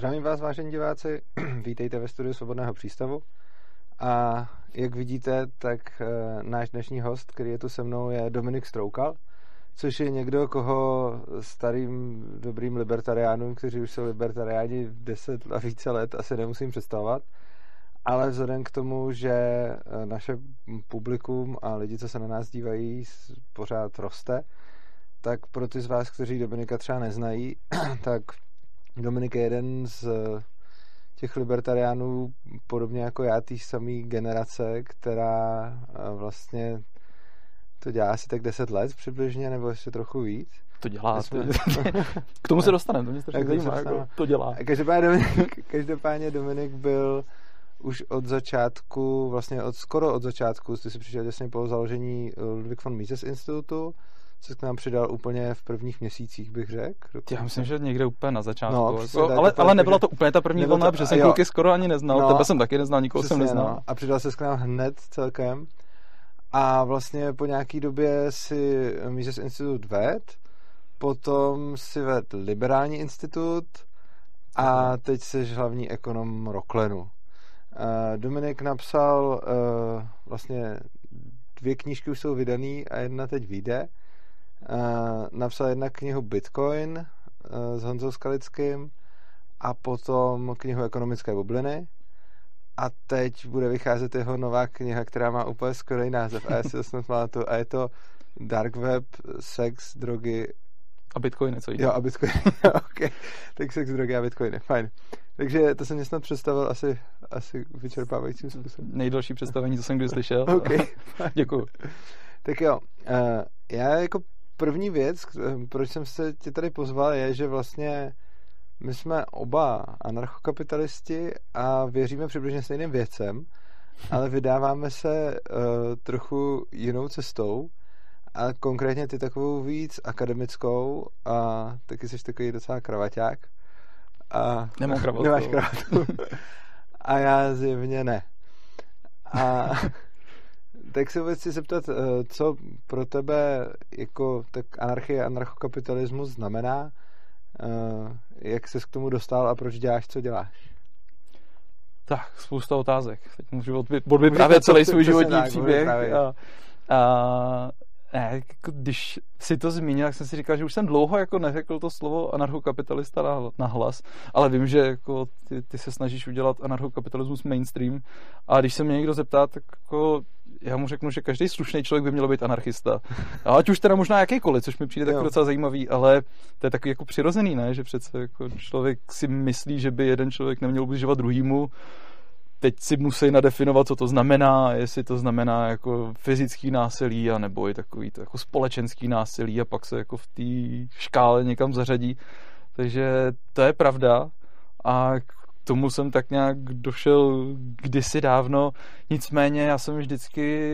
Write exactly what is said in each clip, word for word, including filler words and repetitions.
Zdravím vás, vážení diváci, vítejte ve studiu Svobodného přístavu a jak vidíte, tak náš dnešní host, který je tu se mnou, je Dominik Stroukal, což je někdo, koho starým dobrým libertariánům, kteří už jsou libertariáni deset a více let, asi nemusím představovat, ale vzhledem k tomu, že naše publikum a lidi, co se na nás dívají, pořád roste, tak pro ty z vás, kteří Dominika třeba neznají, tak Dominik je jeden z těch libertariánů, podobně jako já, té samé generace, která vlastně to dělá asi tak deset let přibližně, nebo ještě trochu víc. To dělá. To... K tomu se dostaneme, to mě strašně zajímá, jako to dělá. Každopádně Dominik, každopádně Dominik byl už od začátku, vlastně od, skoro od začátku, ty si přišel jasně po založení Ludwig von Mises Institutu, se k nám přidal úplně v prvních měsících, bych řekl. Já myslím, že někde úplně na začátku. No, přesně, o, ale, ale nebyla to úplně ta první vlna, protože jsem jo. kluky skoro ani neznal. No, tebe jsem taky neznal, nikoho přesně, jsem neznal. No. A přidal se k nám hned celkem. A vlastně po nějaký době si Mises Institut ved, potom si ved Liberální Institut a teď jsi hlavní ekonom Rocklenu. Dominik napsal vlastně dvě knížky, už jsou vydaný a jedna teď vyjde. Uh, napsal jednak knihu Bitcoin uh, s Honzou Skalickým a potom knihu Ekonomické bubliny a teď bude vycházet jeho nová kniha, která má úplně skvělý název a já si to snad pamatuju a je to Dark Web, sex, drogy a bitcoiny, co jde? Jo, a bitcoiny, ok, tak sex, drogy a bitcoiny, fajn. Takže to jsem mě snad představil asi, asi vyčerpávajícím způsobem. Nejdelší představení, co jsem kdy slyšel. Ok, fajn. Děkuju. Tak jo, uh, já jako první věc, proč jsem se tě tady pozval, je, že vlastně my jsme oba anarchokapitalisti a věříme přibližně stejným věcem, ale vydáváme se uh, trochu jinou cestou a konkrétně ty takovou víc akademickou a taky jsi takový docela kravaťák. A nemám kravatu. Nemáš kravatu. A já zjevně ne. A... Tak se chci zeptat, co pro tebe jako tak anarchie, anarchokapitalismus znamená, jak ses k tomu dostal a proč děláš, co děláš? Tak, spousta otázek. Teď můžu odbyt právě celý svůj životní příběh. A, a, ne, když si to zmínil, tak jsem si říkal, že už jsem dlouho jako neřekl to slovo anarchokapitalista na, na hlas, ale vím, že jako ty, ty se snažíš udělat anarchokapitalismus mainstream a když se mě někdo zeptá, tak jako já mu řeknu, že každý slušný člověk by měl být anarchista. A ať už teda možná jakýkoliv, což mi přijde taky docela zajímavý, ale to je takový jako přirozený, ne? Že přece jako člověk si myslí, že by jeden člověk neměl ubližovat druhýmu. Teď si musí nadefinovat, co to znamená, jestli to znamená jako fyzický násilí, anebo i takový to jako společenský násilí a pak se jako v té škále někam zařadí. Takže to je pravda a k tomu jsem tak nějak došel kdysi dávno. Nicméně já jsem vždycky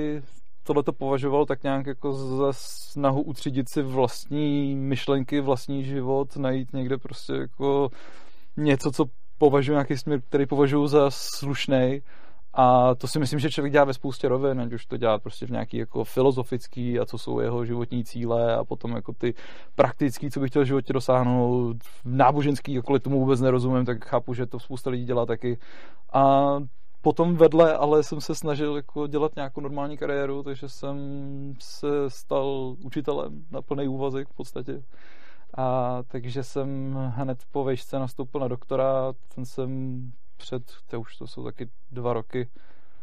tohleto považoval tak nějak jako za snahu utřídit si vlastní myšlenky, vlastní život, najít někde prostě jako něco, co považuji nějaký směr, který považuji za slušnej a to si myslím, že člověk dělá ve spoustě rovin, ať už to dělá prostě v nějaký jako filozofický a co jsou jeho životní cíle a potom jako ty praktický, co bych chtěl v životě dosáhnout, náboženský, jakkoliv tomu vůbec nerozumím, tak chápu, že to spousta lidí dělá taky a potom vedle, ale jsem se snažil jako dělat nějakou normální kariéru, takže jsem se stal učitelem na plný úvazek v podstatě. A takže jsem hned po vejšce nastoupil na doktorát, ten jsem před, to už to jsou taky dva roky,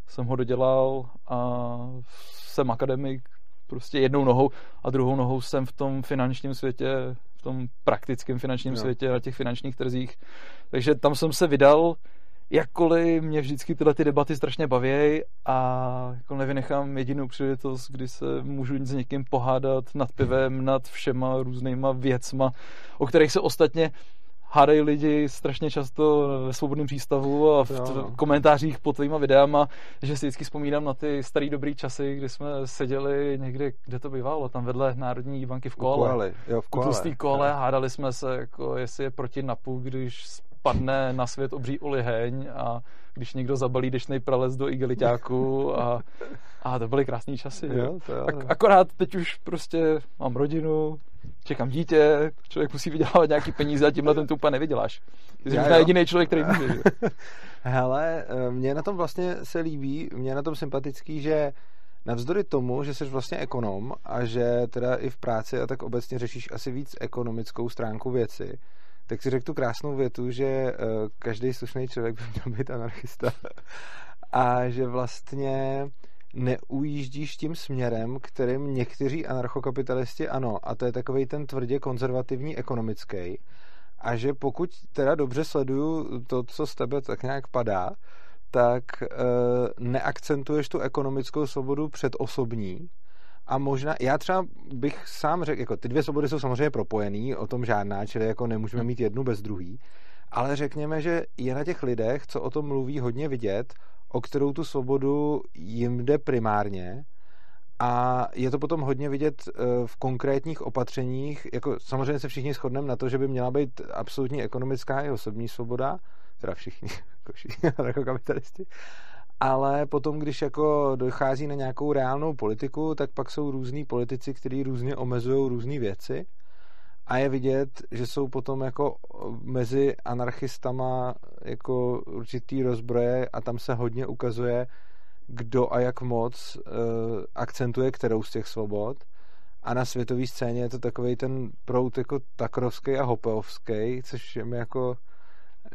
jsem ho dodělal a jsem akademik prostě jednou nohou a druhou nohou jsem v tom finančním světě, v tom praktickém finančním no. světě, na těch finančních trzích, takže tam jsem se vydal, jakkoliv mě vždycky tyhle ty debaty strašně bavějí a jako nevynechám jedinou příležitost, kdy se můžu s někým pohádat nad pivem, nad všema různýma věcma, o kterých se ostatně hádají lidi strašně často ve Svobodném přístavu a v t- komentářích pod tvýma videama, že si vždycky vzpomínám na ty starý dobrý časy, kdy jsme seděli někde, kde to bývalo, tam vedle Národní banky v Koale. U Koale, jo, v Koale. U tlustý Koale, hádali jsme se, jako, jestli je proti N A P u, když padne na svět obří oliheň a když někdo zabalí dešnej prales do igeliťáku a, a to byly krásný časy. Jo, to jo. Ak, akorát teď už prostě mám rodinu, čekám dítě, člověk musí vydělávat nějaký peníze a tímhle ten to úplně nevyděláš. Ty jsi možná jediný člověk, který může. Hele, mně na tom vlastně se líbí, mně na tom sympatický, že navzdory tomu, že jsi vlastně ekonom a že teda i v práci a tak obecně řešíš asi víc ekonomickou stránku věci, tak si řekl tu krásnou větu, že každý slušný člověk by měl být anarchista a že vlastně neujíždíš tím směrem, kterým někteří anarchokapitalisti ano, a to je takovej ten tvrdě konzervativní ekonomický, a že pokud teda dobře sleduju to, co z tebe tak nějak padá, tak e, neakcentuješ tu ekonomickou svobodu před osobní. A možná, já třeba bych sám řekl, jako ty dvě svobody jsou samozřejmě propojený, o tom žádná, čili jako nemůžeme mít jednu bez druhý, ale řekněme, že je na těch lidech, co o tom mluví, hodně vidět, o kterou tu svobodu jim jde primárně, a je to potom hodně vidět v konkrétních opatřeních, jako samozřejmě se všichni shodneme na to, že by měla být absolutní ekonomická i osobní svoboda, teda všichni, jako všichni anarchokapitalisti, ale potom, když jako dochází na nějakou reálnou politiku, tak pak jsou různí politici, kteří různě omezují různé věci a je vidět, že jsou potom jako mezi anarchistama jako určitý rozbroje a tam se hodně ukazuje, kdo a jak moc uh, akcentuje kterou z těch svobod. A na světové scéně je to takovej ten proud jako takrovský a hopeovský, což je mi jako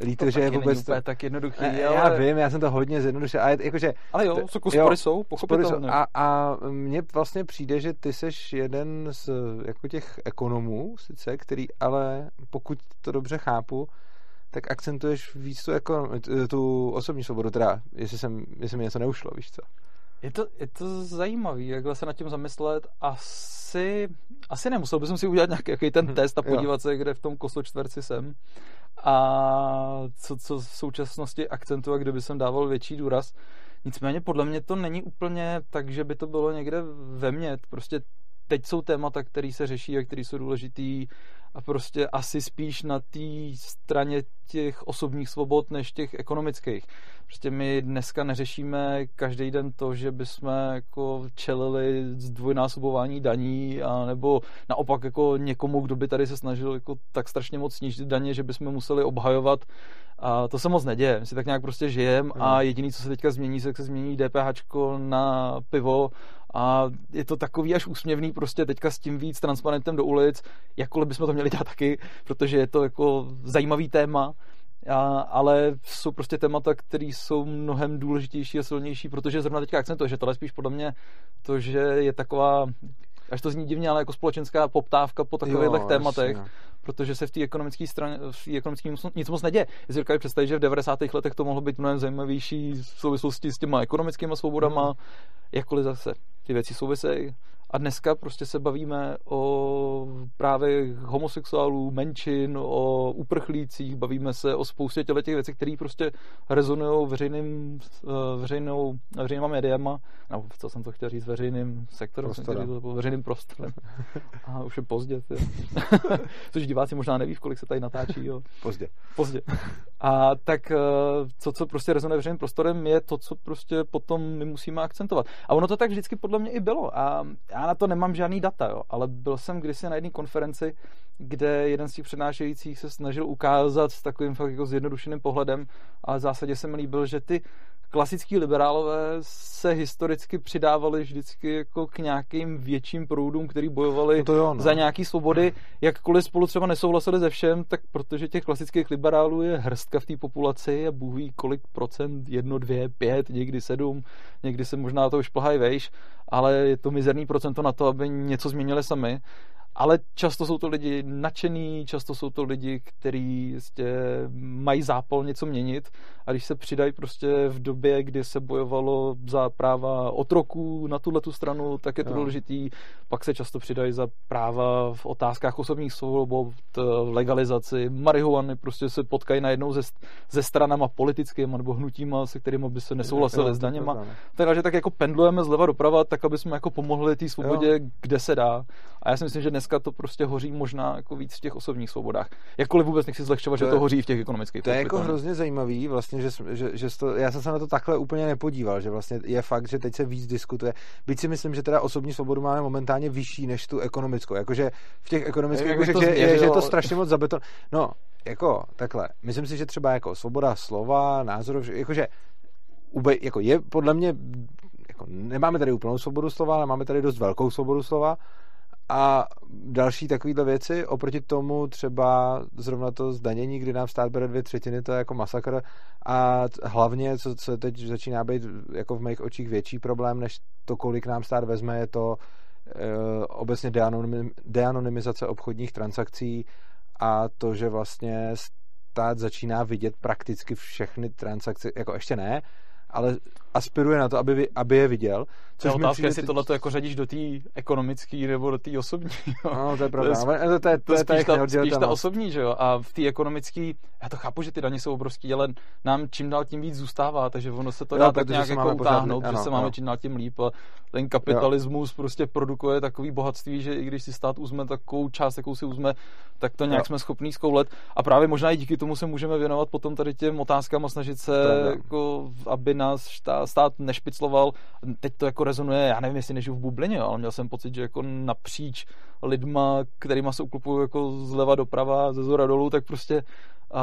líto, že je vůbec to tak jednoduchý. Ne, ale... Já vím, já jsem to hodně zjednodušil. Ale, jakože, ale jo, jako spory jo, jsou, pochopitelně. A, a mně vlastně přijde, že ty seš jeden z jako těch ekonomů, sice, který, ale pokud to dobře chápu, tak akcentuješ víc tu, ekonom, tu osobní svobodu, teda jestli, jsem, jestli mi něco neušlo, víš co. Je to, je to zajímavé, jakhle se nad tím zamyslet. Asi, asi nemusel bych si udělat nějaký ten test a podívat se, kde v tom kosočtverci jsem. A co, co v současnosti akcentu a kde by jsem dával větší důraz. Nicméně podle mě to není úplně tak, že by to bylo někde ve mně. Prostě teď jsou témata, které se řeší a které jsou důležitý a prostě asi spíš na té straně těch osobních svobod než těch ekonomických. Prostě my dneska neřešíme každý den to, že bychom jako čelili zdvojnásobování daní a nebo naopak jako někomu, kdo by tady se snažil jako tak strašně moc snížit daně, že bychom museli obhajovat. A to se moc neděje. My si tak nějak prostě žijeme a jediný, co se teďka změní, se změní DPHčko na pivo. A je to takový až úsměvný prostě teďka s tím víc transparentem do ulic, jakkoliv bychom to měli dělat taky, protože je to jako zajímavý téma, a, ale jsou prostě témata, které jsou mnohem důležitější a silnější, protože zrovna teďka akcentuje, že tohle spíš podle mě to, že je taková, až to zní divně, ale jako společenská poptávka po takovýchto tématech, jasně. Protože se v té ekonomické straně, v té ekonomické nic moc neděje. Já si říkám, představit, že v devadesátých letech to mohlo být mnohem zajímavější v souvislosti s těma ekonomickýma svobodama, hmm. jakkoliv zase ty věci souvisejí. A dneska prostě se bavíme o právě homosexuálů, menšin, o uprchlících, bavíme se o spoustě těch věcí, které prostě rezonují veřejným, veřejnou, veřejnýma médiama, nebo co jsem to chtěl říct, veřejným sektorem, to, veřejným prostorem. A už je pozdě. Což diváci možná neví, v kolik se tady natáčí. Jo. Pozdě. Pozdě. A tak to, co prostě rezonuje veřejným prostorem, je to, co prostě potom my musíme akcentovat. A ono to tak vždycky podle mě i bylo. A já na to nemám žádný data, jo, ale byl jsem kdysi na jedné konferenci, kde jeden z těch přednášejících se snažil ukázat s takovým fakt jako zjednodušeným pohledem, ale v zásadě se mi líbil, že ty klasický liberálové se historicky přidávali vždycky jako k nějakým větším proudům, který bojovali no jo, za nějaký svobody, jakkoliv spolu třeba nesouhlasili ze všem, tak protože těch klasických liberálů je hrstka v té populaci a Bůh ví kolik procent, jedno, dvě, pět, někdy sedm, někdy se možná to už šplhají vejš, ale je to mizerný procento na to, aby něco změnili sami. Ale často jsou to lidi nadšený, často jsou to lidi, kteří mají zápal něco měnit a když se přidají prostě v době, kdy se bojovalo za práva otroků na tuhletu stranu, tak je to důležitý. Pak se často přidají za práva v otázkách osobních svobod, v legalizaci marihuany, prostě se potkají najednou ze, ze stranama politickýma nebo hnutíma, se kterými by se nesouhlasili s daněma. Takže tak jako pendlujeme zleva doprava, tak aby jsme jako pomohli té svobodě, jo. Kde se dá. A já si myslím, že dneska to prostě hoří možná jako víc v těch osobních svobodách. Jakkoliv vůbec nechci zlehčovat, to že to hoří v těch ekonomických. To je jako hrozně zajímavý, vlastně, že, že, že to, já jsem se na to takhle úplně nepodíval, že vlastně je fakt, že teď se víc diskutuje. Byť si myslím, že teda osobní svobodu máme momentálně vyšší než tu ekonomickou. Jakože v těch ekonomických je, to, je, je, že je to strašně moc zabeton. No, jako takhle. Myslím si, že třeba jako svoboda slova, názorů, jakože jako je podle mě jako nemáme tady úplnou svobodu slova, ale máme tady dost velkou svobodu slova. A další takovýhle věci, oproti tomu třeba zrovna to zdanění, kdy nám stát bere dvě třetiny, to je jako masakr a hlavně, co, co teď začíná být jako v mých očích větší problém, než to, kolik nám stát vezme, je to e, obecně deanonymizace obchodních transakcí a to, že vlastně stát začíná vidět prakticky všechny transakce, jako ještě ne, ale aspiruje na to, aby, aby je viděl. Což otázka, přijde, jestli tohle to jako řadíš do té ekonomické nebo do té osobní. Jo. No, to je pravda. To je, to, to je, to je spíš, ta, spíš ta osobní, že jo. A v té ekonomické, já to chápu, že ty daně jsou obrovský, ale nám čím dál tím víc zůstává, takže ono se to jo, dá tak nějak jako utáhnout, že se máme ano. čím dál tím líp. A ten kapitalismus jo. prostě produkuje takový bohatství, že i když si stát uzme takovou část, jakou si uzme, tak to nějak jo. jsme schopní zkoulet. A právě možná i díky tomu se můžeme věnovat potom tady těm otázkám a snažit se, jako, aby nás stát nešpicloval. Teď to jako rezonuje, já nevím, jestli nežiju v bublině, ale měl jsem pocit, že jako napříč lidma, kterýma se uklupuju jako zleva doprava, ze zhora dolů, tak prostě uh,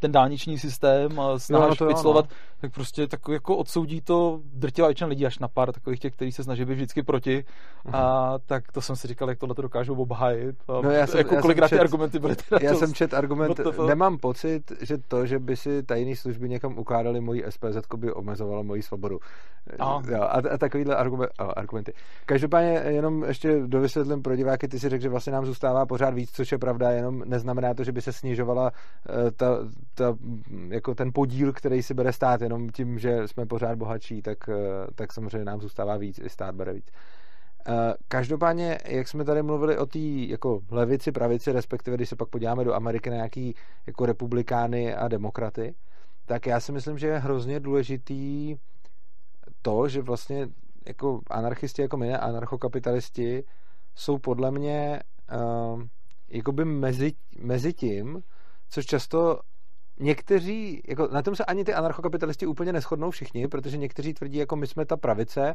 ten dálniční systém a snaha no, špiclovat, jo, no. tak prostě tak jako odsoudí to drtivá většina lidí, až na pár takových těch, kteří se snaží být vždycky proti. Mhm. A tak to jsem si říkal, jak tohle to dokážou obhájit. No, já jsem, jako já kolikrát jsem čet, ty argumenty byly teda Já to, jsem čet argument, no to, nemám pocit, že to, že by si tajné služby někam ukládaly moji es pé zetku, by omezovala moji svobodu. A, jo, a, a takovýhle argument, o, argumenty. Každopádně jenom ještě dovysvětlím pro diváky, ty si řekl, že vlastně nám zůstává pořád víc, což je pravda, jenom neznamená to, že by se snižovala ta, ta, jako ten podíl, který si bere stát, jenom tím, že jsme pořád bohatší, tak, tak samozřejmě nám zůstává víc, i stát bere víc. Každopádně, jak jsme tady mluvili o té jako levici, pravici, respektive když se pak podíváme do Ameriky na nějaký jako republikány a demokraty, tak já si myslím, že je hrozně důležitý to, že vlastně jako anarchisti, jako my, anarchokapitalisti jsou podle mě uh, jakoby mezi, mezi tím, což často někteří, jako na tom se ani ty anarchokapitalisti úplně neshodnou všichni, protože někteří tvrdí, jako my jsme ta pravice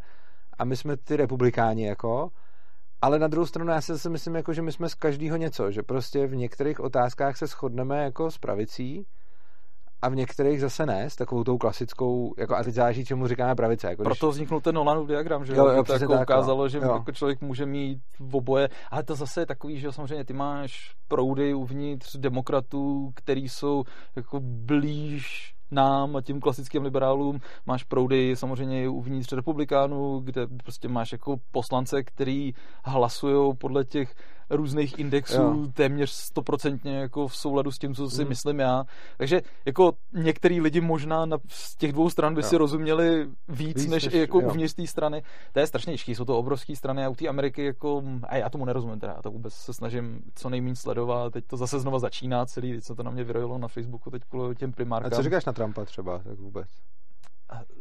a my jsme ty republikáni, jako, ale na druhou stranu já si zase myslím, jako, že my jsme z každého něco, že prostě v některých otázkách se shodneme jako s pravicí, a v některých zase ne, s takovou tou klasickou, jako a teď záleží, čemu říkáme pravice. Jako když... Proto vzniknul ten Nolanův diagram, že jo, jo, to jako tak, ukázalo, no. že jako člověk může mít oboje, ale to zase je takový, že jo, samozřejmě ty máš proudy uvnitř demokratů, který jsou jako blíž nám a tím klasickým liberálům, máš proudy samozřejmě uvnitř republikánů, kde prostě máš jako poslance, který hlasujou podle těch různých indexů jo. téměř stoprocentně jako v souladu s tím, co si mm. myslím já. Takže jako některý lidi možná na, z těch dvou stran by jo. si rozuměli víc, víc než, než jako jo. uvnitř té strany. To je strašně těžké, jsou to obrovské strany a u té Ameriky jako, a já tomu nerozumím teda, já to vůbec se snažím co nejméně sledovat, teď to zase znova začíná celý, teď se to na mě vyrojilo na Facebooku teď kvůli těm primárkám. A co říkáš na Trumpa třeba, tak vůbec?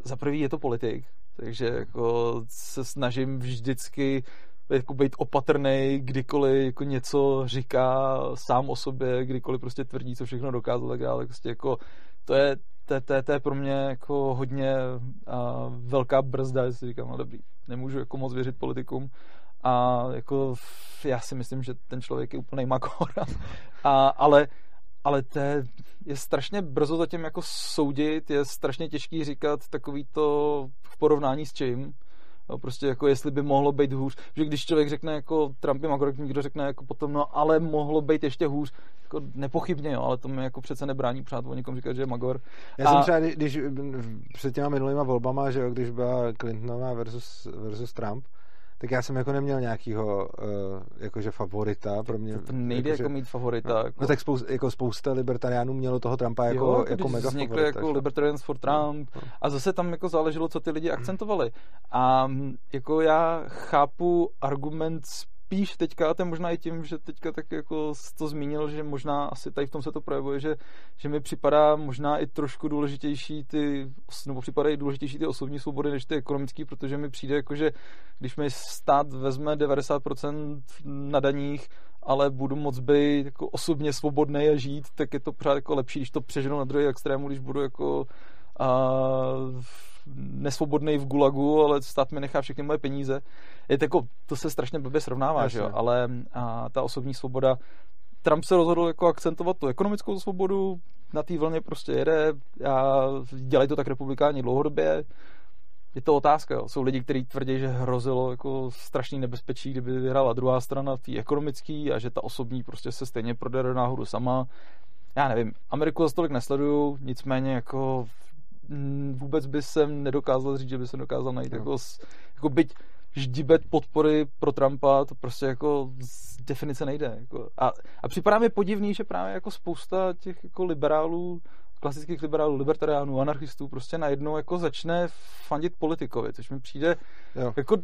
Za prvý je to politik, takže jako se snažím vždycky jako být opatrnej, kdykoliv jako něco říká sám o sobě, kdykoliv prostě tvrdí, co všechno dokázal, tak dále. Prostě jako to je, to, to, to je pro mě jako hodně a, velká brzda, jestli říkám, ale dobrý, nemůžu jako moc věřit politikům. A jako já si myslím, že ten člověk je úplnej makor. A, ale ale to je, je strašně brzo zatím jako soudit, je strašně těžký říkat takový to v porovnání s čím. Prostě jako jestli by mohlo být hůř, že když člověk řekne jako Trump je makor, někdo řekne jako potom no ale mohlo být ještě hůř, jako nepochybně, jo, ale to mi jako přece nebrání přát o někom říkat, že je magor. Já a... jsem třeba, když před těma minulýma volbama, že jo, když byla Clintonová versus, versus Trump, tak já jsem jako neměl nějakýho jakože favorita pro mě. To nejde jakože, jako mít favorita. No, jako. no tak spousta, jako spousta libertariánů mělo toho Trumpa jako, jo, jako mega favorita. Jo, jako Libertarians for Trump. No, no. A zase tam jako záleželo, co ty lidi akcentovali. A jako já chápu argument spíš teďka, a to je možná i tím, že teďka tak jako to zmínil, že možná asi tady v tom se to projevuje, že, že mi připadá možná i trošku důležitější ty, nebo připadají důležitější ty osobní svobody než ty ekonomické, protože mi přijde jako, že když mi stát vezme devadesát procent na daních, ale budu moc být jako osobně svobodný a žít, tak je to pořád jako lepší, když to přeženu na druhý extrému, když budu jako a, nesvobodnej v gulagu, ale stát mi nechá všechny moje peníze. Je to, jako, to se strašně blbě srovnává, že jo? Ale a, ta osobní svoboda, Trump se rozhodl jako akcentovat tu ekonomickou svobodu, na té vlně prostě jede a dělají to tak republikáni dlouhodobě. Je to otázka, jo. Jsou lidi, kteří tvrdí, že hrozilo jako strašný nebezpečí, kdyby vyhrála druhá strana, tý ekonomický, a že ta osobní prostě se stejně prodere náhodou sama. Já nevím, Ameriku za tolik nesleduju, nicméně jako vůbec by jsem nedokázal říct, že by jsem dokázal najít no. jako, jako byť ždibet podpory pro Trumpa, to prostě jako z definice nejde. Jako. A, a připadá mi podivný, že právě jako spousta těch jako liberálů, klasických liberálů, libertariánů, anarchistů prostě najednou jako začne fandit politikovi, což mi přijde jo. jako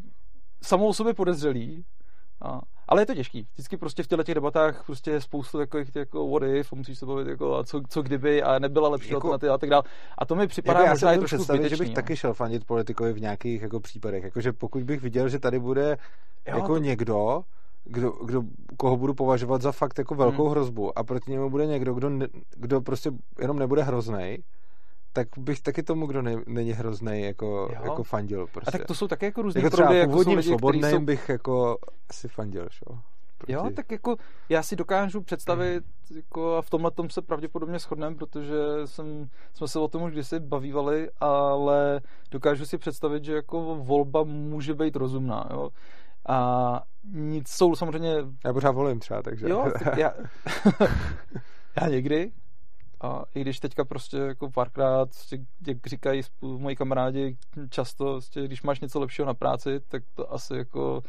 samou o sobě podezřelý. A, ale je to těžký. Vždycky prostě v těchto těch debatách prostě je spoustu takových jako what if, musíš se bavit jako a co, co kdyby a nebyla lepší jako, alternativa a tak dál. A to mi připadá jako možná i trošku zbytečný. Že bych jo. taky šel fandit politikovi v nějakých jako případech. Jakože pokud bych viděl, že tady bude jo, jako to... někdo, Kdo, kdo, koho budu považovat za fakt jako velkou hmm. hrozbu a proti němu bude někdo, kdo, ne, kdo prostě jenom nebude hroznej, tak bych taky tomu, kdo ne, není hroznej, jako, jako fandil. Prostě. A tak to jsou také jako různý jako proudy. Jako původním svobodným jsou... bych jako si fandil, šo? Proti... Jo, tak jako já si dokážu představit hmm. jako a v tomhle tom se pravděpodobně shodneme, protože jsem, jsme se o tom už kdysi bavívali, ale dokážu si představit, že jako volba může být rozumná, jo. A nic jsou samozřejmě... Já pořád volím třeba, takže... Jo, tak já... já někdy. A i když teďka prostě jako párkrát, jak říkají moji kamarádi, často, když máš něco lepšího na práci, tak to asi jako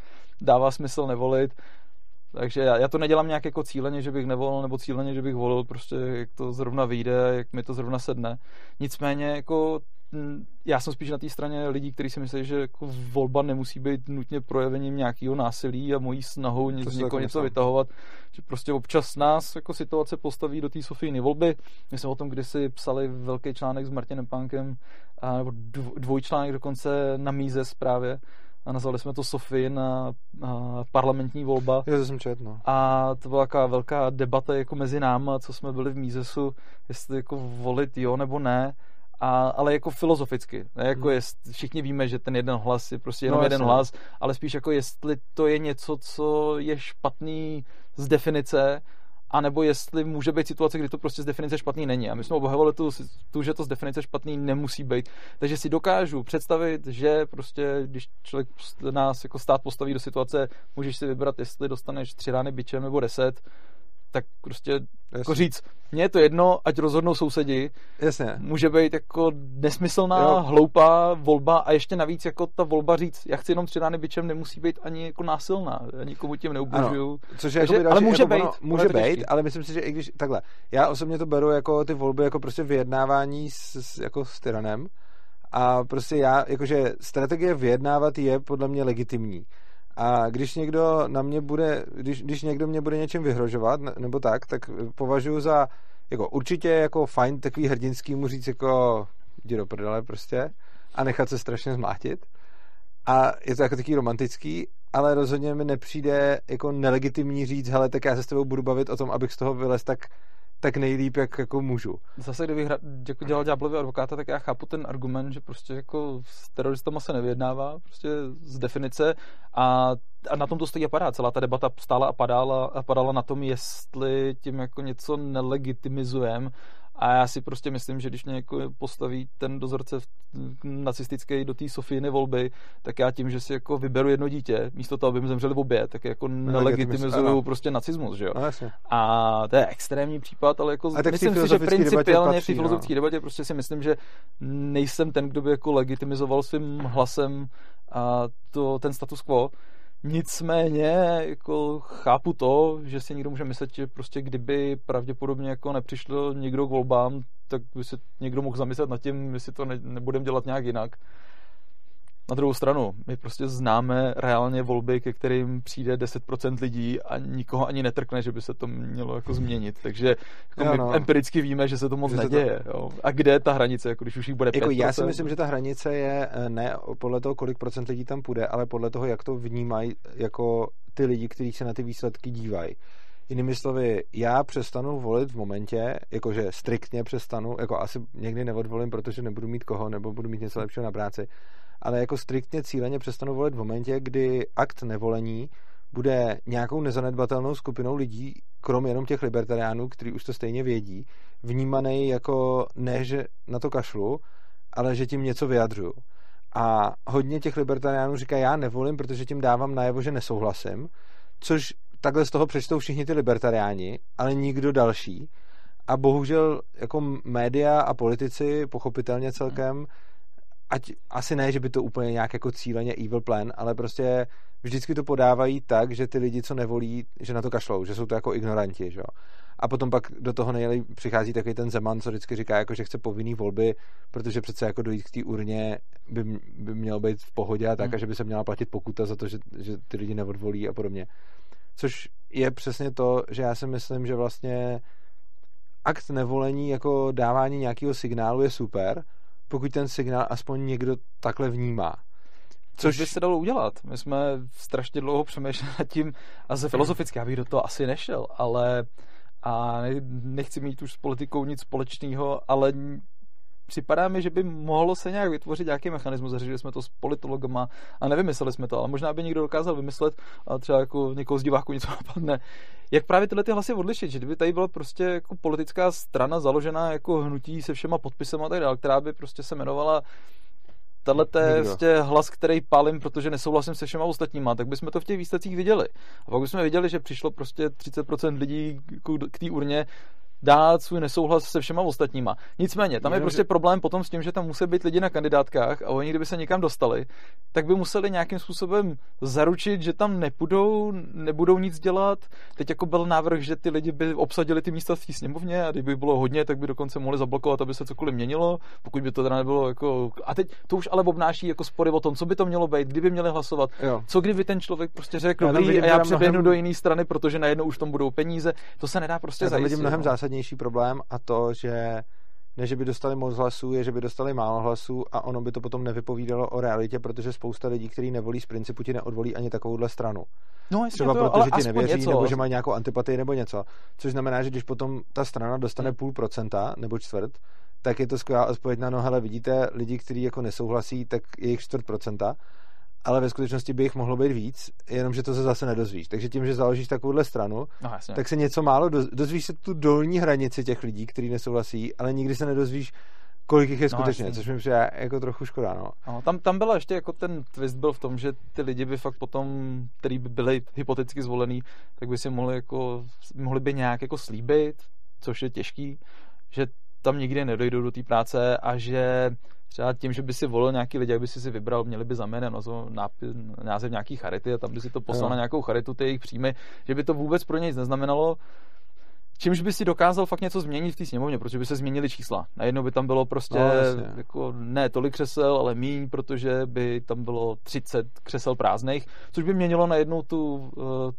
dává smysl nevolit. Takže já, já to nedělám nějak jako cíleně, že bych nevolil, nebo cíleně, že bych volil, prostě jak to zrovna vyjde, jak mi to zrovna sedne. Nicméně jako... Já jsem spíš na té straně lidí, kteří si myslí, že jako volba nemusí být nutně projevením nějakého násilí a mojí snahou z někoho něco vytahovat. Že prostě občas nás jako situace postaví do té Sofíny volby. My jsme o tom kdysi psali velký článek s Martinem Pánkem, a, nebo dvojčlánek dokonce na míze zprávě. A nazvali jsme to Sofie na a, parlamentní volba. Já to jsem čet, no. A to byla taková velká debata jako mezi náma, co jsme byli v Mízesu, jestli jako volit jo nebo ne. A, ale jako filozoficky. Ne? Jako jest, všichni víme, že ten jeden hlas je prostě jenom no, jeden hlas, ale spíš jako jestli to je něco, co je špatný z definice, anebo jestli může být situace, kdy to prostě z definice špatný není. A my jsme obhajovali tu, tu, že to z definice špatný nemusí být. Takže si dokážu představit, že prostě, když člověk nás jako stát postaví do situace, můžeš si vybrat, jestli dostaneš tři rány bičem nebo deset, tak prostě jako říct, mně je to jedno, ať rozhodnou sousedi. Jasně. Může být jako nesmyslná, jo. hloupá volba a ještě navíc jako ta volba říct, já chci jenom tři rány bičem, nemusí být ani jako násilná, nikomu tím neubližuju. Ale může být, ono, může být, být ale myslím si, že i když takhle, já osobně to beru jako ty volby jako prostě vyjednávání s, s, jako s tyranem a prostě já, jakože strategie vyjednávat je podle mě legitimní. A když někdo na mě bude, když, když někdo mě bude něčím vyhrožovat, nebo tak, tak považuji za, jako určitě jako fajn takový hrdinský mu říct jako jdi do prdele prostě a nechat se strašně zmátit. A je to jako takový romantický, ale rozhodně mi nepřijde jako nelegitimní říct, hele, tak já se s tebou budu bavit o tom, abych z toho vylez tak, tak nejlíp, jak jako můžu. Zase, kdybych hra, jako dělal ďáblový advokáta, tak já chápu ten argument, že prostě jako s teroristama se nevyjednává, prostě z definice a, a na tom to stojí a padá. Celá ta debata stála a padala, a padala na tom, jestli tím jako něco nelegitimizujeme. A já si prostě myslím, že když mě jako postaví ten dozorce nacistický do té Sofíny volby, tak já tím, že si jako vyberu jedno dítě, místo toho, aby mi zemřeli obě, tak jako nelegitimizuju prostě nacismus, že jo. No, a to je extrémní případ, ale jako tak myslím si, že principiálně v té filozofické debatě prostě si myslím, že nejsem ten, kdo by jako legitimizoval svým hlasem a to, ten status quo. Nicméně jako chápu to, že si někdo může myslet, že prostě kdyby pravděpodobně jako nepřišlo někdo k volbám, tak by se někdo mohl zamyslet nad tím, jestli to ne, nebudeme dělat nějak jinak. Na druhou stranu, my prostě známe reálně volby, ke kterým přijde deset procent lidí a nikoho ani netrkne, že by se to mělo jako změnit. Takže jako my no. empiricky víme, že se to moc že neděje. To... Jo. A kde je ta hranice, jako když už jí bude jako pět procent? Já si myslím, že ta hranice je ne podle toho, kolik procent lidí tam půjde, ale podle toho, jak to vnímají jako ty lidi, kteří se na ty výsledky dívají. Jinými slovy, já přestanu volit v momentě, jakože striktně přestanu, jako asi někdy neodvolím, protože nebudu mít koho, nebo budu mít něco lepšího na práci, ale jako striktně cíleně přestanu volit v momentě, kdy akt nevolení bude nějakou nezanedbatelnou skupinou lidí, krom jenom těch libertariánů, kteří už to stejně vědí, vnímaný jako ne, že na to kašlu, ale že tím něco vyjadřuju. A hodně těch libertariánů říká, já nevolím, protože tím dávám najevo, že nesouhlasím, což takhle z toho přečtou všichni ty libertariáni, ale nikdo další. A bohužel jako média a politici pochopitelně celkem, ať asi ne, že by to úplně nějak jako cíleně evil plan, ale prostě vždycky to podávají tak, že ty lidi, co nevolí, že na to kašlou, že jsou to jako ignoranti, že jo. A potom pak do toho nejlíp přichází takový ten Zeman, co vždycky říká, jako, že chce povinný volby, protože přece jako dojít k té urně by, by mělo být v pohodě a tak, hmm. a že by se měla platit pokuta za to, že, že ty lidi neodvolí a podobně. Což je přesně to, že já si myslím, že vlastně akt nevolení jako dávání nějakého signálu je super, pokud ten signál aspoň někdo takhle vnímá. Což by se dalo udělat. My jsme strašně dlouho přemýšleli nad tím, a ze filozoficky, já bych do toho asi nešel, ale a nechci mít už s politikou nic společného, ale připadá mi, že by mohlo se nějak vytvořit nějaký mechanismus, zařídili jsme to s politologama a nevymysleli jsme to, ale možná by někdo dokázal vymyslet a třeba jako někoho z diváků něco napadne. Jak právě tyhle ty hlasy odlišit, že kdyby tady byla prostě jako politická strana založená jako hnutí se všema podpisem a tak dále, která by prostě se jmenovala tahle je hlas, který pálím, protože nesouhlasím se všema ostatníma, tak bychom to v těch výsledcích viděli. A pak bychom viděli, že přišlo prostě třicet procent lidí k té urně dát svůj nesouhlas se všema ostatníma. Nicméně, tam je prostě problém potom s tím, že tam musí být lidi na kandidátkách a oni, kdyby se někam dostali, tak by museli nějakým způsobem zaručit, že tam nepůjdou, nebudou nic dělat. Teď jako byl návrh, že ty lidi by obsadili ty místa v té sněmovně a kdyby bylo hodně, tak by dokonce mohli zablokovat, aby se cokoliv měnilo, pokud by to teda nebylo jako... A teď to už ale obnáší jako spory o tom, co by to mělo být, kdyby měli hlasovat. Jo. Co kdyby ten člověk prostě řekl, já dobrý, a já přeběhnu mnohem... do jiné strany, protože najednou už tam budou peníze. To se nedá prostě zajistit. Největší problém a to, že ne, že by dostali moc hlasů, je, že by dostali málo hlasů a ono by to potom nevypovídalo o realitě, protože spousta lidí, kteří nevolí z principu, ti neodvolí ani takovouhle stranu. No, třeba to, protože ti nevěří, něco. Nebo že mají nějakou antipatii nebo něco. Což znamená, že když potom ta strana dostane půl procenta nebo čtvrt, tak je to skvělá odpověď na no, hele, vidíte, lidi, kteří jako nesouhlasí, tak je jich čtvrt procenta, ale ve skutečnosti by jich mohlo být víc, jenomže to se zase nedozvíš. Takže tím, že založíš takovouhle stranu, no, tak se něco málo do, dozvíš se tu dolní hranici těch lidí, kteří nesouhlasí, ale nikdy se nedozvíš, kolik jich je skutečně, no, což mi přijde jako trochu škoda. No. No, tam, tam byla ještě jako ten twist byl v tom, že ty lidi by fakt potom, který by byli hypoteticky zvolený, tak by si mohli, jako, mohli by nějak jako slíbit, což je těžký, že tam nikdy nedojdou do té práce a že třeba tím, že by si volil nějaký lidi, jak by si si vybral, měli by za jménem název nějaký charity a tam by si to poslal no. na nějakou charitu, ty jejich příjmy, že by to vůbec pro ně nic neznamenalo. Čímž by si dokázal fakt něco změnit v té sněmovně, protože by se změnily čísla. Najednou by tam bylo prostě no, jako, ne tolik křesel, ale míň, protože by tam bylo třicet křesel prázdných, což by měnilo najednou tu,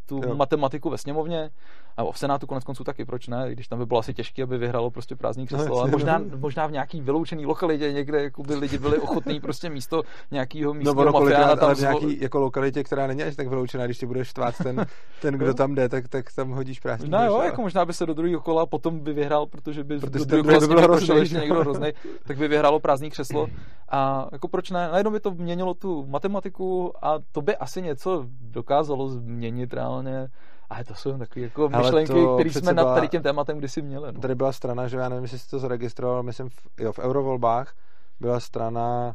tu matematiku ve sněmovně. A v Senátu konec konců taky, proč ne? Když tam by bylo asi těžké, aby vyhrálo prostě prázdný křeslo. No, ale možná, možná v nějaký vyloučený lokalitě někde jako by lidi byli ochotní prostě místo nějakého místního no, mafiána tam v nějaký jako lokalitě, která není až tak vyloučená, když ty budeš štvát ten, ten kdo tam jde, tak, tak tam hodíš prázdný. No jo, jako možná by se do druhého kola potom by vyhrál, protože by protože do druhého kola by byl někdo hrozný, tak by vyhrálo prázdný křeslo. A jako proč ne? Najednou by to měnilo tu matematiku a to by asi něco dokázalo změnit reálně. Ale to jsou takové jako myšlenky, které jsme byla, nad tady tím tématem kdysi měli. No. Tady byla strana, že já nevím, jestli jsi to zaregistroval, myslím, v, jo, v eurovolbách byla strana,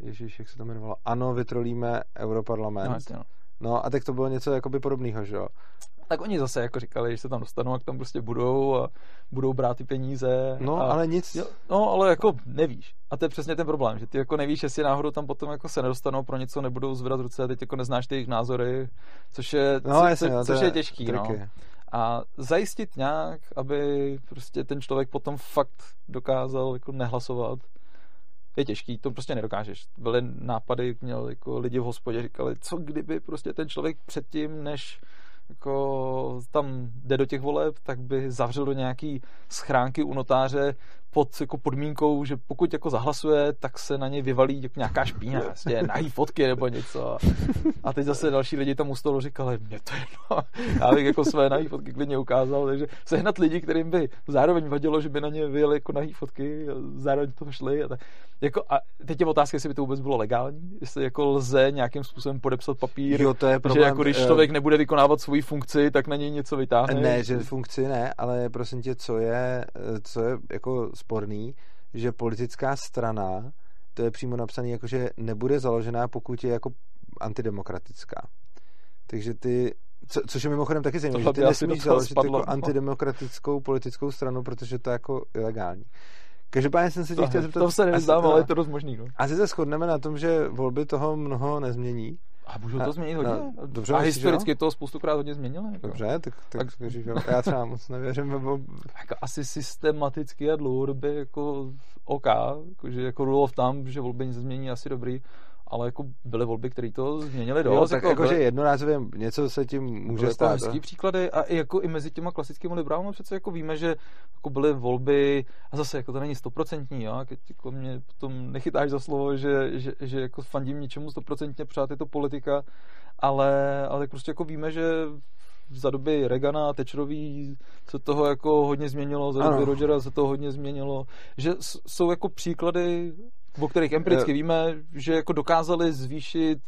ježíš, jak se to jmenovalo, ano, vytrolíme europarlament. No, no a tak to bylo něco jakoby podobného, že jo? Tak oni zase jako říkali, že se tam dostanou, jak tam prostě budou a budou brát ty peníze. No, a, ale nic. Jo, no, ale jako nevíš. A to je přesně ten problém, že ty jako nevíš, jestli náhodou tam potom jako se nedostanou, pro něco nebudou zvedat ruce, teď jako neznáš ty jejich názory, což je, no, co, jasně, co, což je těžký. No. A zajistit nějak, aby prostě ten člověk potom fakt dokázal jako nehlasovat. je těžký, to prostě nedokážeš. Byly nápady, měl jako lidi v hospodě, říkali, co kdyby prostě ten člověk předtím, než jako tam jde do těch voleb, tak by zavřel do nějaký schránky u notáře pod jako podmínkou, že pokud jako zahlasuje, tak se na něj vyvalí jako nějaká špína, vlastně nahý fotky nebo něco. A teď zase další lidi tam u stolu říkali, mě to jedno. Já bych jako své nahý fotky klidně ukázal, takže sehnat lidi, kterým by zároveň vadilo, že by na ně vyjeli jako nahý fotky, a zároveň to šli. A, tak. Jako, a teď je otázka, jestli by to vůbec bylo legální, jestli jako lze nějakým způsobem podepsat papír, jo, to je problém, že jako když člověk nebude vykonávat svoji funkci, tak na něj něco vytáhne. Ne, že funkci ne, ale prosím tě, co je, co je jako sporný, že politická strana, to je přímo napsané, jakože nebude založená, pokud je jako antidemokratická. Takže ty, co, což je mimochodem taky zajímavé, že ty nesmíš založit spadlo, jako antidemokratickou politickou stranu, protože to je jako ilegální. Každopádně jsem se tě chtěl zeptat... To se nezdám, ale je to dost možný. No. Asi se shodneme na tom, že volby toho mnoho nezmění. A můžou to změnit hodně. A, dobře, a historicky jo? To spoustukrát hodně změnilo. Jako. Dobře, tak, tak a, věříš, jo. Já třeba moc nevěřím. Nebo... Jako asi systematicky a dlouhodobě jako OK, jako, že jako rule of thumb, že volby nic změní, asi dobrý, ale jako byly volby, které to změnily dost. Jo, tak jako, jakože byly... jednorázově něco se tím může stát. Jako hezký příklady a i, jako, i mezi těma klasickými liberálmi přece jako víme, že jako byly volby a zase jako to není stoprocentní, jo, když jako mě potom nechytáš za slovo, že, že, že jako fandím něčemu stoprocentně, pořád je to politika, ale, ale prostě jako víme, že za doby Reagana a Thatcherový se toho jako hodně změnilo, za doby Rogera se toho hodně změnilo, že jsou jako příklady, o kterých empiricky jo. víme, že jako dokázali zvýšit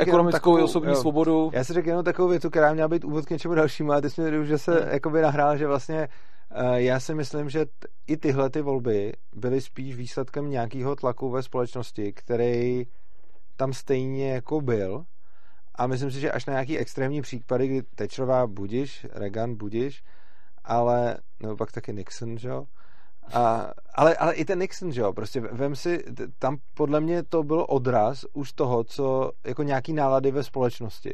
ekonomickou i osobní jo. svobodu. Já si řekl jenom takovou větu, která měla být úvod k něčemu dalšímu, ale ty jsi mě už se jakoby nahrál, že vlastně uh, já si myslím, že t- i tyhle ty volby byly spíš výsledkem nějakého tlaku ve společnosti, který tam stejně jako byl. A myslím si, že až na nějaký extrémní případy, kdy Thatcherová budiš, Reagan budiš, ale, nebo pak taky Nixon, že jo? A, ale, ale i ten Nixon, že jo, prostě vem si, tam podle mě to bylo odraz už toho, co, jako nějaký nálady ve společnosti.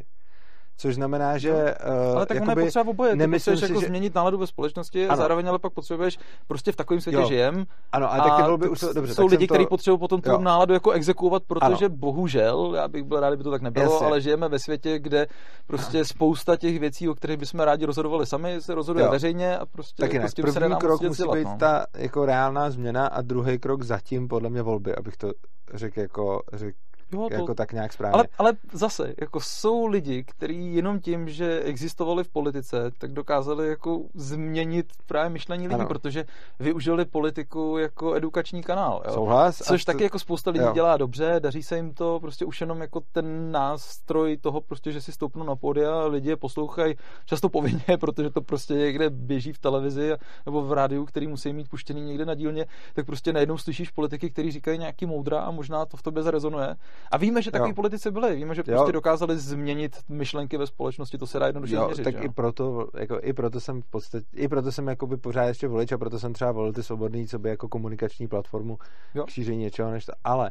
Což znamená, že... No. Ale tak ono je potřeba oboje. Ty potřebuješ jako že... změnit náladu ve společnosti ano. a zároveň ale pak potřebuješ prostě v takovém světě jo. žijem. Ano, ale tak ty volby už... To, dobře, jsou tak lidi, to... kteří potřebují potom tu náladu jako exekuovat, protože ano. bohužel, já bych byl rád, kdyby to tak nebylo, Jasně. ale žijeme ve světě, kde prostě spousta těch věcí, o kterých bychom rádi rozhodovali sami, se rozhoduje jo. veřejně a prostě... Taky ne. Prostě první se krok musí dělat, být no. ta jako reálná změna a druhý krok zatím podle mě volby, abych to řekl jako... Řek... Jo, to... jako tak nějak správně. Ale, ale zase, jako jsou lidi, kteří jenom tím, že existovali v politice, tak dokázali jako změnit právě myšlení lidí, ano. protože využili politiku jako edukační kanál. Jo? Souhlas. Což to... taky jako spousta lidí jo. dělá dobře, daří se jim to, prostě už jenom jako ten nástroj toho, prostě, že si stoupnou na pódia, lidi je poslouchají často povinně, protože to prostě někde běží v televizi nebo v rádiu, který musí mít puštěný někde na dílně, tak prostě najednou slyšíš politiky, kteří říkají nějaký moudra a možná to v tobě zarezonuje. A víme, že takový politici byli. Víme, že prostě jo. dokázali změnit myšlenky ve společnosti, to se dá jednoduše měřit. Tak jo? i proto, jako i proto jsem v podstatě, i proto jsem jakoby pořád ještě volič a proto jsem třeba volil ty Svobodný, co by jako komunikační platformu jo. k šíření něčeho než to. Ale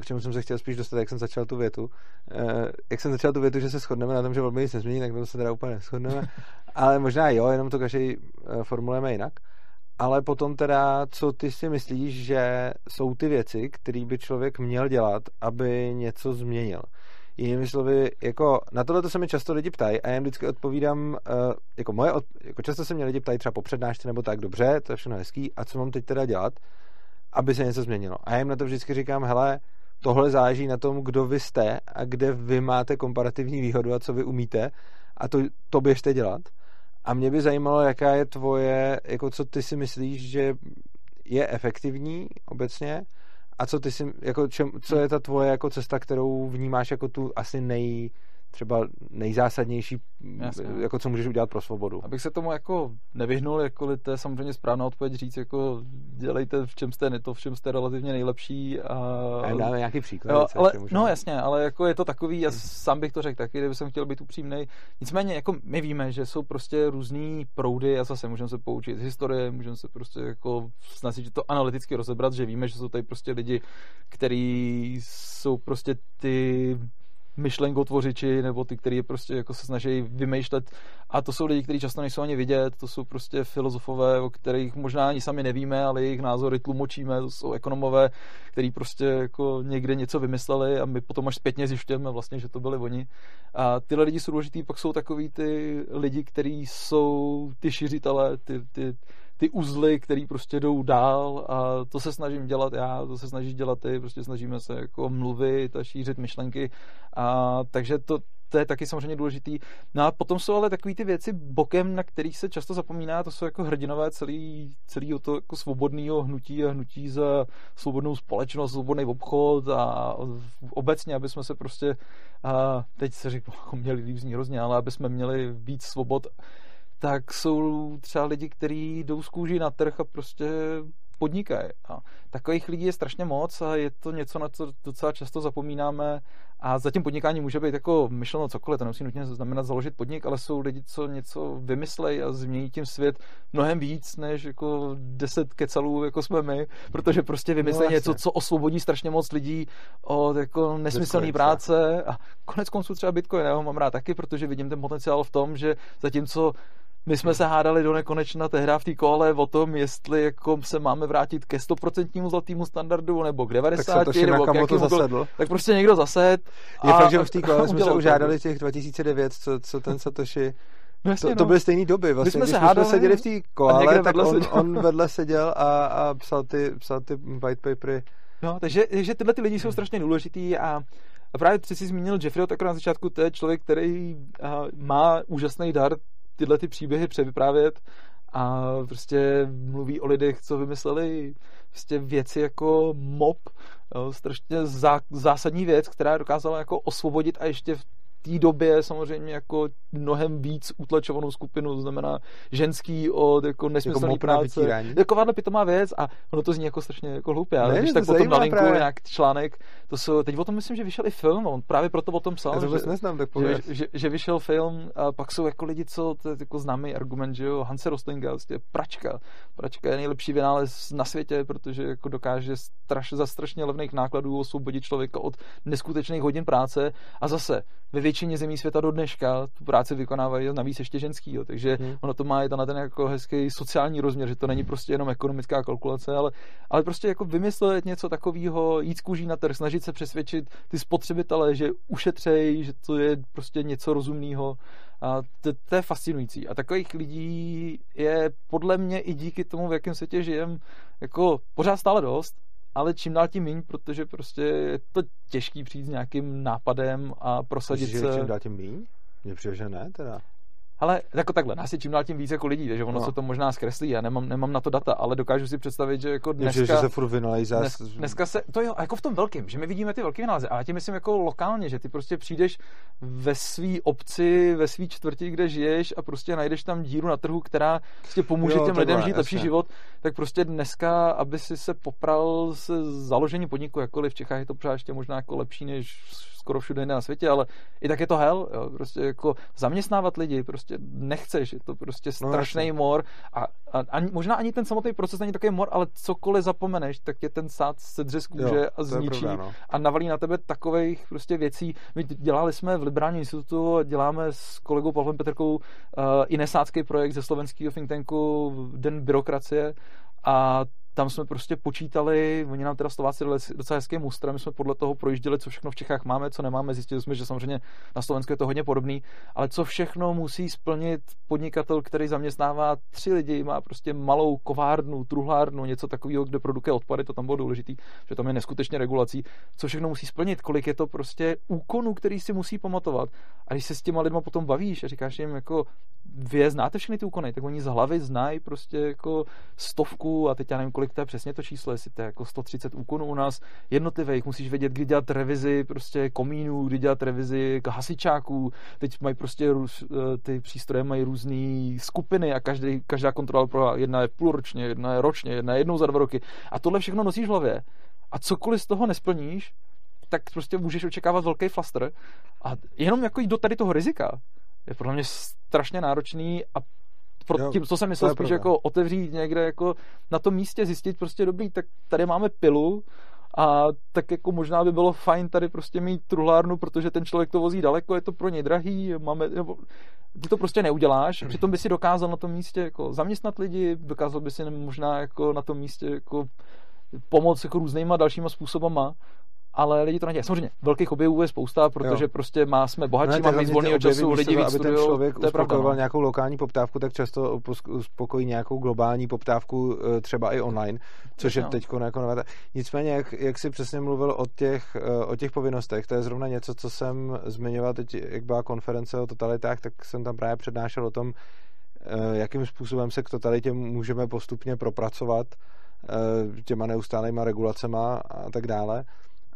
k čemu jsem se chtěl spíš dostat, jak jsem začal tu větu, jak jsem začal tu větu, že se shodneme na tom, že volby nic nezmění, tak to se teda úplně neshodneme. Ale možná jo, jenom to každý formulujeme jinak. Ale potom teda, co ty si myslíš, že jsou ty věci, které by člověk měl dělat, aby něco změnil? Jinými slovy, jako na tohle se mi často lidi ptají a já jim vždycky odpovídám, jako moje, jako často se mě lidi ptají třeba po přednášce nebo tak, dobře, to je všechno hezký, a co mám teď teda dělat, aby se něco změnilo? A já jim na to vždycky říkám, hele, tohle záleží na tom, kdo vy jste a kde vy máte komparativní výhodu a co vy umíte a to, to běžte dělat. A mě by zajímalo, jaká je tvoje, jako co ty si myslíš, že je efektivní obecně a co ty si, jako čem, co je ta tvoje jako cesta, kterou vnímáš jako tu asi nej, třeba nejzásadnější, Jasně. jako co můžeš udělat pro svobodu. Abych se tomu jako nevyhnul, jako to je samozřejmě správná odpověď říct, jako dělejte v čem jste, ne to v čem jste relativně nejlepší. A... Já jim dáme nějaký příklad. Jo, ale, no jasně, ale jako je to takový, já sám bych to řekl taky, kdyby jsem chtěl být upřímnej. Nicméně, jako my víme, že jsou prostě různý proudy a zase můžeme se poučit z historie, můžeme se prostě jako snažit to analyticky rozebrat, že víme, že jsou tady prostě lidi, kteří jsou prostě ty myšlenkotvořiči nebo ty, kteří prostě jako se snaží vymýšlet. A to jsou lidi, kteří často nejsou ani vidět, to jsou prostě filozofové, o kterých možná ani sami nevíme, ale jejich názory tlumočíme, to jsou ekonomové, kteří prostě jako někde něco vymysleli a my potom až zpětně zjišťujeme vlastně, že to byli oni. A tyhle lidi jsou důležitý, pak jsou takový ty lidi, kteří jsou ty šiřitelé, ty, ty ty uzly, který prostě jdou dál, a to se snažím dělat já, to se snaží dělat ty, prostě snažíme se jako mluvit a šířit myšlenky, a takže to, to je taky samozřejmě důležitý. No a potom jsou ale takový ty věci bokem, na kterých se často zapomíná, to jsou jako hrdinové celý, celýho to jako svobodného hnutí a hnutí za svobodnou společnost, svobodný obchod a obecně, aby jsme se prostě, a teď se říkám, jako měli líp zní hrozně, ale aby jsme měli víc svobod, tak jsou třeba lidi, kteří jdou z kůží na trh a prostě podnikají. A takových lidí je strašně moc a je to něco, na co docela často zapomínáme. A za tím podnikání může být jako myšleno cokoliv, to nemusí nutně znamenat založit podnik, ale jsou lidi, co něco vymyslejí a změní tím svět mnohem víc, než jako deset kecalů, jako jsme my, protože prostě vymyslejí no, něco, co osvobodí strašně moc lidí od jako nesmyslné práce. A konec konců třeba Bitcoin, já ho mám rád taky, protože vidím ten potenciál v tom, že zatímco my jsme se hádali do nekonečna tehda v té kole o tom, jestli jako se máme vrátit ke sto procent zlatému standardu nebo k devadesát procent. Tak se nebo k jakým zasedl. Tak prostě někdo zased. Je fakt, že v té kole jsme se už hádali těch dva tisíce devět, co, co ten Satoši. No jasně, to, to byly stejné doby. Vlastně, jsme když se hádali, jsme seděli v té kole, tak on, on vedle seděl a, a psal, ty, psal ty white papery. No, takže, takže tyhle ty lidi jsou strašně důležitý a a právě ty jsi zmínil Jeffreyho Tuckera na začátku, to je člověk, který a, má úžasný dar tyhle ty příběhy převyprávět a prostě mluví o lidech, co vymysleli prostě věci jako mob, jo, strašně zá, zásadní věc, která dokázala jako osvobodit a ještě v té době samozřejmě jako mnohem víc utlačovanou skupinu, to znamená ženský od jako nesmyslné jako práce. Takováhle pitomá věc a ono to zní jako strašně jako hloupě, ale ne, když tak potom na linku nějak článek, to jsou, teď o tom myslím, že vyšel i film, on právě proto o tom psal, to že, neznám, tak že, že, že vyšel film a pak jsou jako lidi, co to je jako známý argument, že jo, Hanse Roslinga, vlastně pračka, pračka je nejlepší vynález na světě, protože jako dokáže straš, za strašně levných nákladů osvobodit člověka od neskutečných hodin práce a zase ve většině zemí světa do dneška tu práci vykonávají navíc ještě ženský, jo. Takže hmm. ono to má i na ten jako hezký sociální rozměr, že to není prostě jenom ekonomická kalkulace, ale, ale prostě jako vymyslet něco takového, jít z kůží na trh, snažit se přesvědčit ty spotřebitele, že ušetřejí, že to je prostě něco rozumného. A to, to je fascinující. A takových lidí je podle mě i díky tomu, v jakém světě žijem, jako pořád stále dost, ale čím dál tím míň, protože prostě je to těžký přijít s nějakým nápadem a prosadit se. Že čím dál tím míň? Mně přijde, že ne teda. Ale jako takhle, nás je čím dál tím víc jako lidí, takže ono no. se to možná zkreslí, já nemám, nemám na to data, ale dokážu si představit, že jako dneska... Přijde, že se furt vynalezá. Dnes, dneska se, to jo, jako v tom velkým, že my vidíme ty velké vynálezy, ale já tím myslím jako lokálně, že ty prostě přijdeš ve svý obci, ve svý čtvrti, kde žiješ a prostě najdeš tam díru na trhu, která prostě pomůže jo, těm lidem byla, žít jasně. lepší život, tak prostě dneska, aby si se popral se založením podniku, jakkoliv v Čechách je to pořád ještě možná jako lepší než skoro všude na světě, ale i tak je to hell, jo, prostě jako zaměstnávat lidi, prostě nechceš, je to prostě strašný no, mor a, a, a možná ani ten samotný proces není takový mor, ale cokoliv zapomeneš, tak tě ten sád sedře z kůže a zničí pravda, no. a navalí na tebe takových prostě věcí. My dělali jsme v Liberálním institutu a děláme s kolegou Pavlem Petrkou uh, inesácký projekt ze slovenského think tanku Den byrokracie a tam jsme prostě počítali, oni nám teda Slováci dali docela hezký mustr, my jsme podle toho projížděli, co všechno v Čechách máme, co nemáme, zjistili jsme, že samozřejmě na Slovensku je to hodně podobný, ale co všechno musí splnit podnikatel, který zaměstnává tři lidi, má prostě malou kovárnu, truhlárnu, něco takového, kde produkuje odpady, to tam bylo důležitý, že tam je neskutečně regulací, co všechno musí splnit, kolik je to prostě úkonů, který si musí pamatovat. A když se s těma lidma potom bavíš a říkáš jim jako vy znáte všechny ty úkony, tak oni z hlavy znají prostě jako stovku a teď já nevím, kolik to je přesně to číslo, jestli to je jako sto třicet úkonů u nás jednotlivých, musíš vědět, kdy dělat revizi prostě komínů, kdy dělat revizi hasičáků, teď mají prostě ty přístroje mají různé skupiny a každý, každá kontrola pro jedna je půlročně, jedna je ročně, jedna je jednou za dva roky a tohle všechno nosíš v hlavě a cokoliv z toho nesplníš, tak prostě můžeš očekávat velký flastr a jenom jako jít do tady toho rizika je podle mě strašně náročný a pro jo, tím, co jsem myslel, spíš jako otevřít někde jako na tom místě, zjistit prostě dobrý, tak tady máme pilu A tak jako možná by bylo fajn tady prostě mít truhlárnu, protože ten člověk to vozí daleko, je to pro něj drahý, máme, nebo, ty to prostě neuděláš, přitom by si dokázal na tom místě jako zaměstnat lidi, dokázal by si možná jako na tom místě jako pomoct jako různýma dalšíma způsobama, ale lidi to nedělají. Samozřejmě, velkých objevů je spousta, protože jo. prostě má, jsme bohatší, máme víc volného času, lidi víc studujou. Aby ten člověk uspokojoval nějakou lokální poptávku, tak často uspokojí nějakou globální poptávku, třeba i online, což je teďko jako nové. Nicméně, jak, jak jsi přesně mluvil o těch, o těch povinnostech, to je zrovna něco, co jsem zmiňoval teď, jak byla konference o totalitách, tak jsem tam právě přednášel o tom, jakým způsobem se k totalitě můžeme postupně propracovat těma neustálejma regulacema a tak dále.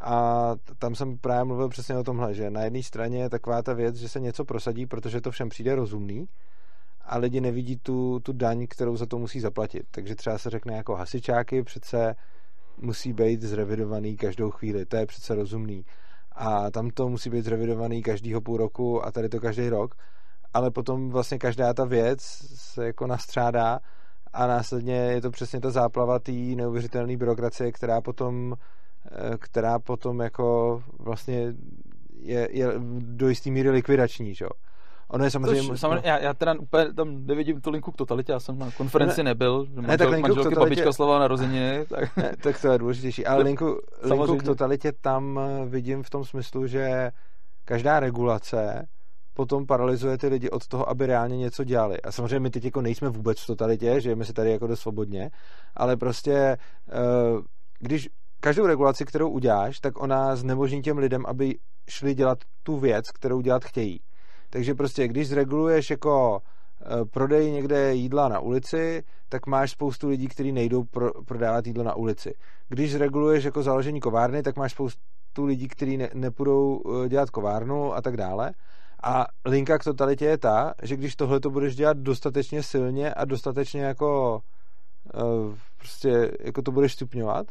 A tam jsem právě mluvil přesně o tomhle, že na jedné straně je taková ta věc, že se něco prosadí, protože to všem přijde rozumný a lidi nevidí tu, tu daň, kterou za to musí zaplatit. Takže třeba se řekne jako hasičáky přece musí být zrevidovaný každou chvíli, to je přece rozumný. A tam to musí být zrevidovaný každýho půl roku a tady to každý rok. Ale potom vlastně každá ta věc se jako nastřádá a následně je to přesně ta záplava té neuvěřitelné byrokracie, která potom která potom jako vlastně je, je do jistý míry likvidační, že jo. Ono je samozřejmě... Tož, samozřejmě já, já teda úplně tam nevidím tu linku k totalitě, já jsem na konferenci ne, nebyl, že ne, manžel, tak manželky totalitě, babička slova narozeniny. Tak. Ne, tak to je důležitější, ale linku, linku k totalitě tam vidím v tom smyslu, že každá regulace potom paralyzuje ty lidi od toho, aby reálně něco dělali. A samozřejmě my teď jako nejsme vůbec v totalitě, žijeme si tady jako dost svobodně, ale prostě když každou regulaci, kterou uděláš, tak ona znemožní těm lidem, aby šli dělat tu věc, kterou dělat chtějí. Takže prostě, když zreguluješ jako prodej někde jídla na ulici, tak máš spoustu lidí, kteří nejdou pro, prodávat jídlo na ulici. Když zreguluješ jako založení kovárny, tak máš spoustu lidí, kteří ne, nepůjdou dělat kovárnu a tak dále. A linka k totalitě je ta, že když tohle to budeš dělat dostatečně silně a dostatečně jako prostě jako to budeš stupňovat,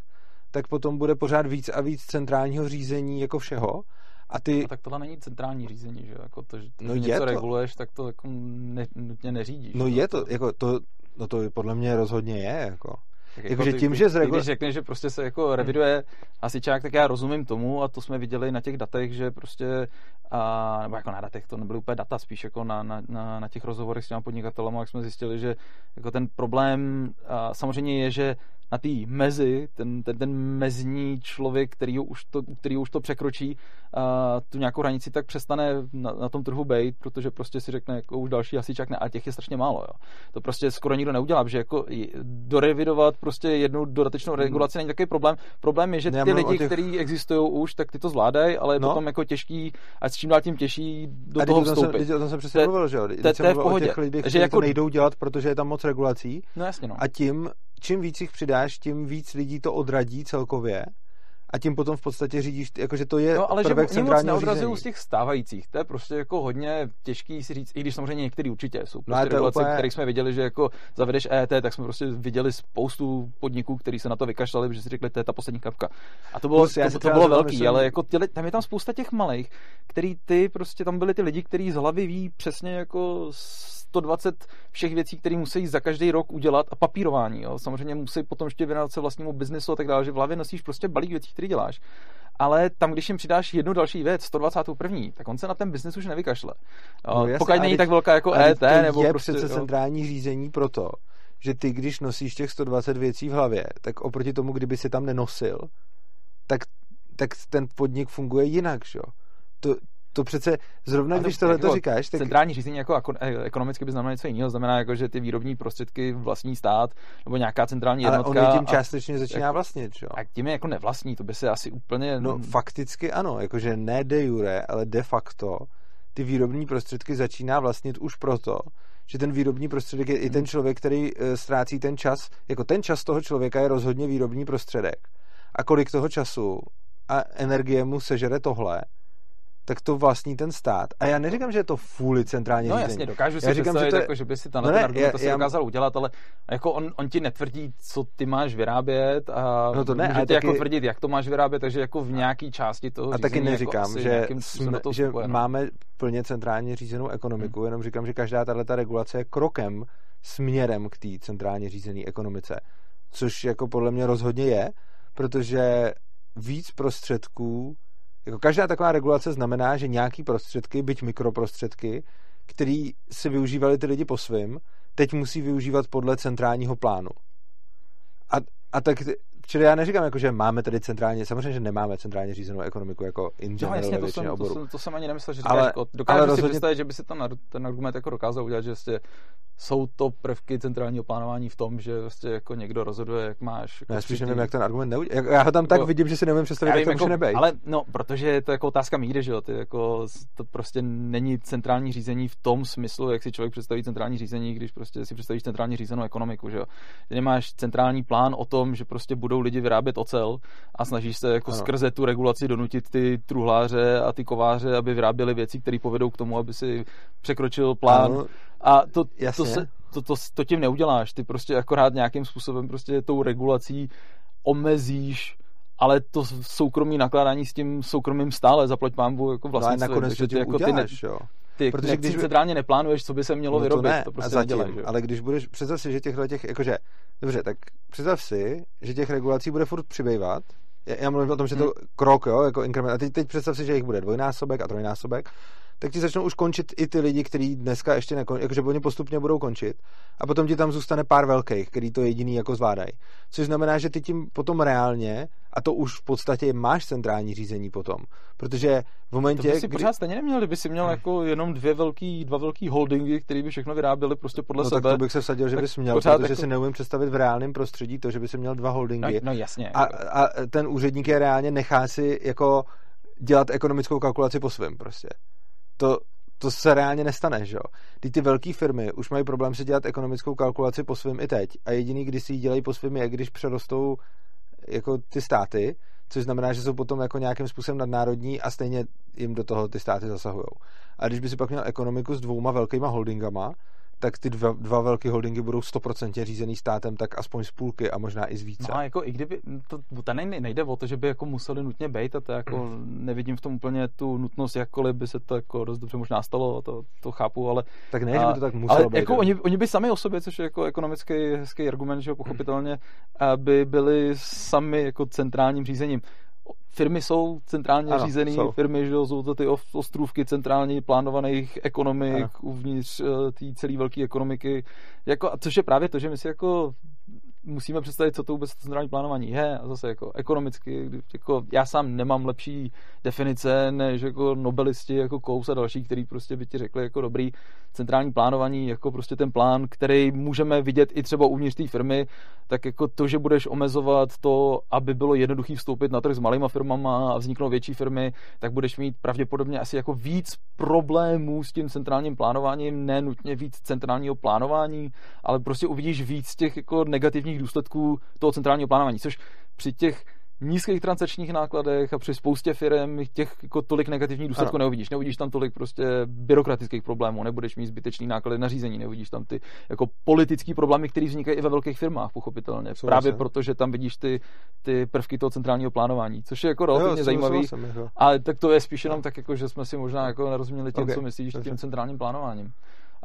tak potom bude pořád víc a víc centrálního řízení jako všeho. A ty... A tak tohle není centrální řízení, že? Jako to, že no něco to. Reguluješ, tak to jako ne, nutně neřídíš. No, no je to, to, jako to, no to podle mě rozhodně je, jako. Tak jako, jako ty, tím, že zregul... Když řekneš, že prostě se jako reviduje hasičák, tak já rozumím tomu a to jsme viděli na těch datech, že prostě, a, nebo jako na datech, to nebyly úplně data, spíš jako na, na, na, na těch rozhovorech s těma podnikatelama, jak jsme zjistili, že jako ten problém a, samozřejmě je, že na té mezi, ten, ten, ten mezní člověk, který už to, který už to překročí a, tu nějakou hranici, tak přestane na, na tom trhu bejt, protože prostě si řekne, jako už další hasičák ne, a těch je strašně málo. Jo. To prostě skoro nikdo neudělá, že jako dorevidovat prostě jednu dodatečnou regulaci není takový problém. Problém je, že ty lidi, těch... kteří existují už, tak ty to zvládají, ale no. potom jako těžký a s čím dál tím těžší do a toho vstoupit. A to jsem přesně mluvil, že jo? To je v pohodě. Že to nejdou dělat, protože je tam moc regulací. No jasně, no. A tím, čím víc jich přidáš, tím víc lidí to odradí celkově. A tím potom v podstatě řídíš, jakože to je no, ale prvek že moc neodrazují z těch stávajících. To je prostě jako hodně těžký si říct, i když samozřejmě některý určitě jsou. Prostě no, regulace, úplně... kterých jsme viděli, že jako zavedeš E E T, tak jsme prostě viděli spoustu podniků, kteří se na to vykašlali, protože si řekli, to je ta poslední kapka. A to bylo, to, to bylo velký, myslím... ale jako těle, tam je tam spousta těch malých, který ty prostě tam byli ty lidi, kteří z hlavy ví přesně jako sto dvacet všech věcí, které musí za každý rok udělat a papírování. Jo. Samozřejmě musí potom ještě věnovat se vlastnímu biznesu a tak dále, že v hlavě nosíš prostě balík věcí, které děláš. Ale tam, když jim přidáš jednu další věc, sto dvacet jedna, tak on se na ten biznes už nevykašle. No, pokud není tak velká jako E T, nebo je prostě přece jo. centrální řízení proto, že ty, když nosíš těch sto dvacet věcí v hlavě, tak oproti tomu, kdyby si tam nenosil, tak, tak ten podnik funguje jinak, že jo. To To přece zrovna, to, když tohle to jako říkáš... Tak... Centrální řízení jako ekonomicky by znamenalo něco jiného. Znamená, jako, že ty výrobní prostředky vlastní stát nebo nějaká centrální jednotka... Ale on je tím částečně a, začíná jako, vlastnit, jo? A tím je jako nevlastní, to by se asi úplně... No fakticky ano, jakože ne de jure, ale de facto ty výrobní prostředky začíná vlastnit už proto, že ten výrobní prostředek je hmm. i ten člověk, který uh, ztrácí ten čas. Jako ten čas toho člověka je rozhodně výrobní prostředek. A kolik toho času a energie mu sežere tohle, tak to vlastní ten stát. A já neříkám, že je to fůli centrální řízení. No jasně, dokážu si říkám, že, to je... jako, že by si tenhle no ten argument já, asi já... dokázal udělat, ale jako on, on ti netvrdí, co ty máš vyrábět a no to ne, může ti taky... jako tvrdit, jak to máš vyrábět, takže jako v nějaký části toho a řízení. A taky neříkám, jako že, jsme, toho že máme plně centrálně řízenou ekonomiku, hmm. jenom říkám, že každá tato regulace je krokem směrem k té centrálně řízené ekonomice, což jako podle mě rozhodně je, protože víc prostředků, jako každá taková regulace znamená, že nějaký prostředky, byť mikroprostředky, který se využívali ty lidi po svým, teď musí využívat podle centrálního plánu. A, a tak, čili já neříkám, jako, že máme tady centrálně, samozřejmě, že nemáme centrálně řízenou ekonomiku jako in general no, ve většině oboru. To jsem, to jsem ani nemyslel, že ale, jako, dokážu ale si rozhodně... představit, že by si ten, ten argument jako dokázal udělat, že vlastně jsou to prvky centrálního plánování v tom, že vlastně jako někdo rozhoduje, jak máš. Jako já spíš nevím, jak ten argument neudělal. Já ho tam tak jako, vidím, že si nemůžu představit, jak to může jako, nebejt. Ale no, protože je to jako otázka míry, že jo, ty jako, to prostě není centrální řízení v tom smyslu, jak si člověk představí centrální řízení, když prostě si představíš centrálně řízenou ekonomiku, že jo. Ty nemáš centrální plán o tom, že prostě budou lidi vyrábět ocel a snažíš se jako ano. skrze tu regulaci donutit ty truhláře a ty kováře, aby vyráběli věci, které povedou k tomu, aby si překročil plán. Ano. A to, to, se, to, to, to tím neuděláš. Ty prostě akorát nějakým způsobem prostě tou regulací omezíš, ale to soukromí nakládání s tím soukromým stále zaplať pánbu jako vlastnictví. No a nakonec to tím jako uděláš, ty ne, jo. Ty, protože když centrálně neplánuješ, co by se mělo no vyrobit, to, ne, to prostě neděláš. Ale když budeš, představ si, že těchhle těch, jakože, dobře, tak představ si, že těch regulací bude furt přibývat. Já, já mluvím o tom, že hmm. to krok, jo, jako inkrement. A teď, teď představ si, že jich bude dvojnásobek a trojnásobek. Tak ti začnou už končit i ty lidi, kteří dneska ještě nekončí, jakože oni postupně budou končit a potom ti tam zůstane pár velkých, který to jediný jako zvládají. Což znamená, že ty tím potom reálně, a to už v podstatě máš centrální řízení potom, protože v momentě... To by si kdy... pořád stejně neměl, kdyby si měl jako jenom dvě velký, dva velký holdingy, který by všechno vyráběli prostě podle no, sebe. No tak to bych se vsadil, že bys měl, protože jako... si neumím představit v reálném prostředí to, že by si měl dva holdingy. No, no jasně. A, a ten úředník je reálně nechá si jako dělat ekonomickou kalkulaci po svém prostě. To, to se reálně nestane, že jo. Teď ty velké firmy už mají problém si dělat ekonomickou kalkulaci po svým i teď. A jediný, když si ji dělají po svým, je když přerostou jako ty státy, což znamená, že jsou potom jako nějakým způsobem nadnárodní a stejně jim do toho ty státy zasahujou. A když by si pak měl ekonomiku s dvouma velkýma holdingama, tak ty dva, dva velké holdingy budou stoprocentně řízený státem, tak aspoň z půlky a možná i z více. No a jako i kdyby, to, to nejde o to, že by jako museli nutně bejt a to jako nevidím v tom úplně tu nutnost, jakkoliv by se to jako dost dobře možná stalo, to, to chápu, ale... Tak ne, a, že by to tak muselo ale bejt. Jako oni, oni by sami o sobě, což je jako ekonomický hezký argument, že pochopitelně, by byli sami jako centrálním řízením. Firmy jsou centrálně ano, řízený, jsou. Firmy že jsou to ty ostrůvky centrálně plánovaných ekonomik ano. uvnitř uh, té celé velké ekonomiky. Jako, což je právě to, že my si jako musíme představit, co to vůbec centrální plánování je. A zase jako ekonomicky, jako já sám nemám lepší definice než jako nobelisti, jako Kous a další, který prostě by ti řekli jako dobrý centrální plánování, jako prostě ten plán, který můžeme vidět i třeba uvnitř té firmy, tak jako to, že budeš omezovat to, aby bylo jednoduchý vstoupit na trh s malýma firmama a vzniknou větší firmy, tak budeš mít pravděpodobně asi jako víc problémů s tím centrálním plánováním, ne nutně víc centrálního plánování, ale prostě uvidíš víc těch jako negativních důsledků toho centrálního plánování, což při těch nízkých transakčních nákladech a při spoustě firem těch jako tolik negativních důsledků ano. neuvidíš. Neuvidíš tam tolik prostě byrokratických problémů, nebudeš mít zbytečný náklady na řízení, neuvidíš tam ty jako politický problémy, které vznikají i ve velkých firmách, pochopitelně. Jsou Právě proto, že tam vidíš ty, ty prvky toho centrálního plánování, což je jako relativně zajímavý. Ale tak to je spíš jenom tak, jako, že jsme si možná jako nerozuměli tím, okay. co myslíš tím centrálním plánováním.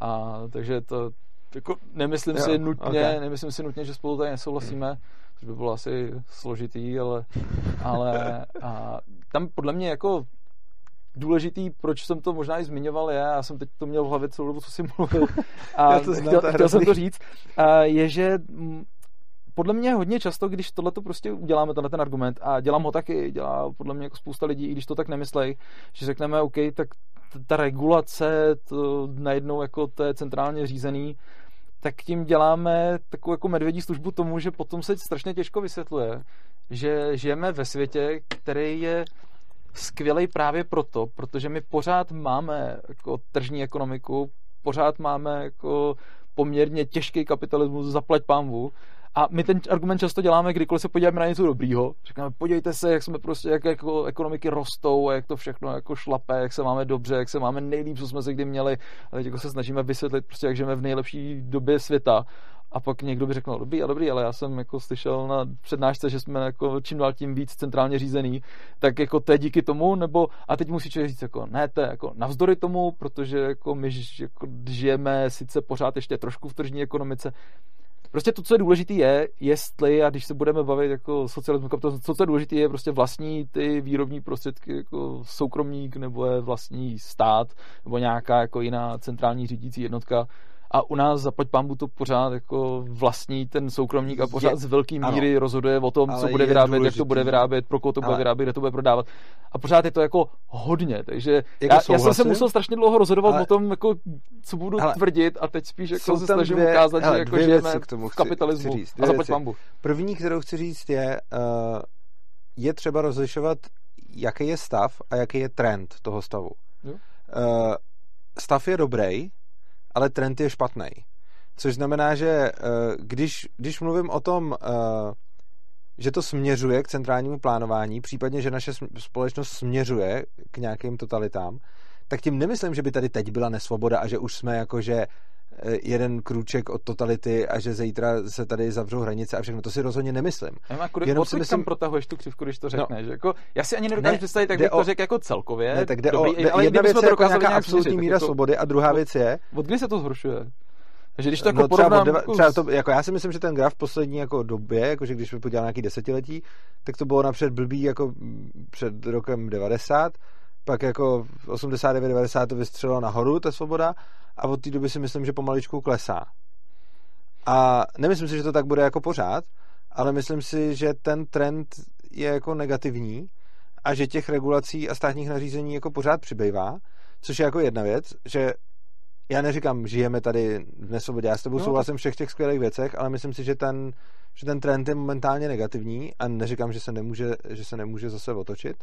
A takže to Jako nemyslím, jo, si nutně, okay. nemyslím si nutně, že spolu tady nesouhlasíme, což by bylo asi složitý, ale, ale a tam podle mě jako důležitý, proč jsem to možná i zmiňoval, já, já jsem teď to měl v hlavě celou dobu, co si mluvil, a to chtěl, chtěl jsem to říct, a je, že podle mě hodně často, když tohleto prostě uděláme, tenhle ten argument, a dělám ho taky, dělá podle mě jako spousta lidí, i když to tak nemyslej, že řekneme, OK, tak ta regulace, to najednou jako to je centrálně řízený, tak tím děláme takovou jako medvědí službu tomu, že potom se strašně těžko vysvětluje, že žijeme ve světě, který je skvělej právě proto, protože my pořád máme jako tržní ekonomiku, pořád máme jako poměrně těžký kapitalismus, zaplať pánvu. A my ten argument často děláme, kdykoliv se podíváme na něco dobrýho. Říkáme, podívejte se, jak jsme prostě, jak jako ekonomiky rostou, a jak to všechno jako šlape, jak se máme dobře, jak se máme nejlíp, co jsme se kdy měli. A teď jako se snažíme vysvětlit, prostě, jak žijeme v nejlepší době světa. A pak někdo by řekl, dobrý a dobrý, ale já jsem jako slyšel na přednášce, že jsme jako čím dál tím víc centrálně řízený, tak jako to je díky tomu, nebo a teď musí člověk říct, jako ne, to je jako navzdory tomu, protože jako my jako žijeme sice pořád ještě trošku v tržní ekonomice, Prostě to, co je důležité, je, jestli, a když se budeme bavit jako socialismu, kapitalismu, co, co je důležité, je prostě vlastní ty výrobní prostředky jako soukromník, nebo je vlastní stát, nebo nějaká jako jiná centrální řídící jednotka. A u nás, zaplať pánbu, to pořád jako vlastní ten soukromník a pořád je, z velký míry ano, rozhoduje o tom, co bude vyrábět, důležitý, jak to bude vyrábět, pro koho to bude ale... vyrábět, kde to bude prodávat. A pořád je to jako hodně, takže jako já, já jsem se musel strašně dlouho rozhodovat ale... o tom, jako, co budu ale... tvrdit a teď spíš jako se snažím dvě... ukázat, ale že jako žijeme v kapitalismu. Chci, chci říct, a zaplať pánbu. První, kterou chci říct, je, uh, je třeba rozlišovat, jaký je stav a jaký je trend toho stavu. Uh, stav je dobrý, ale trend je špatný. Což znamená, že když, když mluvím o tom, že to směřuje k centrálnímu plánování, případně, že naše společnost směřuje k nějakým totalitám, tak tím nemyslím, že by tady teď byla nesvoboda a že už jsme jakože jeden krůček od totality a že zítra se tady zavřou hranice a všechno. To si rozhodně nemyslím. Kudy, jenom si myslím... tam protahuješ tu křivku, když to řekneš. No. Jako, já si ani nedokážu ne, představit, tak bych o... to řekl jako celkově. Ne, tak jde dobrý, o... ale jedna věc je jako nějaká absolutní měřit, míra jako... svobody a druhá od, věc je... Od kdy se to zhoršuje? Takže když to jako no, porovnám... Třeba, jako... Třeba to, jako já si myslím, že ten graf v poslední jako době, jakože když jsme podělali nějaký desetiletí, tak to bylo napřed blbý jako před rokem devadesát, pak jako osmdesát devět devadesát to vystřelilo nahoru, ta svoboda, a od té doby si myslím, že pomaličku klesá. A nemyslím si, že to tak bude jako pořád, ale myslím si, že ten trend je jako negativní a že těch regulací a státních nařízení jako pořád přibývá, což je jako jedna věc, že já neříkám, žijeme tady v nesvobodě, já s tebou no, souhlasím všech těch skvělých věcech, ale myslím si, že ten, že ten trend je momentálně negativní a neříkám, že se nemůže, že se nemůže zase otočit.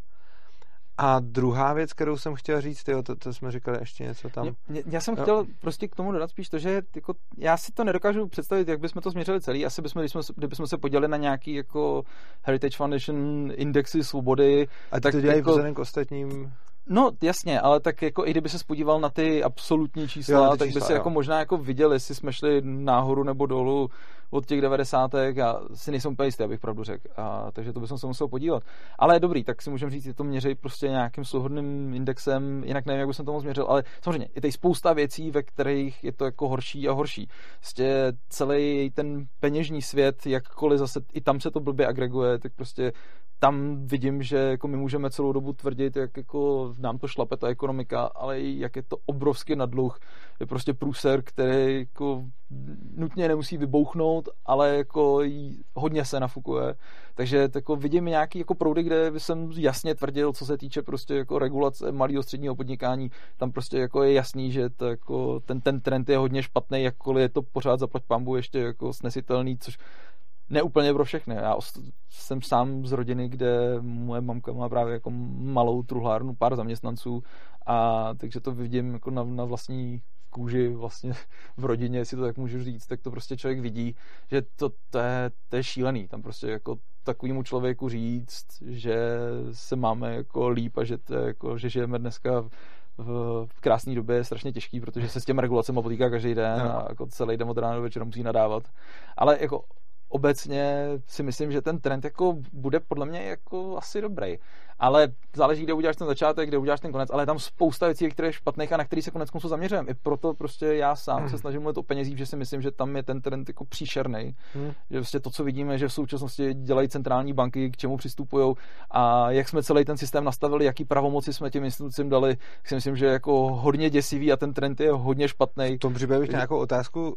A druhá věc, kterou jsem chtěl říct, tyjo, to, to jsme říkali ještě něco tam. Já, já jsem chtěl jo. prostě k tomu dodat spíš to, že jako, já si to nedokážu představit, jak bychom to změřili celý. Asi bychom, kdybychom, kdybychom se podělili na nějaký jako Heritage Foundation indexy svobody. A tak to dělají jako, vzhledem k ostatním... No jasně, ale tak jako i kdyby se podíval na ty absolutní čísla, jo, ty tak čísla, by si jo. jako možná jako viděl, jestli jsme šli nahoru nebo dolů od těch devadesátek a si nejsem úplně jistý, abych pravdu řekl. A, takže to bychom se musel podívat. Ale dobrý, tak si můžeme říct, že to měří prostě nějakým souhodným indexem, jinak nevím, jak bych jsem tomu změřil, ale samozřejmě je tady spousta věcí, ve kterých je to jako horší a horší. Prostě celý ten peněžní svět, jakkoliv zase i tam se to blbě agreguje, tak prostě tam vidím, že jako my můžeme celou dobu tvrdit, jak jako nám to šlape ta ekonomika, ale jak je to obrovský nadluh, je prostě průser, který jako nutně nemusí vybouchnout, ale jako hodně se nafukuje. Takže jako vidím nějaký jako proudy, kde jsem jasně tvrdil, co se týče prostě jako regulace malého středního podnikání, tam prostě jako je jasný, že to jako ten, ten trend je hodně špatný, jakkoliv je to pořád zaplať pambu ještě jako snesitelný, což neúplně pro všechny. Já jsem sám z rodiny, kde moje mamka má právě jako malou truhlárnu, pár zaměstnanců, a takže to vidím jako na, na vlastní kůži vlastně v rodině, jestli to tak můžu říct, tak to prostě člověk vidí, že to, to, je, to je šílený. Tam prostě jako takovýmu člověku říct, že se máme jako líp a že, to je jako, že žijeme dneska v krásné době je strašně těžký, protože se s těmi regulacemi potýká každý den no. a jako celý den od rána do večera musí nadávat. Ale jako obecně si myslím, že ten trend jako bude podle mě jako asi dobrý. Ale záleží, kde uděláš ten začátek, kde uděláš ten konec, ale je tam spousta věcí, které je špatných a na které se konec konců zaměřujeme. I proto prostě já sám hmm. se snažím mluvit o penězích, že si myslím, že tam je ten trend jako příšerný. Hmm. Že prostě to, co vidíme, že v současnosti dělají centrální banky, k čemu přistupují a jak jsme celý ten systém nastavili, jaký pravomoci jsme těm institucím dali, tak si myslím, že je jako hodně děsivý a ten trend je hodně špatný. V tom případě bych nějakou otázku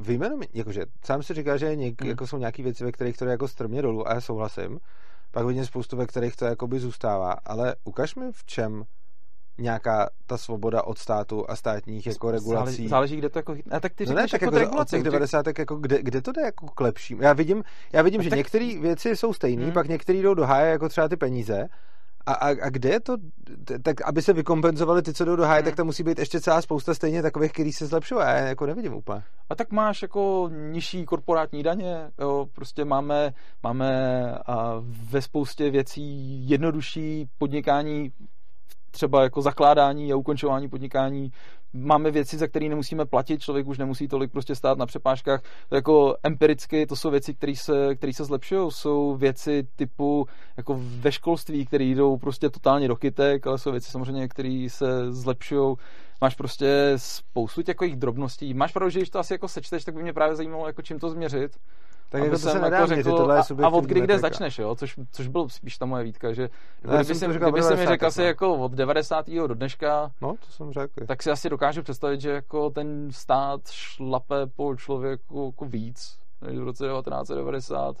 vyjmenuji, jakože sám si říká, že něk, mm. jako jsou nějaké věci, ve kterých to je jako strmě dolů a já souhlasím, pak vidím spoustu, ve kterých to jakoby zůstává, ale ukaž mi, v čem nějaká ta svoboda od státu a státních jako regulací. Záleží, záleží kde to jako chytne. Tak ty říkáš no ne, tak jako, jako regulace. Od těch devadesát jako kde, kde to jde jako k lepším. Já vidím, já vidím že tak... některé věci jsou stejné, mm. pak některé jdou do háje, jako třeba ty peníze. A, a, a kde je to? Tak aby se vykompenzovaly ty, co jdou do háje, hmm. tak tam musí být ještě celá spousta stejně takových, který se zlepšuje. Já jako nevidím úplně. A tak máš jako nižší korporátní daně. Jo? Prostě máme, máme a ve spoustě věcí jednodušší podnikání třeba jako zakládání a ukončování podnikání. Máme věci, za které nemusíme platit, člověk už nemusí tolik prostě stát na přepážkách. Jako empiricky to jsou věci, které se, které se zlepšují. Jsou věci typu jako ve školství, které jdou prostě totálně do kytek, ale jsou věci samozřejmě, které se zlepšují. Máš prostě spoustu takových drobností. Máš pravdu, že když to asi jako sečteš, tak by mě právě zajímalo, jako čím to změřit. Tak to se nedá měřit, tohle je subjektivní. A od kdy kde začneš, jo? Což, což byl spíš ta moje výtka, že no, kdyby si mi řekl asi jako od devadesátého do dneška, no, to jsem řekl. Tak si asi dokážu představit, že jako ten stát šlape po člověku jako víc než v roce devatenáct set devadesát.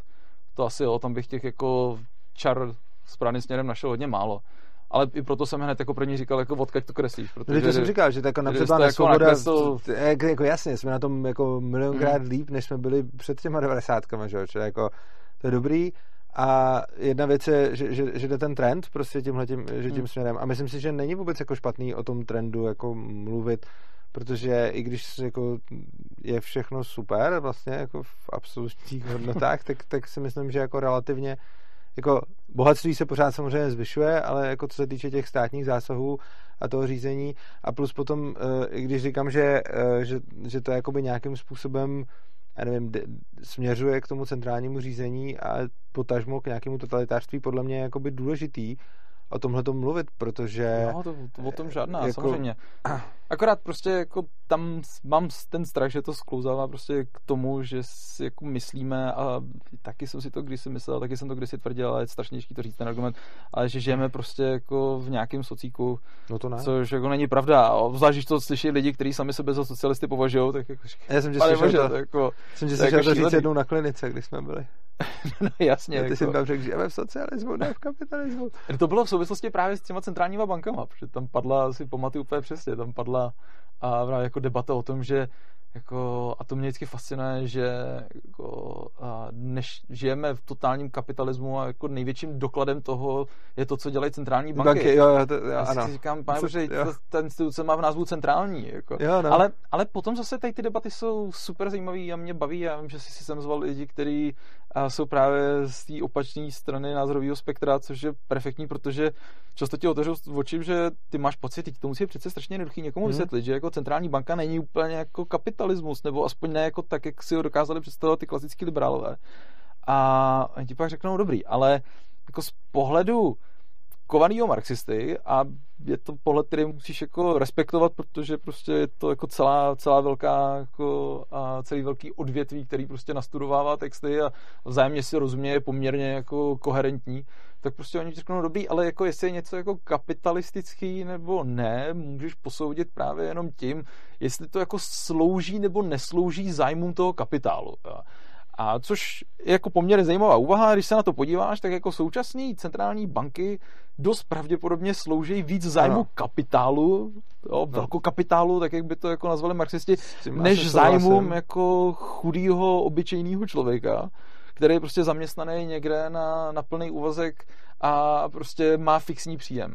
To asi jo, tam bych těch jako čar správným směrem našel hodně málo. Ale i proto jsem hned jako první říkal, jako odkud to kreslíš. Protože to jsem říkal, že jako například nesvoboda, jako, jako jasně, jsme na tom jako milionkrát mm. líp, než jsme byli před těma devadesátkama, že jo, jako to je dobrý. A jedna věc je, že, že, že jde ten trend prostě tímhletím, že tím mm. směrem. A myslím si, že není vůbec jako špatný o tom trendu jako mluvit, protože i když jako je všechno super vlastně jako v absolutních hodnotách, tak, tak si myslím, že jako relativně jako bohatství se pořád samozřejmě zvyšuje, ale jako co se týče těch státních zásahů a toho řízení a plus potom, i když říkám, že, že, že to jakoby nějakým způsobem, já nevím, de, směřuje k tomu centrálnímu řízení a potažmo k nějakému totalitářství, podle mě je jakoby důležitý o tomhletom mluvit, protože... No, to, to o tom žádná, jako... samozřejmě. Akorát prostě jako tam mám ten strach, že to sklouzává prostě k tomu, že si jako myslíme a taky jsem si to kdysi myslel, taky jsem to kdysi tvrdil, ale je strašně těžký to říct ten argument, ale že žijeme prostě jako v nějakém socíku, no to ne. Což jako není pravda. Zvlášť, když to slyší lidi, kteří sami sebe za socialisty považují, tak jako... Já jsem tě slyšel to, jako, jsem tě slyšel jako to říct jednou na klinice, když jsme byli. No jasně. Ty jako... jsi tam řekl, žijeme v socialismu, ne v kapitalismu. To bylo v souvislosti právě s těma centrálníma bankama, protože tam padla, si pamatuju úplně přesně, tam padla a právě jako debata o tom, že jako, a to mě vždycky fascinuje, že jako, než žijeme v totálním kapitalismu a jako největším dokladem toho je to, co dělají centrální banky. banky jo, jo, to, jo, já si ano. říkám, pane, protože ta instituce má v názvu centrální. Jako. Jo, no. ale, ale potom zase tady ty debaty jsou super zajímavý a mě baví. Já vím, že jsi si sem zval lidi, kteří jsou právě z té opačné strany názorového spektra, což je perfektní, protože často ti otevřou oči, že ty máš pocit, to musí přece strašně jednoduchý někomu hmm. vysvětlit, že jako centrální banka není úplně jako kapitalismus, nebo aspoň ne jako tak, jak si ho dokázali představovat ty klasický liberálové. A ti pak řeknou, dobrý, ale jako z pohledu kovanýho marxisty a je to pohled, který musíš jako respektovat, protože prostě je to jako celá, celá velká, jako a celý velký odvětví, který prostě nastudovává texty a vzájemně si rozuměje poměrně jako koherentní, tak prostě oni řeknou, dobrý, ale jako jestli je něco jako kapitalistický nebo ne, můžeš posoudit právě jenom tím, jestli to jako slouží nebo neslouží zájmům toho kapitálu. A což je jako poměrně zajímavá úvaha, když se na to podíváš, tak jako současné centrální banky dost pravděpodobně slouží víc zájmu ano. kapitálu, jo, velkokapitálu, tak jak by to jako nazvali marxisti, než zájmům jako chudýho, obyčejného člověka, který je prostě zaměstnaný někde na, na plný úvazek a prostě má fixní příjem.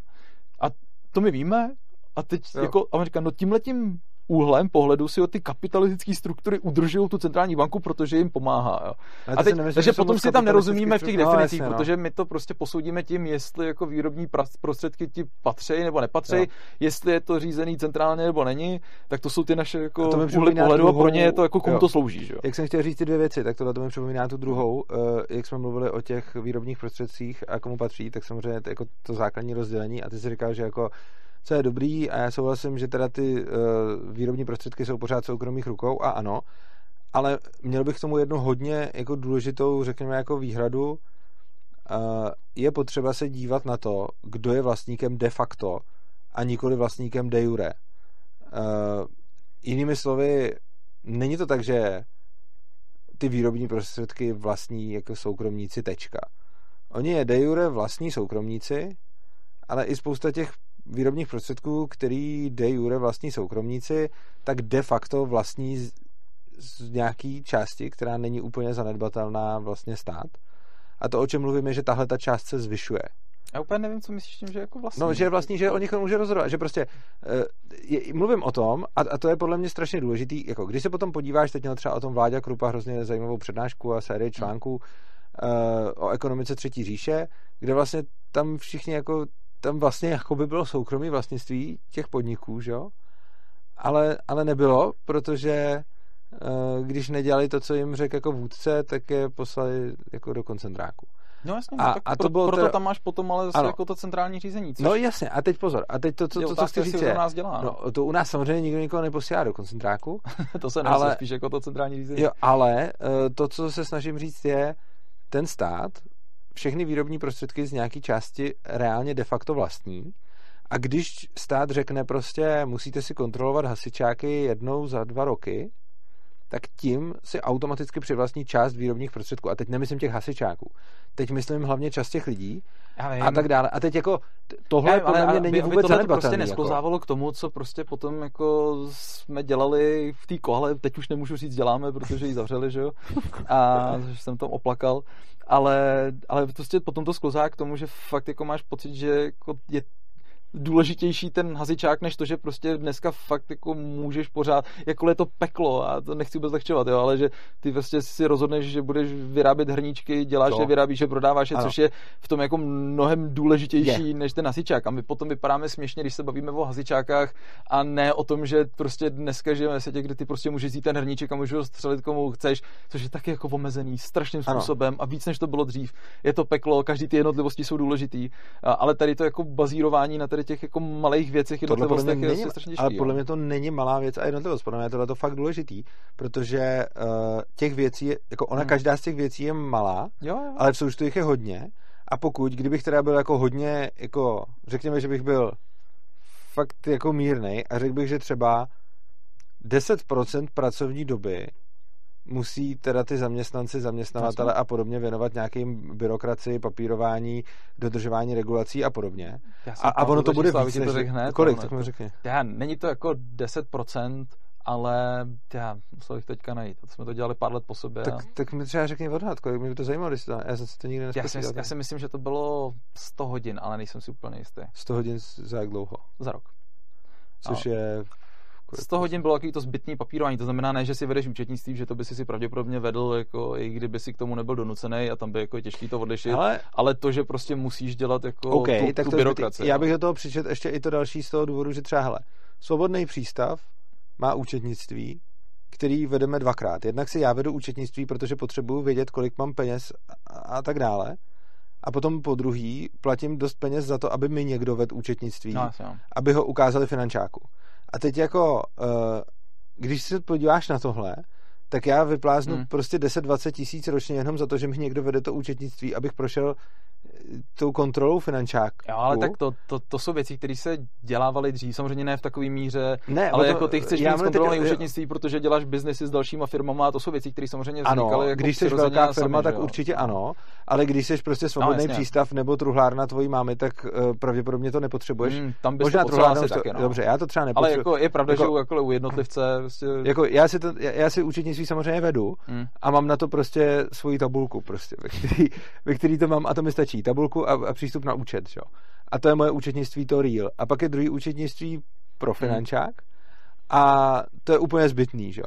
A to my víme a teď jo. jako Amerika, no tímhletím úhlem pohledu si o ty kapitalistické struktury udržují tu centrální banku, protože jim pomáhá. Jo. A teď, nemyslím, takže potom si tam nerozumíme v těch definicích, no, jasně, protože no. my to prostě posoudíme tím, jestli jako výrobní prostředky ti patří nebo nepatří, jestli je to řízený centrálně nebo není, tak to jsou ty naše jako úhly pohledu a pro ně je to jako komu jo. to slouží. Že? Jak jsem chtěl říct ty dvě věci, tak tohle to mi připomíná tu druhou, jak jsme mluvili o těch výrobních prostředcích a komu patří, tak samozřejmě jako to základní rozdělení a ty si říkal, že jako co je dobrý a já souhlasím, že teda ty uh, výrobní prostředky jsou pořád soukromých rukou a ano, ale měl bych k tomu jednu hodně jako důležitou, řekněme jako výhradu, uh, je potřeba se dívat na to, kdo je vlastníkem de facto a nikoli vlastníkem de jure. Uh, jinými slovy, není to tak, že ty výrobní prostředky vlastní jako soukromníci tečka. Oni je de jure vlastní soukromníci, ale i spousta těch výrobních prostředků, který de jure vlastní soukromníci, tak de facto vlastní z, z nějaký části, která není úplně zanedbatelná vlastně stát. A to, o čem mluvím, je, že tahle ta část se zvyšuje. Já úplně nevím, co myslíš tím, že jako vlastní. No, že je vlastní, že o nich může rozhodovat, že prostě je, mluvím o tom, a, a to je podle mě strašně důležitý, jako když se potom podíváš, teď měl třeba o tom Vláďa Krupa hrozně zajímavou přednášku a sérii článků hmm. uh, o ekonomice třetí říše, kde vlastně tam všichni jako tam vlastně jako by bylo soukromé vlastnictví těch podniků, že jo? Ale, ale nebylo, protože když nedělali to, co jim řekl jako vůdce, tak je poslali jako do koncentráku. No jasně, a, a to pro, bylo proto teda... tam máš potom ale zase ano. jako to centrální řízení. Což... No jasně, a teď pozor, a teď to, co, je to, co chci říct je, nás dělá, no, to u nás samozřejmě nikdo nikoho neposílá do koncentráku. To se ale... spíš jako to centrální řízení. Jo, ale to, co se snažím říct je, ten stát všechny výrobní prostředky z nějaké části reálně de facto vlastní. A když stát řekne prostě, musíte si kontrolovat hasičáky jednou za dva roky, tak tím si automaticky přivlastní část výrobních prostředků. A teď nemyslím těch hasičáků. Teď myslím hlavně část těch lidí a tak dále. A teď jako tohle vím, podle mě ale, není aby, vůbec zanedbatelný. Tohle prostě nesklozávalo jako. K tomu, co prostě potom jako jsme dělali v té kohle. Teď už nemůžu říct děláme, protože ji zavřeli, že jo? A jsem tam oplakal. Ale, ale prostě potom to sklouzá k tomu, že fakt jako máš pocit, že jako je důležitější ten hasičák, než to, že prostě dneska fakt jako můžeš pořád, jakkoliv je to peklo, a to nechci vůbec lehčovat, jo, ale že ty vlastně si rozhodneš, že budeš vyrábět hrníčky, děláš to. Je, vyrábíš je, prodáváš je, ano. Což je v tom jako mnohem důležitější je. Než ten hasičák. A my potom vypadáme směšně, když se bavíme o hasičákách a ne o tom, že prostě dneska žijeme ve světě, kde ty prostě můžeš jít ten hrníček a můžeš ho střelit komu chceš, což je taky jako omezený strašným způsobem ano. A víc, než to bylo dřív. Je to peklo, každý ty jednotlivosti jsou důležitý, ale tady to jako bazírování na těch jako malých věcech jednotlivostech je strašně těžký. Ale podle mě to není malá věc a jednotlivost. Podle mě je tohle to fakt důležitý, protože uh, těch věcí, jako ona hmm. každá z těch věcí je malá, jo, jo. ale v součtu jich je hodně a pokud, kdybych teda byl jako hodně, jako řekněme, že bych byl fakt jako mírnej a řekl bych, že třeba deset procent pracovní doby musí teda ty zaměstnanci, zaměstnavatele a podobně věnovat nějakým byrokracii, papírování, dodržování regulací a podobně. A, a ono to bude víc, než... Řekne, kolik, to, tak mi řekni. Já, není to jako deset procent, ale já musel bych teďka najít. To jsme to dělali pár let po sobě. Tak, a... tak mi třeba řekni odhad, kolik mě by to zajímalo, když to... Já jsem si to nikdy nespočítal. Já, já si myslím, že to bylo sto hodin, ale nejsem si úplně jistý. sto hodin za jak dlouho? Za rok. Což ale... je... sto hodin bylo takový to zbytný papírování, to znamená ne, že si vedeš účetnictví, že to by si si pravděpodobně vedl, jako, i kdyby si k tomu nebyl donucený a tam by jako těžký to odlišit, ale, ale to, že prostě musíš dělat jako okay, tu, tak tu byrokracii. Zbyt... Já bych do toho přičet ještě i to další z toho důvodu, že třeba hele, Svobodný přístav má účetnictví, který vedeme dvakrát. Jednak si já vedu účetnictví, protože potřebuju vědět, kolik mám peněz a tak dále. A potom po druhý platím dost peněz za to, aby mi někdo vedl účetnictví, no, aby ho ukázali finančáku. A teď jako, když se podíváš na tohle, tak já vypláznu hmm. prostě deset dvacet tisíc ročně jenom za to, že mi někdo vede to účetnictví, abych prošel tou kontrolou finančák. Jo, ale tak to, to, to jsou věci, které se dělávaly dřív, samozřejmě ne v takové míře, ne, ale to, jako ty chceš mít kontrolované účetnictví, protože děláš biznesy s dalšíma firmama a to jsou věci, které samozřejmě vznikaly. Ano, jako když jsi velká firma, sami, tak určitě ano, ale když jsi prostě Svobodný no, přístav nebo truhlárna tvojí mámy, tak uh, pravděpodobně to nepotřebuješ. Hmm, tam bys potřeboval taky, no. Dobře, já to třeba nepotřebuji. Ale jako je pravda, jako, že jako u jednotlivce vlastně... jako já si to já si účetnictví samozřejmě vedu hmm. a mám na to prostě svoji tabulku prostě, ve který, ve který to mám a to mi stačí. Tabulku a, a přístup na účet, jo. A to je moje účetnictví, to real. A pak je druhý účetnictví pro finančák a to je úplně zbytný, jo.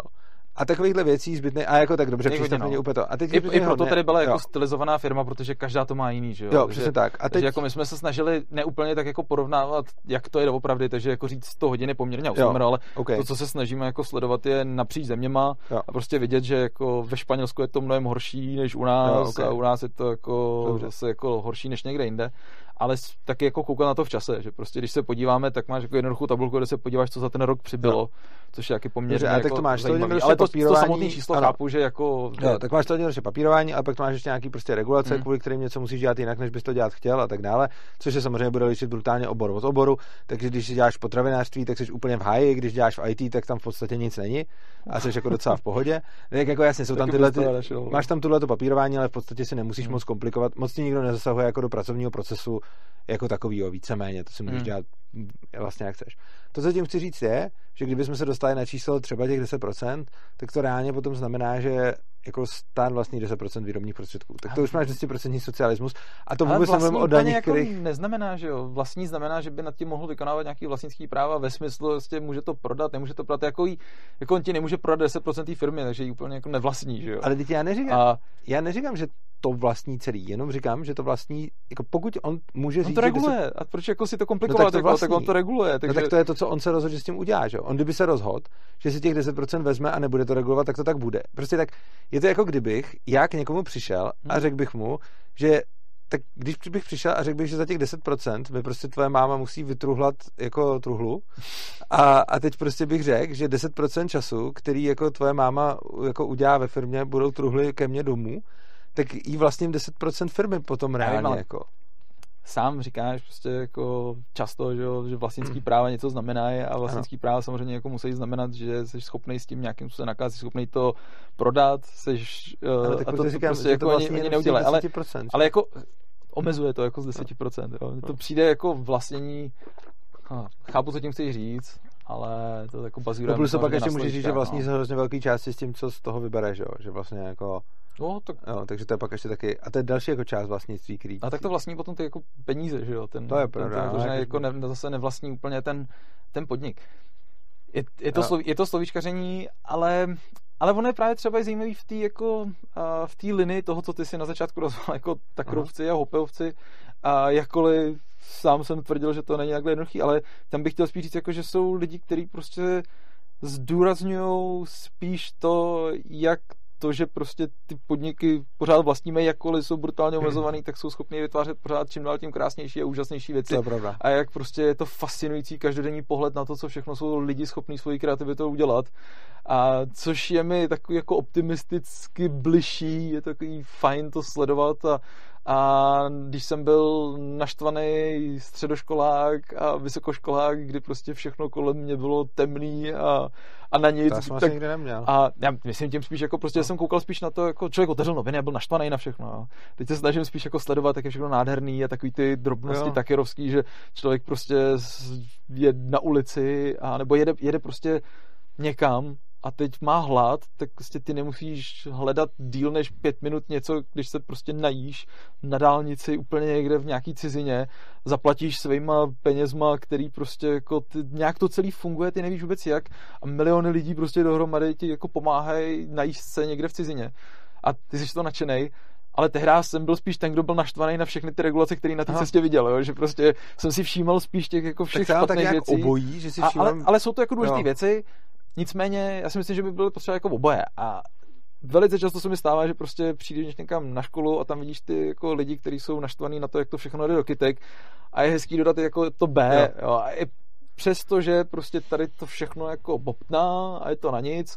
A takovýchhle věcí zbytné a jako tak dobře přístup není úplně to. A teď I, i proto tady byla jo. jako stylizovaná firma, protože každá to má jiný, že jo. Jo, přesně že, tak. A teď jako my jsme se snažili neúplně tak jako porovnávat, jak to je doopravdy, takže jako říct sto hodin je poměrně usměrné, ale okay. to, co se snažíme jako sledovat, je napříč zeměma jo. a prostě vidět, že jako ve Španělsku je to mnohem horší než u nás, jo, okay. a u nás je to jako dobře. Zase jako horší než někde jinde. Ale taky jako koukat na to v čase, že prostě když se podíváme, tak máš jako jednoduchou tabulku, kde se podíváš, co za ten rok přibylo, což je taky poměrně jako tak to máš zajímavý, ale to, to samotné číslo ano. chápu, že jako... Jo, tak máš to jednoduché papírování, ale pak to máš ještě nějaký prostě regulace, hmm. kvůli kterým něco musíš dělat jinak, než bys to dělat chtěl a tak dále, což je samozřejmě bude lišit brutálně obor od oboru, takže když si děláš potravinářství, tak jsi úplně v háji, když děláš v í té, tak tam v podstatě nic není a jsi jako docela v pohodě. Tak jako jasně, jsou tam tyhle ty, máš tam tuhle to papírování, ale v podstatě si nemusíš moc komplikovat, moc ti nikdo nezasahuje jako do pracovního procesu. Jako takovýho víceméně, to si můžeš hmm. dělat vlastně jak chceš. To, co tím chci říct je, že kdybychom se dostali na číslo třeba těch deset procent, tak to reálně potom znamená, že jako stát vlastní deset procent výrobních prostředků. Tak to ale... už máš deset procent socialismus a to vůbec nemluvím o daních, jako kterých... neznamená, že jo. Vlastní znamená, že by nad tím mohl vykonávat nějaký vlastnický práva ve smyslu, že může to prodat, nemůže to prodat, jako, jí, jako on ti nemůže prodat deset procent té firmy, takže ji úplně jako nevlastní, že jo. Ale teď já neříkám, a... já neříkám, že to vlastní celý. Jenom říkám, že to vlastní, jako pokud on může on říct... On to reguluje. Se... A proč jako si to komplikovat? No tak, to vlastní. tak on to reguluje. Takže... No tak to je to, co on se rozhodl, že s tím udělá. Že? On kdyby se rozhodl, že si těch deset procent vezme a nebude to regulovat, tak to tak bude. Prostě tak je to jako kdybych já k někomu přišel a řekl bych mu, že tak když bych přišel a řekl bych, že za těch deset procent mi prostě tvoje máma musí vytruhlat jako truhlu a, a teď prostě bych řekl, že deset procent času, který jako tvoje máma jako udělá ve firmě, budou truhly ke mně domů, tak jí vlastním deset procent firmy potom reálně jako. Sám říkáš prostě jako často, že, že vlastnický práva něco znamenají a vlastnický ano. práva samozřejmě jako musí znamenat, že jsi schopný s tím nějakým způsobem nakázat, jsi schopný to prodat, jsi ano, tak a to, to říkám, prostě jako to vlastně ani, ani neudělají. Ale, ale jako omezuje to jako z deset procent. Jo. To přijde jako vlastnění, chápu, co tím chci říct, ale to jako bazírujeme. No plus to pak ještě můžeš říct, že vlastní se hrozně velký části s tím, co z toho vybereš, jo. Že vlastně jako... No, tak... jo, takže to je pak ještě taky... A to je další jako část vlastnictví, který... A tak to vlastní potom ty jako peníze, že jo. Ten, to je pravda. Ten, ten, ten, jako ne, zase nevlastní úplně ten, ten podnik. Je, je, to slov, je to slovíčkaření, ale... Ale ono je právě třeba i zajímavý v té jako, uh, linii toho, co ty si na začátku nazval jako takrovci a hopevci, a jakkoliv sám jsem tvrdil, že to není takhle jednoduchý, ale tam bych chtěl spíš říct, jako, že jsou lidi, kteří prostě zdůrazňují spíš to, jak to, že prostě ty podniky pořád vlastníme, jakkoliv jsou brutálně omezovaný, tak jsou schopni vytvářet pořád čím dál tím krásnější a úžasnější věci. A jak prostě je to fascinující každodenní pohled na to, co všechno jsou lidi schopní svojí kreativitou udělat. A což je mi takový jako optimisticky bližší, je takový fajn to sledovat. A, a když jsem byl naštvaný středoškolák a vysokoškolák, kdy prostě všechno kolem mě bylo temný a, a na nic. To jsem tak, nikdy neměl. A já myslím tím spíš, jako prostě no. jsem koukal spíš na to, jako člověk otevřel noviny a byl naštvaný na všechno. Jo. Teď se snažím spíš jako sledovat, jak je všechno nádherný a takový ty drobnosti no. takerovský, že člověk prostě je na ulici a nebo jede, jede prostě někam a teď má hlad, tak prostě ty nemusíš hledat díl než pět minut něco, když se prostě najíš na dálnici úplně někde v nějaký cizině, zaplatíš svýma penězma, který prostě jako ty, nějak to celý funguje, ty nevíš vůbec jak a miliony lidí prostě dohromady ti jako pomáhají najíst se někde v cizině a ty jsi to nadšenej. Ale tehdy jsem byl spíš ten, kdo byl naštvaný na všechny ty regulace, který na té cestě viděl, jo? Že prostě jsem si všímal spíš těch jako všech tak špatných tak věcí. Obojí, že si všímám... a, ale, ale jsou to jako důležité věci. Nicméně, já si myslím, že by bylo potřeba jako oboje a velice často se mi stává, že prostě přijdeš někam na školu a tam vidíš ty jako lidi, kteří jsou naštvaný na to, jak to všechno jde do kytek a je hezký dodat jako to B, jo. Jo, a i přesto, že prostě tady to všechno jako bobtná a je to na nic,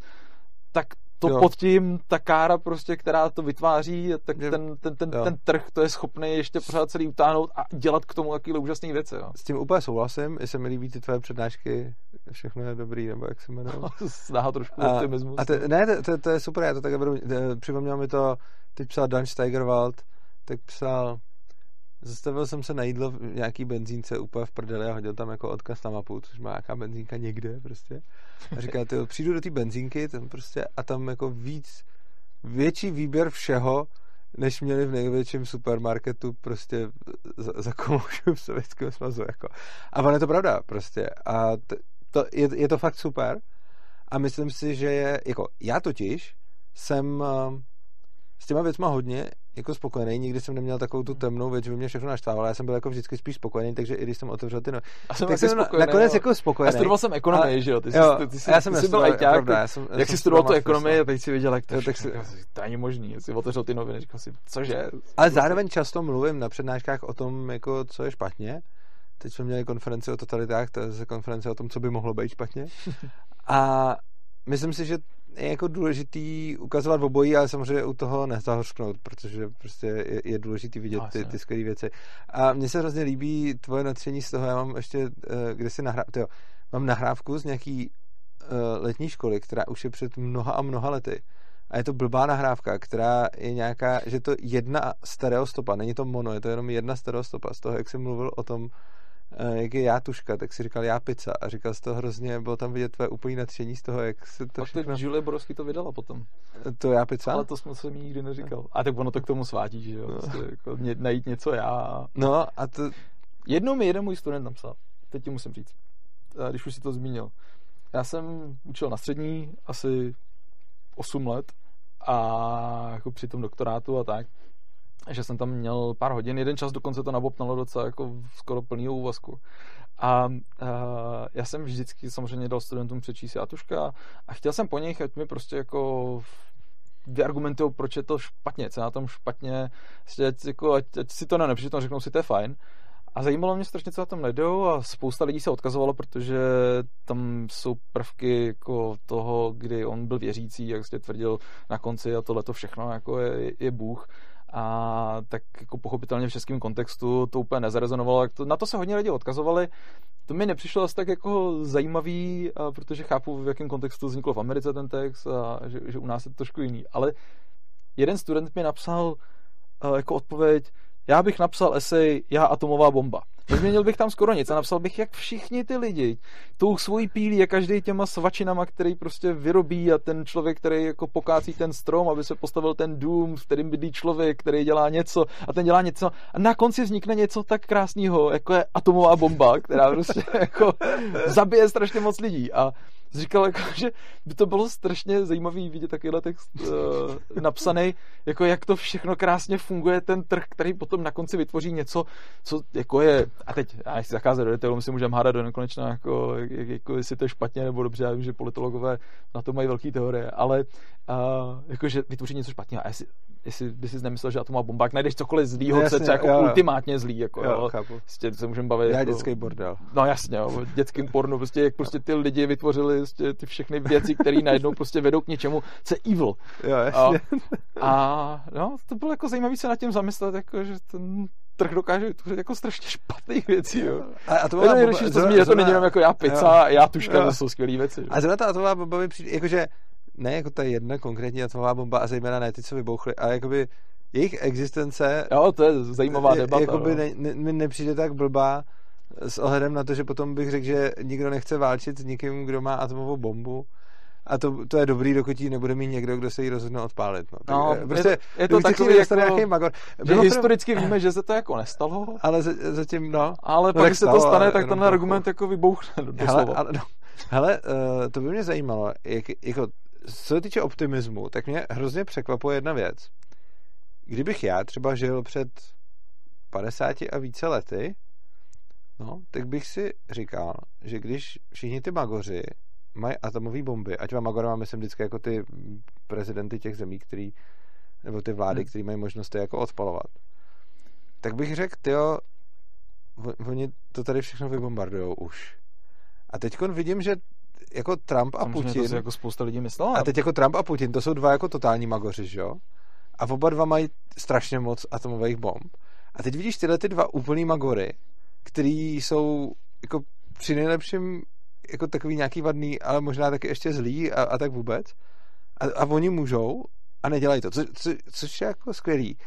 tak to jo. pod tím, ta kára prostě, která to vytváří, tak ten, ten, ten, ten trh to je schopný ještě pořád celý utáhnout a dělat k tomu takovýhle úžasný věci. Jo. S tím úplně souhlasím, jestli mi líbí ty tvé přednášky, všechno je dobrý, nebo jak se jmenuje. Snaha trošku optimismus. A te, ne, to, to, to je super, já to takhle beru, připomněl mi to, teď psal Dan Steigerwald, tak psal, zastavil jsem se na jídlo v nějaký benzínce úplně v prdeli a hodil tam jako odkaz na mapu, což má nějaká benzínka někde prostě. A říká, tyjo, přijdu do té benzínky tam prostě, a tam jako víc, větší výběr všeho, než měli v největším supermarketu prostě za, za komoušu v Sovětském svazu. Jako. A ono je to pravda prostě. A to, to je, je to fakt super. A myslím si, že je, jako já totiž jsem... S těma věcma hodně jako spokojený, nikdy jsem neměl takovou tu temnou věc, že by mě všechno naštávalo, já jsem byl jako vždycky spíš spokojený, takže i když jsem otevřel ty no... A jsem tak jsem spokojený, nakonec jo. jako spokojený. Já studoval jsem ekonomii, že jo, ty jsi, jo, ty, ty jsi, já jsem ty jsi byl ajťák, jak jsi studoval, studoval tu ekonomii a teď si viděl, jak to, jo, tak si... to není možný, jsi otevřel ty noviny, říkal si, cože? Ale zároveň často mluvím na přednáškách o tom, jako, co je špatně, teď jsme měli konferenci o totalitách, to je konference o tom, co by mohlo být špatně a myslím si, že je jako důležitý ukazovat obojí, ale samozřejmě u toho nezahořknout, protože prostě je, je důležitý vidět ty, ty skvělé věci. A mně se hrozně líbí tvoje nadšení z toho, já mám ještě, kde si nahrá... Tyjo, mám nahrávku z nějaký letní školy, která už je před mnoha a mnoha lety. A je to blbá nahrávka, která je nějaká, že to jedna stereostopa, není to mono, je to jenom jedna stereostopa. Z toho, jak jsi mluvil o tom, jak je já tuška, tak si říkal já pizza a říkal jsi to hrozně, bylo tam vidět tvoje úplný nadšení z toho, jak se to všechno... Julie Borowski to vydala potom. To já pizza? Ale to jsme se mi nikdy neříkal. A tak ono to k tomu svátí, že jo? No. Prostě jako najít něco já. No a to... Jednou mi jeden můj student napsal, teď ti musím říct, když už si to zmínil. Já jsem učil na střední asi osm let a jako při tom doktorátu a tak. že jsem tam měl pár hodin, jeden čas dokonce to nabopnalo docela jako skoro plnýho úvazku. A, a já jsem vždycky samozřejmě dal studentům přečíst játuška a chtěl jsem po nich, ať mi prostě jako vyargumentují, proč je to špatně, co je na tom špatně, ať, jako, ať, ať si to nepřečtou, řeknou si, to je fajn. A zajímalo mě strašně, co na tom najdou, a spousta lidí se odkazovalo, protože tam jsou prvky jako toho, kdy on byl věřící, jak se tvrdil na konci, a tohle to všechno jako je, je Bůh. A tak jako pochopitelně v českém kontextu to úplně nezarezonovalo. Na to se hodně lidi odkazovali. To mi nepřišlo asi tak jako zajímavý, protože chápu, v jakém kontextu vzniklo v Americe ten text a že, že u nás je to trošku jiný. Ale jeden student mi napsal jako odpověď: já bych napsal esej Já atomová bomba. Nezměnil bych tam skoro nic a napsal bych, jak všichni ty lidi tou svojí pílí a každý těma svačinama, který prostě vyrobí, a ten člověk, který jako pokácí ten strom, aby se postavil ten dům, v kterým bydlí člověk, který dělá něco a ten dělá něco a na konci vznikne něco tak krásného, jako je atomová bomba, která prostě jako zabije strašně moc lidí. A říkal, jako, že by to bylo strašně zajímavý vidět takovýhle text uh, napsaný, jako jak to všechno krásně funguje, ten trh, který potom na konci vytvoří něco, co jako je, a teď, já nechci zacházet do detailu, my si můžeme hádat do nekonečna, jako, jako jestli to je špatně nebo dobře, já vím, že politologové na to mají velké teorie, ale uh, jako, že vytvoří něco špatného, a jestli, jestli by si nemyslel, že atomová bomba, najdeš cokoliv zlýho, no, co je jako jo, ultimátně zlý, jako, jo, jo, prostě se můžeme bavit. Já jako, dětský bordel. No jasně, jo, dětským pornu, prostě jak prostě ty lidi vytvořili prostě ty všechny věci, které najednou prostě vedou k něčemu, co je evil. Jo, jasně. A, a no, to bylo jako zajímavé se nad tím zamyslet, jako, že ten trh dokáže vytvořit jako strašně špatných věcí, jo. A, a to bylo nejlepší, že to zmíní, že to není jenom jako já pizza, já tuška, to jsou skvělý věci. Jo. A zrovna ta atomová bomba mi přijde, jakože ne jako ta jedna konkrétní atomová bomba a zejména ne ty, co vybouchly, ale jakoby jejich existence... Jo, to je zajímavá debata. Jakoby ne, ne, mi nepřijde tak blbá s ohledem na to, že potom bych řekl, že nikdo nechce válčit s nikým, kdo má atomovou bombu. A to, to je dobrý, dokud ji nebude mít někdo, kdo se jí rozhodne odpálit. No. Tak, no, prostě, je, je to takový, jako, magor. Že historicky víme, že se to jako nestalo. Ale zatím, no. Ale no, pak se to stane, tak ten argument jako vybouchne doslova. Hele, no, hele uh, to by mě zajímalo, jak, jako, co se týče optimismu, tak mě hrozně překvapuje jedna věc. Kdybych já třeba žil před padesáti a více lety, no, tak bych si říkal, že když všichni ty magoři mají atomové bomby, ať vám magorama myslím vždycky jako ty prezidenty těch zemí, který, nebo ty vlády, hmm. které mají možnost jako odpalovat, tak bych řekl, tyjo, oni to tady všechno vybombardujou už. A teďkon vidím, že jako Trump a Putin... Samozřejmě to jako spousta lidí myslelo. A teď jako Trump a Putin, to jsou dva jako totální magoři, že jo? A oba dva mají strašně moc atomových bomb. A teď vidíš tyhle ty dva úplný magory, který jsou jako při nejlepším jako takový nějaký vadný, ale možná taky ještě zlý a, a tak vůbec. A, a oni můžou a nedělají to, co, co, což je jako skvělý.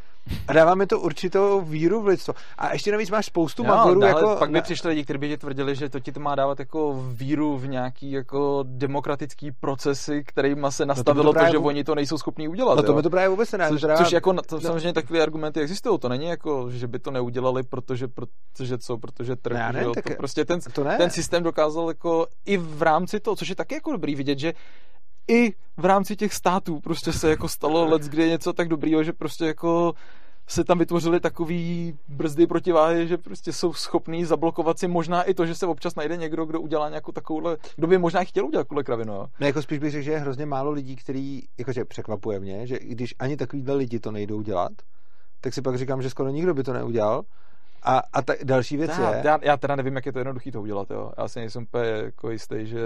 A dává mi to určitou víru v lidstvo. A ještě navíc máš spoustu no, magorů. Jako... Pak by přišli lidi, kteří by ti tvrdili, že to ti to má dávat jako víru v nějaký jako demokratický procesy, kterýma se nastavilo no to, to, právě... to, že oni to nejsou schopní udělat. No to mi to právě vůbec nedává. Což, což jako to, samozřejmě takové argumenty existují. To není jako, že by to neudělali, protože, protože co, protože trh. Ne, ne, jo, tak... to prostě ten, to ten systém dokázal jako i v rámci toho, což je taky jako dobrý vidět, že i v rámci těch států prostě se jako stalo let, kdy je něco tak dobrýho, že prostě jako se tam vytvořily takový brzdy protiváhy, že prostě jsou schopní zablokovat si možná i to, že se občas najde někdo, kdo udělá nějakou takovouhle, kdo by možná chtěl udělat takovouhle kravinu. Ne, jako spíš bych řekl, že je hrozně málo lidí, který, jakože překvapuje mě, že když ani takovýhle lidi to nejdou dělat, tak si pak říkám, že skoro nikdo by to neudělal. A, a ta další věc já, je... Já, já teda nevím, jak je to jednoduchý to udělat, jo. Já si nejsem úplně jako jistý, že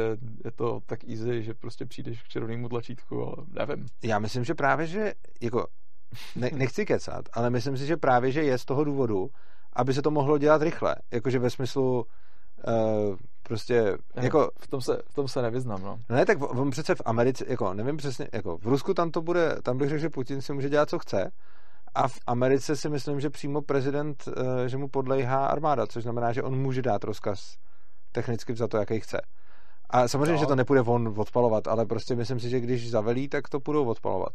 je to tak easy, že prostě přijdeš k červenému tlačítku, ale nevím. Já myslím, že právě, že jako, ne, nechci kecat, ale myslím si, že právě, že je z toho důvodu, aby se to mohlo dělat rychle. Jakože ve smyslu uh, prostě... Jako, v, tom se, v tom se nevyznám, no. Ne, tak on přece v Americe, jako nevím přesně, jako v Rusku tam to bude, tam bych řekl, že Putin si může dělat, co chce. A v Americe si myslím, že přímo prezident, že mu podléhá armáda, což znamená, že on může dát rozkaz technicky za to, jaký chce. A samozřejmě, no. že to nepůjde on odpalovat, ale prostě myslím si, že když zavelí, tak to půjdou odpalovat.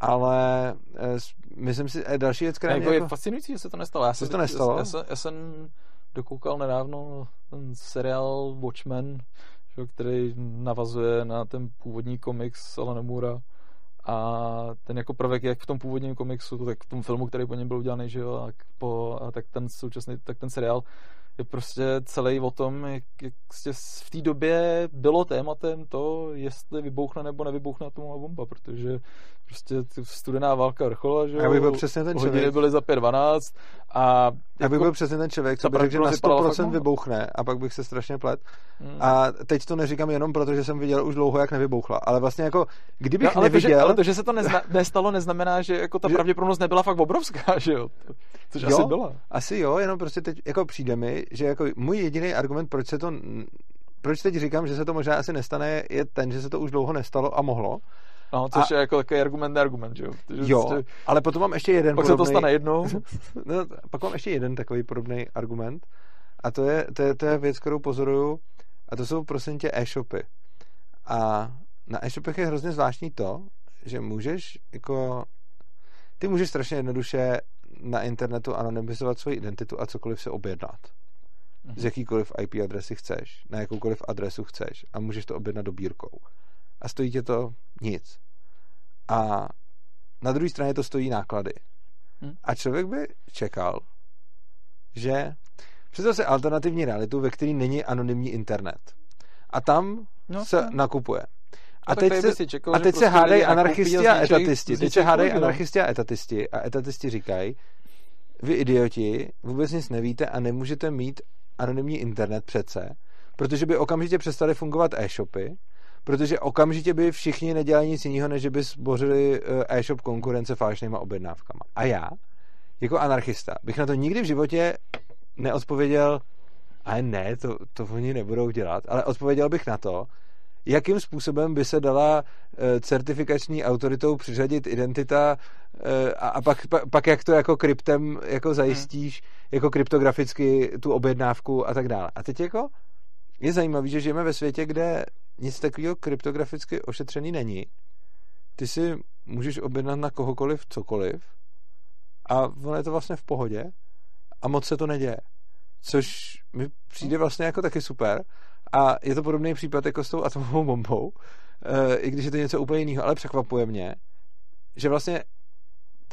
Ale myslím si, další věc, která jako... Je fascinující, že se to nestalo. Já se to nestalo? Já jsem, já jsem dokoukal nedávno ten seriál Watchmen, který navazuje na ten původní komiks Alana Moora. A ten jako prvek, jak v tom původním komiksu, tak v tom filmu, který po něm byl udělaný, že jo, po, a tak ten současný, tak ten seriál je prostě celý o tom, jak, jak v té době bylo tématem to, jestli vybouchne nebo nevybouchne atomová bomba, protože prostě studená válka vrcholila, že jo. Já bych byl přesně ten člověk. Hodiny byly za pět dvanáct a... Já bych byl přesně ten člověk, co by řekl, že na sto procent vybouchne a pak bych se strašně plet. Hmm. A teď to neříkám jenom proto, že jsem viděl už dlouho, jak nevybouchla, ale vlastně jako, kdybych no, ale neviděl... To, že, ale to, že se to nezna, nestalo, neznamená, že jako ta že... pravděpodobnost nebyla fakt obrovská, že jo. Což jo, asi byla. Asi jo, jenom prostě teď jako přijde mi, že jako můj jediný argument, proč se to, proč teď říkám, že se to možná asi nestane, je ten, že se to už dlouho nestalo a mohlo. No, což a... je jako takový argument, neargument, že jo? Protože jo, prostě... ale potom mám ještě jeden pak podobný... Pak se to stane jednou. No, pak mám ještě jeden takový podobný argument a to je, to je, to je věc, kterou pozoruju a to jsou prosím tě e-shopy. A na e-shopech je hrozně zvláštní to, že můžeš jako... Ty můžeš strašně jednoduše na internetu anonymizovat svoji identitu a cokoliv se objednat. Z jakýkoliv í pé adresy chceš, na jakoukoliv adresu chceš a můžeš to objednat dobírkou. A stojí tě to nic. A na druhé straně to stojí náklady. A člověk by čekal, že představ si alternativní realitu, ve které není anonymní internet. A tam no, se no. nakupuje. A no, teď se, čekal, a teď prostě se hádají anarchisti a etatisti. Teď se hádají anarchisti a etatisti. A etatisti říkají, vy idioti, vůbec nic nevíte a nemůžete mít anonymní internet přece, protože by okamžitě přestaly fungovat e-shopy, protože okamžitě by všichni nedělali nic jiného, než by zbořili e-shop konkurence falešnýma objednávkama. A já, jako anarchista, bych na to nikdy v životě neodpověděl, ale ne, to, to oni nebudou dělat, ale odpověděl bych na to, jakým způsobem by se dala certifikační autoritou přiřadit identita a, a pak, pak, pak jak to jako kryptem jako zajistíš, hmm. jako kryptograficky tu objednávku a tak dále. A teď jako je zajímavý, že žijeme ve světě, kde nic takového kryptograficky ošetřený není. Ty si můžeš objednat na kohokoliv, cokoliv a ono je to vlastně v pohodě a moc se to neděje. Což mi přijde vlastně jako taky super a je to podobný případ jako s tou atomovou bombou, i když je to něco úplně jiného, ale překvapuje mě, že vlastně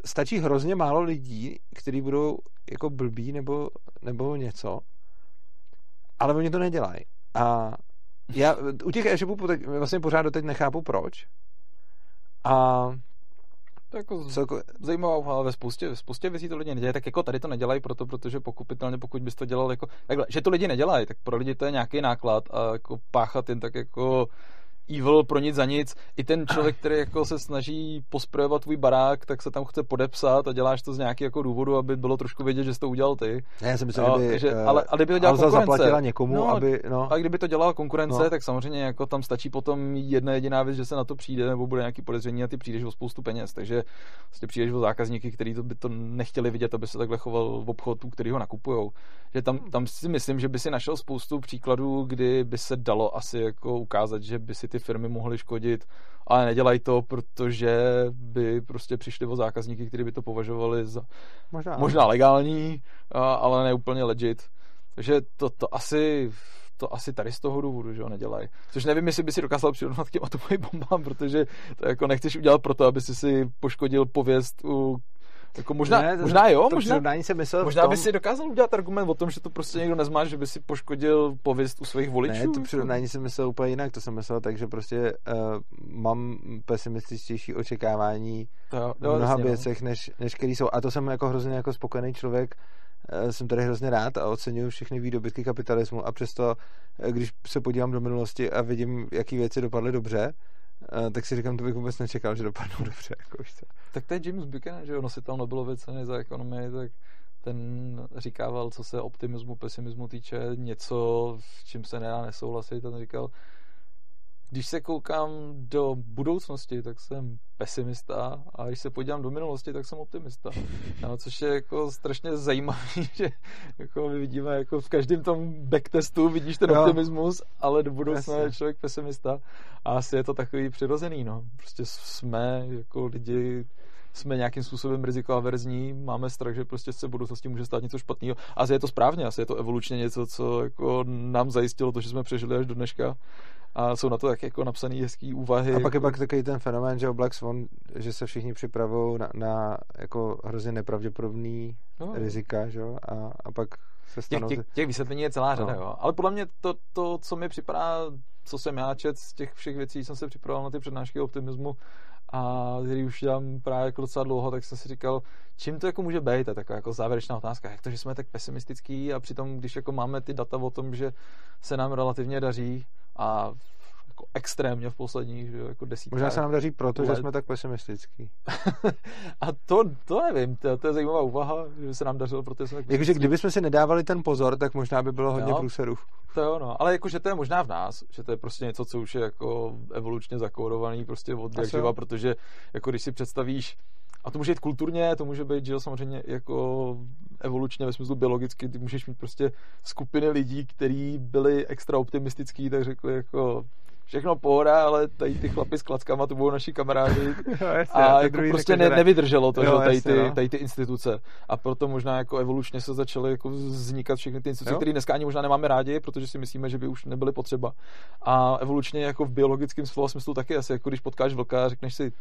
stačí hrozně málo lidí, kteří budou jako blbí nebo, nebo něco, ale oni to nedělají. A já u těch e-shopů vlastně pořád doteď nechápu proč. A to jako zajímavá ve spoustě, ve spoustě věcí to lidi nedělají, tak jako tady to nedělají proto, protože pokupitelně, pokud bys to dělal jako takhle, že to lidi nedělají, tak pro lidi to je nějaký náklad a jako páchat jen tak jako evil pro nic za nic. I ten člověk, který jako se snaží posprojovat tvůj barák, tak se tam chce podepsat a děláš to z nějakého jako důvodu, aby bylo trošku vědět, že jsi to udělal ty. Ne, já jsem myslel, no, že by, ale, ale kdyby to dělala konkurence. Zaplatila někomu, no, aby, no. A kdyby to dělala konkurence, no. tak samozřejmě jako tam stačí potom jedna jediná věc, že se na to přijde nebo bude nějaký podezření a ty přijdeš o spoustu peněz. Takže vlastně přijdeš o zákazníky, kteří to by to nechtěli vidět, aby se takhle choval v obchodu, který ho nakupujou. Že tam, tam si myslím, že by si našel spoustu příkladů, kdy by se dalo asi jako ukázat, že by si ty firmy mohly škodit, ale nedělají to, protože by prostě přišli o zákazníky, kteří by to považovali za možná, možná legální, ale ne úplně legit. Takže to, to, asi, to asi tady z toho důvodu, že ho nedělají. Což nevím, jestli by si dokázal přirovnat k těm atomovým bombám, protože to jako nechceš udělat proto, aby si si poškodil pověst u jako možná, ne, to, možná jo, to možná, se možná by si dokázal udělat argument o tom, že to prostě někdo nezmá, že by si poškodil pověst u svých voličů. Ne, to přirovnání jsem myslel úplně jinak, to jsem myslel tak, že prostě uh, mám pesimističtější očekávání to, to v mnoha vlastně, věcech, než, než který jsou. A to jsem jako hrozně jako spokojený člověk, uh, jsem tady hrozně rád a oceňuju všechny výdobytky kapitalismu a přesto, uh, když se podívám do minulosti a vidím, jaký věci dopadly dobře, Uh, tak si říkám, to bych vůbec nečekal, že dopadnou dobře. Jako tak to je James Buchanan, že on si tam Nobelovy ceny za ekonomii, tak ten říkával, co se optimismu, pesimismu týče, něco, v čem se nedá nesouhlasit. Ten říkal, když se koukám do budoucnosti, tak jsem pesimista a když se podívám do minulosti, tak jsem optimista. No, což je jako strašně zajímavý, že jako my vidíme jako v každém tom backtestu vidíš ten no. optimismus, ale do budoucna je člověk pesimista a asi je to takový přirozený. No. Prostě jsme jako lidi, jsme nějakým způsobem rizikoaverzní, máme strach, že prostě se budoucnosti může stát něco špatného. Asi je to správně, asi je to evolučně něco, co jako nám zajistilo to, že jsme přežili až do dneška. a jsou na to tak jako napsané hezký úvahy. A pak je pak takový ten fenomén, že Black Swan, že se všichni připravují na, na jako hrozně nepravděpodobný no. rizika, že jo, a, a pak se stanou... Těch, těch, těch vysvětlení je celá řada, no. jo. Ale podle mě to, to, co mi připadá, co jsem já čet z těch všech věcí, jsem se připravoval na ty přednášky optimismu, a který už dělám právě jako docela dlouho, tak jsem si říkal, čím to jako může být, a taková jako závěrečná otázka, jak to, že jsme tak pesimistický a přitom, když jako máme ty data o tom, že se nám relativně daří a jako extrémně v posledních že, jako desítkách. Možná se nám daří proto, let. Že jsme tak pesimistický. A to, to nevím, to, to je zajímavá úvaha, že se nám dařilo, protože jsme pesimistický. Jakože kdybychom si nedávali ten pozor, tak možná by bylo hodně no, průserů. To jo, no. Ale jakože to je možná v nás, že to je prostě něco, co už je jako evolučně zakódovaný prostě od jak živa, protože jako když si představíš, a to může být kulturně, to může být, že jo, samozřejmě jako evolučně ve smyslu biologicky, ty můžeš mít prostě skupiny lidí, kteří byli extra optimistický, tak řekli jako všechno pohoda, ale tady ty chlapi s klackama, to budou naši kamarádi. No, jasně, a jako prostě ne, nevydrželo to, jo, že tady, jasně, ty, tady ty instituce. A proto možná jako evolučně se začaly jako vznikat všechny ty instituce, které dneska ani možná nemáme rádi, protože si myslíme, že by už nebyly potřeba. A evolučně jako v biologickém slova smyslu taky asi, jako když potkáš vlka, řekneš si,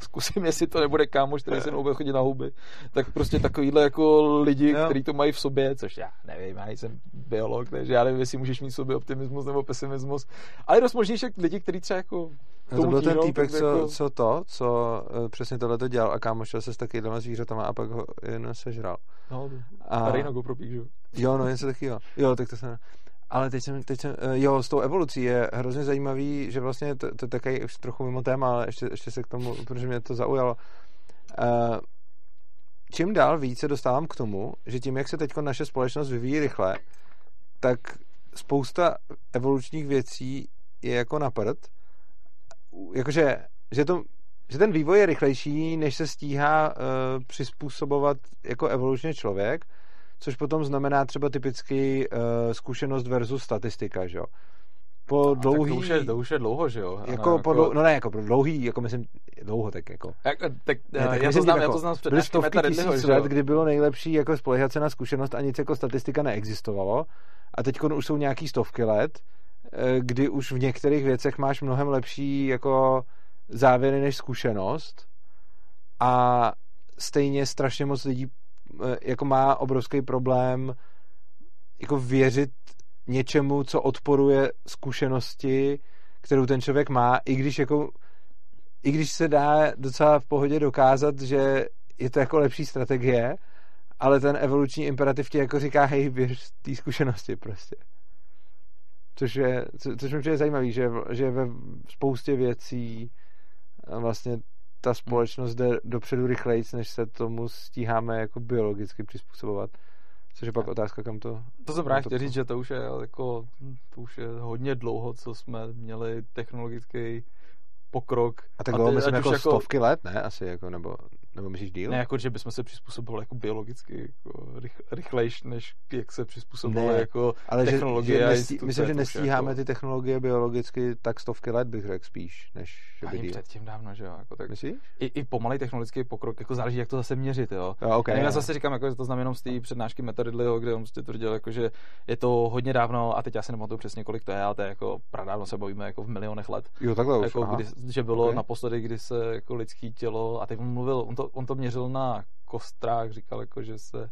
zkusím, jestli to nebude kámoš, který se mnou bude chodit na houby, tak prostě takovýhle jako lidi, no. kteří to mají v sobě, což já nevím, já jsem biolog, takže já nevím, jestli můžeš mít v sobě optimismus nebo pesimismus, ale je dost možný, že lidi, kteří třeba jako no to byl ten týpek, co, jako... co to, co uh, přesně tohleto dělal a kámošil se s takovýhlema zvířatama a pak ho jen sežral. No, a Rejno go propík, že? Jo, no, jen se taky jo. Jo, tak to se... Ale teď jsem, teď jsem, jo, s tou evolucí je hrozně zajímavý, že vlastně, to, to je také už trochu mimo téma, ale ještě, ještě se k tomu, protože mě to zaujalo. Čím dál více dostávám k tomu, že tím, jak se teď naše společnost vyvíjí rychle, tak spousta evolučních věcí je jako na prd. Jakože, že to... že ten vývoj je rychlejší, než se stíhá uh, přizpůsobovat jako evolučně člověk, což potom znamená třeba typicky uh, zkušenost versus statistika, že jo. Po no, dlouhý... To už, je, to už je dlouho, že jo? Ano, jako po dlouhý, no ne, jako pro dlouhý, jako myslím, dlouho tak jako. Jak, tak, ne, tak já, to znám, tím, jako já to znám z přednášky Meta Ridleyho, že jo? Kdy bylo nejlepší jako spoléhat se na zkušenost a nic jako statistika neexistovalo. A teď už jsou nějaký stovky let, kdy už v některých věcech máš mnohem lepší jako závěry než zkušenost a stejně strašně moc lidí jako má obrovský problém jako věřit něčemu, co odporuje zkušenosti, kterou ten člověk má, i když jako i když se dá docela v pohodě dokázat, že je to jako lepší strategie, ale ten evoluční imperativ ti jako říká, hej, věř té zkušenosti prostě. Což je, co, což mi přijde zajímavý, že, že ve spoustě věcí vlastně ta společnost jde dopředu rychleji, než se tomu stíháme jako biologicky přizpůsobovat. Což je pak otázka, kam to... To jsem právě chtěl říct, že to už je jako, to už je hodně dlouho, co jsme měli technologický pokrok. A tak dlouho myslím jako stovky jako... let, ne? Asi jako, nebo, nebo myslíš díl? Ne, jako, že bychom se přizpůsobili jako biologicky jako rych, rychlejš, než jak se přizpůsobila jako ale technologie. Že, že nestí, myslím, že nestíháme jako... ty technologie biologicky tak stovky let, bych řekl spíš, než že by díl. Ani předtím dávno, že jo? Jako, tak... Myslíš? I, I pomalej technologický pokrok, jako záleží, jak to zase měřit, jo? A, okay, a já zase říkám, jako, že to znám jenom z té přednášky Meta Ridleyho, kde on prostě tvrdil, jako, že je to hodně dávno, a teď já si nepamatuju přesně, kolik to je, ale to je jako pradávno, se bavíme jako v milionech let. Jo, takhle už. Jako, že bylo okay. Naposledy, kdy se jako lidský tělo, a teď on mluvil, on to, on to měřil na kostrách, říkal jako, že se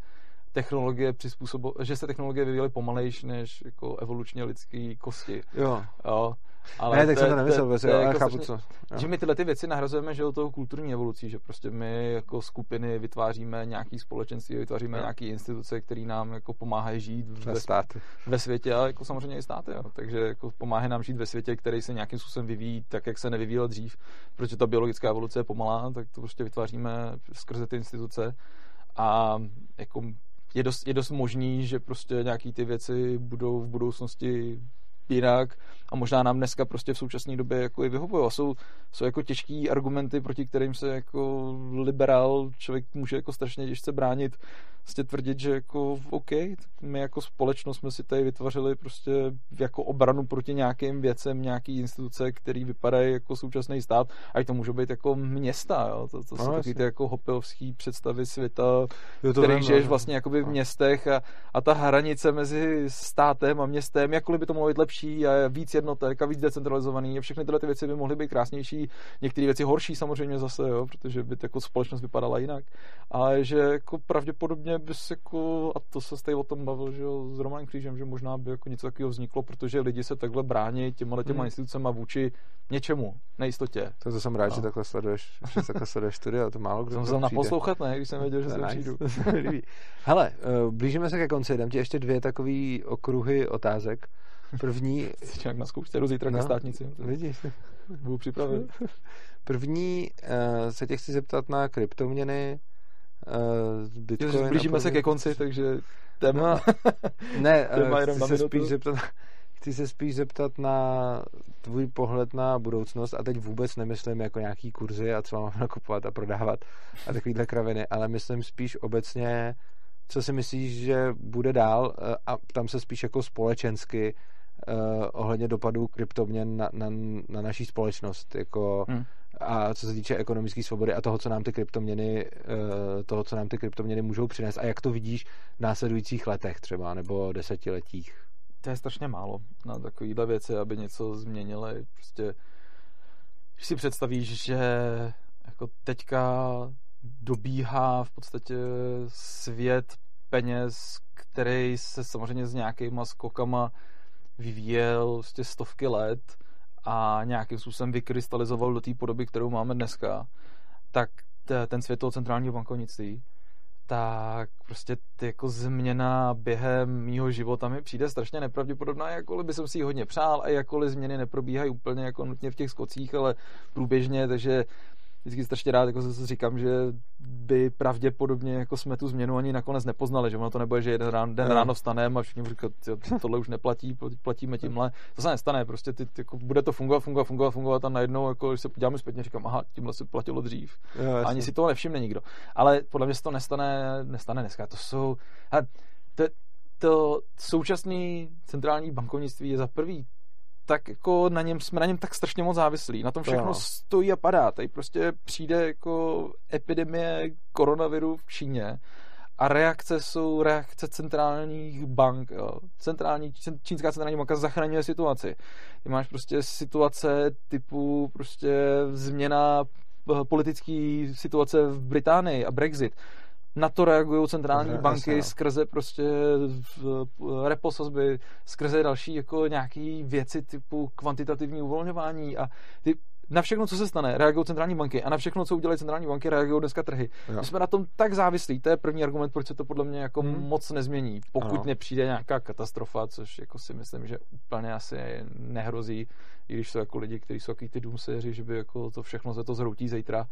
technologie přizpůsobo, že se technologie vyvíjely pomalejší než jako evolučně lidský kosti. Jo. Jo. Ale ne, tak jsem to nemyslel, ale jako chápu, co. Že my tyhle ty věci nahrazujeme, že od toho kulturní evolucí, že prostě my jako skupiny vytváříme nějaký společenství, vytváříme nějaké instituce, které nám jako pomáhají žít ve, ve světě, ale jako samozřejmě i státy, jo. Takže jako pomáhají nám žít ve světě, který se nějakým způsobem vyvíjí, tak jak se nevyvíjel dřív, protože ta biologická evoluce je pomalá, tak to prostě vytváříme skrze ty instituce a jako je dost, je dost možný, že prostě nějaký ty věci budou v budoucnosti jinak a možná nám dneska prostě v současné době jako i vyhovují. A jsou, jsou jako těžký argumenty, proti kterým se jako liberál člověk může jako strašně těžce bránit vlastně tvrdit, že jako OK, my jako společnost jsme si tady vytvořili prostě jako obranu proti nějakým věcem, nějaký instituce, který vypadají jako současný stát, ať to můžou být jako města, jo? To, to no, jsou taky ty jako hopelovský představy světa, v kterých žiješ vlastně jakoby v městech a, a ta hranice mezi státem a městem, jakkoliv by to mohlo být lepší a víc jednotek a víc decentralizovaný a všechny tyhle ty věci by mohly být krásnější, některé věci horší samozřejmě zase, jo? Protože by jako společnost vypadala jinak, ale že jako pravděpodobně bys jako, a to se tady o tom bavil, že jo, s Romanem Křížem, že možná by jako něco takového vzniklo, protože lidi se takhle brání těma těma hmm. institucema vůči něčemu, nejistotě. To, to jsem rád, no. že takhle sleduješ, že takhle sleduješ studia, to málo kdo jsem se naposlouchat, ne, když jsem věděl, že se přijdu. Hele, blížíme se ke konci, dám ti ještě dvě takový okruhy otázek. První... Jsi nějak na zkouštěru zítra ke státnici. Vidíš, budu připraven. První se tě chci zeptat na kryptoměny. Bitcoin. Blížíme se ke konci, takže téma. No, ne, téma chci, se spíš zeptat, chci se spíš zeptat na tvůj pohled na budoucnost a teď vůbec nemyslím jako nějaký kurzy a co mám nakupovat a prodávat a takovýhle kraviny, ale myslím spíš obecně, co si myslíš, že bude dál a tam se spíš jako společensky eh, ohledně dopadů kryptoměn na, na, na naší společnost, jako hmm. a co se týče ekonomické svobody a toho, co nám ty kryptoměny, toho, co nám ty kryptoměny můžou přinést a jak to vidíš v následujících letech třeba nebo desetiletích? To je strašně málo na takovýhle věci, aby něco změnili. Prostě, když si představíš, že jako teďka dobíhá v podstatě svět peněz, který se samozřejmě s nějakýma skokama vyvíjel prostě stovky let a nějakým způsobem vykrystalizoval do té podoby, kterou máme dneska, tak t- ten svět toho centrálního bankovnictví, tak prostě t- jako změna během mýho života mi přijde strašně nepravděpodobná, jakkoliv by jsem si ji hodně přál a jakkoliv změny neprobíhají úplně jako nutně v těch skocích, ale průběžně, takže vždycky strašně rád jako zase říkám, že by pravděpodobně jako jsme tu změnu ani nakonec nepoznali, že ono to nebude, že jeden ráno, den ráno vstaneme a všichni říkají, tohle už neplatí, platíme tímhle. To se nestane, prostě ty, jako, bude to fungovat, fungovat, fungovat, fungovat a najednou, jako, když se podíváme zpětně, říkám, aha, tímhle se platilo dřív. Jo, ani si toho nevšimne nikdo. Ale podle mě se to nestane, nestane dneska. To jsou... Hele, to, to současné centrální bankovnictví je za prvý tak jako na něm, jsme na něm tak strašně moc závislí. Na tom všechno no. stojí a padá. Tady prostě přijde jako epidemie koronaviru v Číně a reakce jsou reakce centrálních bank. Centrální, čínská centrální banka zachraňuje situaci. Ty máš prostě situace typu prostě změna politické situace v Británii a Brexit. Na to reagují centrální ne, banky ne, skrze prostě reposazby, skrze další jako nějaký věci typu kvantitativní uvolňování a ty, na všechno, co se stane, reagují centrální banky a na všechno, co udělají centrální banky, reagují dneska trhy. Jo. My jsme na tom tak závislí, to je první argument, proč se to podle mě jako hmm. moc nezmění, pokud ano. nepřijde nějaká katastrofa, což jako si myslím, že úplně asi nehrozí, i když jsou jako lidi, kteří jsou takový ty doomsayeři, že by jako to všechno se to zhroutí zítra.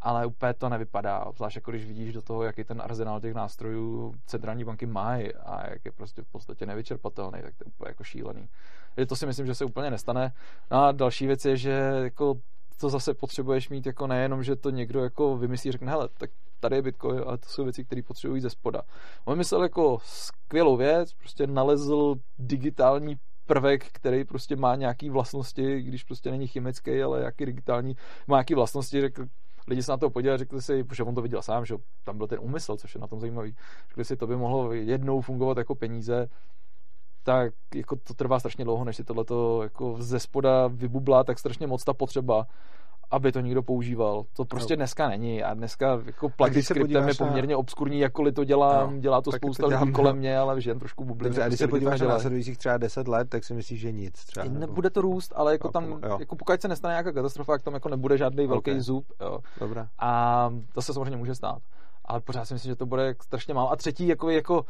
Ale úplně to nevypadá, zvlášť jako když vidíš do toho, jaký ten arzenál těch nástrojů centrální banky mají a jak je prostě v podstatě nevyčerpatelný, tak to je úplně jako šílený. Takže to si myslím, že se úplně nestane. No a další věc je, že jako to zase potřebuješ mít jako nejenom, že to někdo jako vymyslí, řekne, hele, tak tady je Bitcoin, ale to jsou věci, které potřebují ze spoda. On myslel jako skvělou věc, prostě nalezl digitální prvek, který prostě má nějaký vlastnosti, když prostě není chemický, ale jaký digitální, má nějaký vlastnosti, řekl, lidi se na to podívali, řekli si, že on to viděl sám, že tam byl ten úmysl, což je na tom zajímavý. Řekli si, to by mohlo jednou fungovat jako peníze, tak jako to trvá strašně dlouho, než si tohleto jako ze spoda vybublá tak strašně moc ta potřeba, aby to někdo používal. To prostě no. dneska není a dneska jako platit kryptem je poměrně na... obskurní, jakkoliv to dělám, no, dělá to spousta to lidí kolem mě, ale že jen trošku bubliny. Dobře, a když se podíváš na následujících třeba deset let, tak si myslíš, že nic třeba? Nebo... Nebude to růst, ale jako no, tam, jo. jako pokud se nestane nějaká katastrofa, tak tam jako nebude žádný okay. velký zub. Jo. Dobrá. A to se samozřejmě může stát. Ale pořád si myslím, že to bude strašně málo. A třetí, jako, jako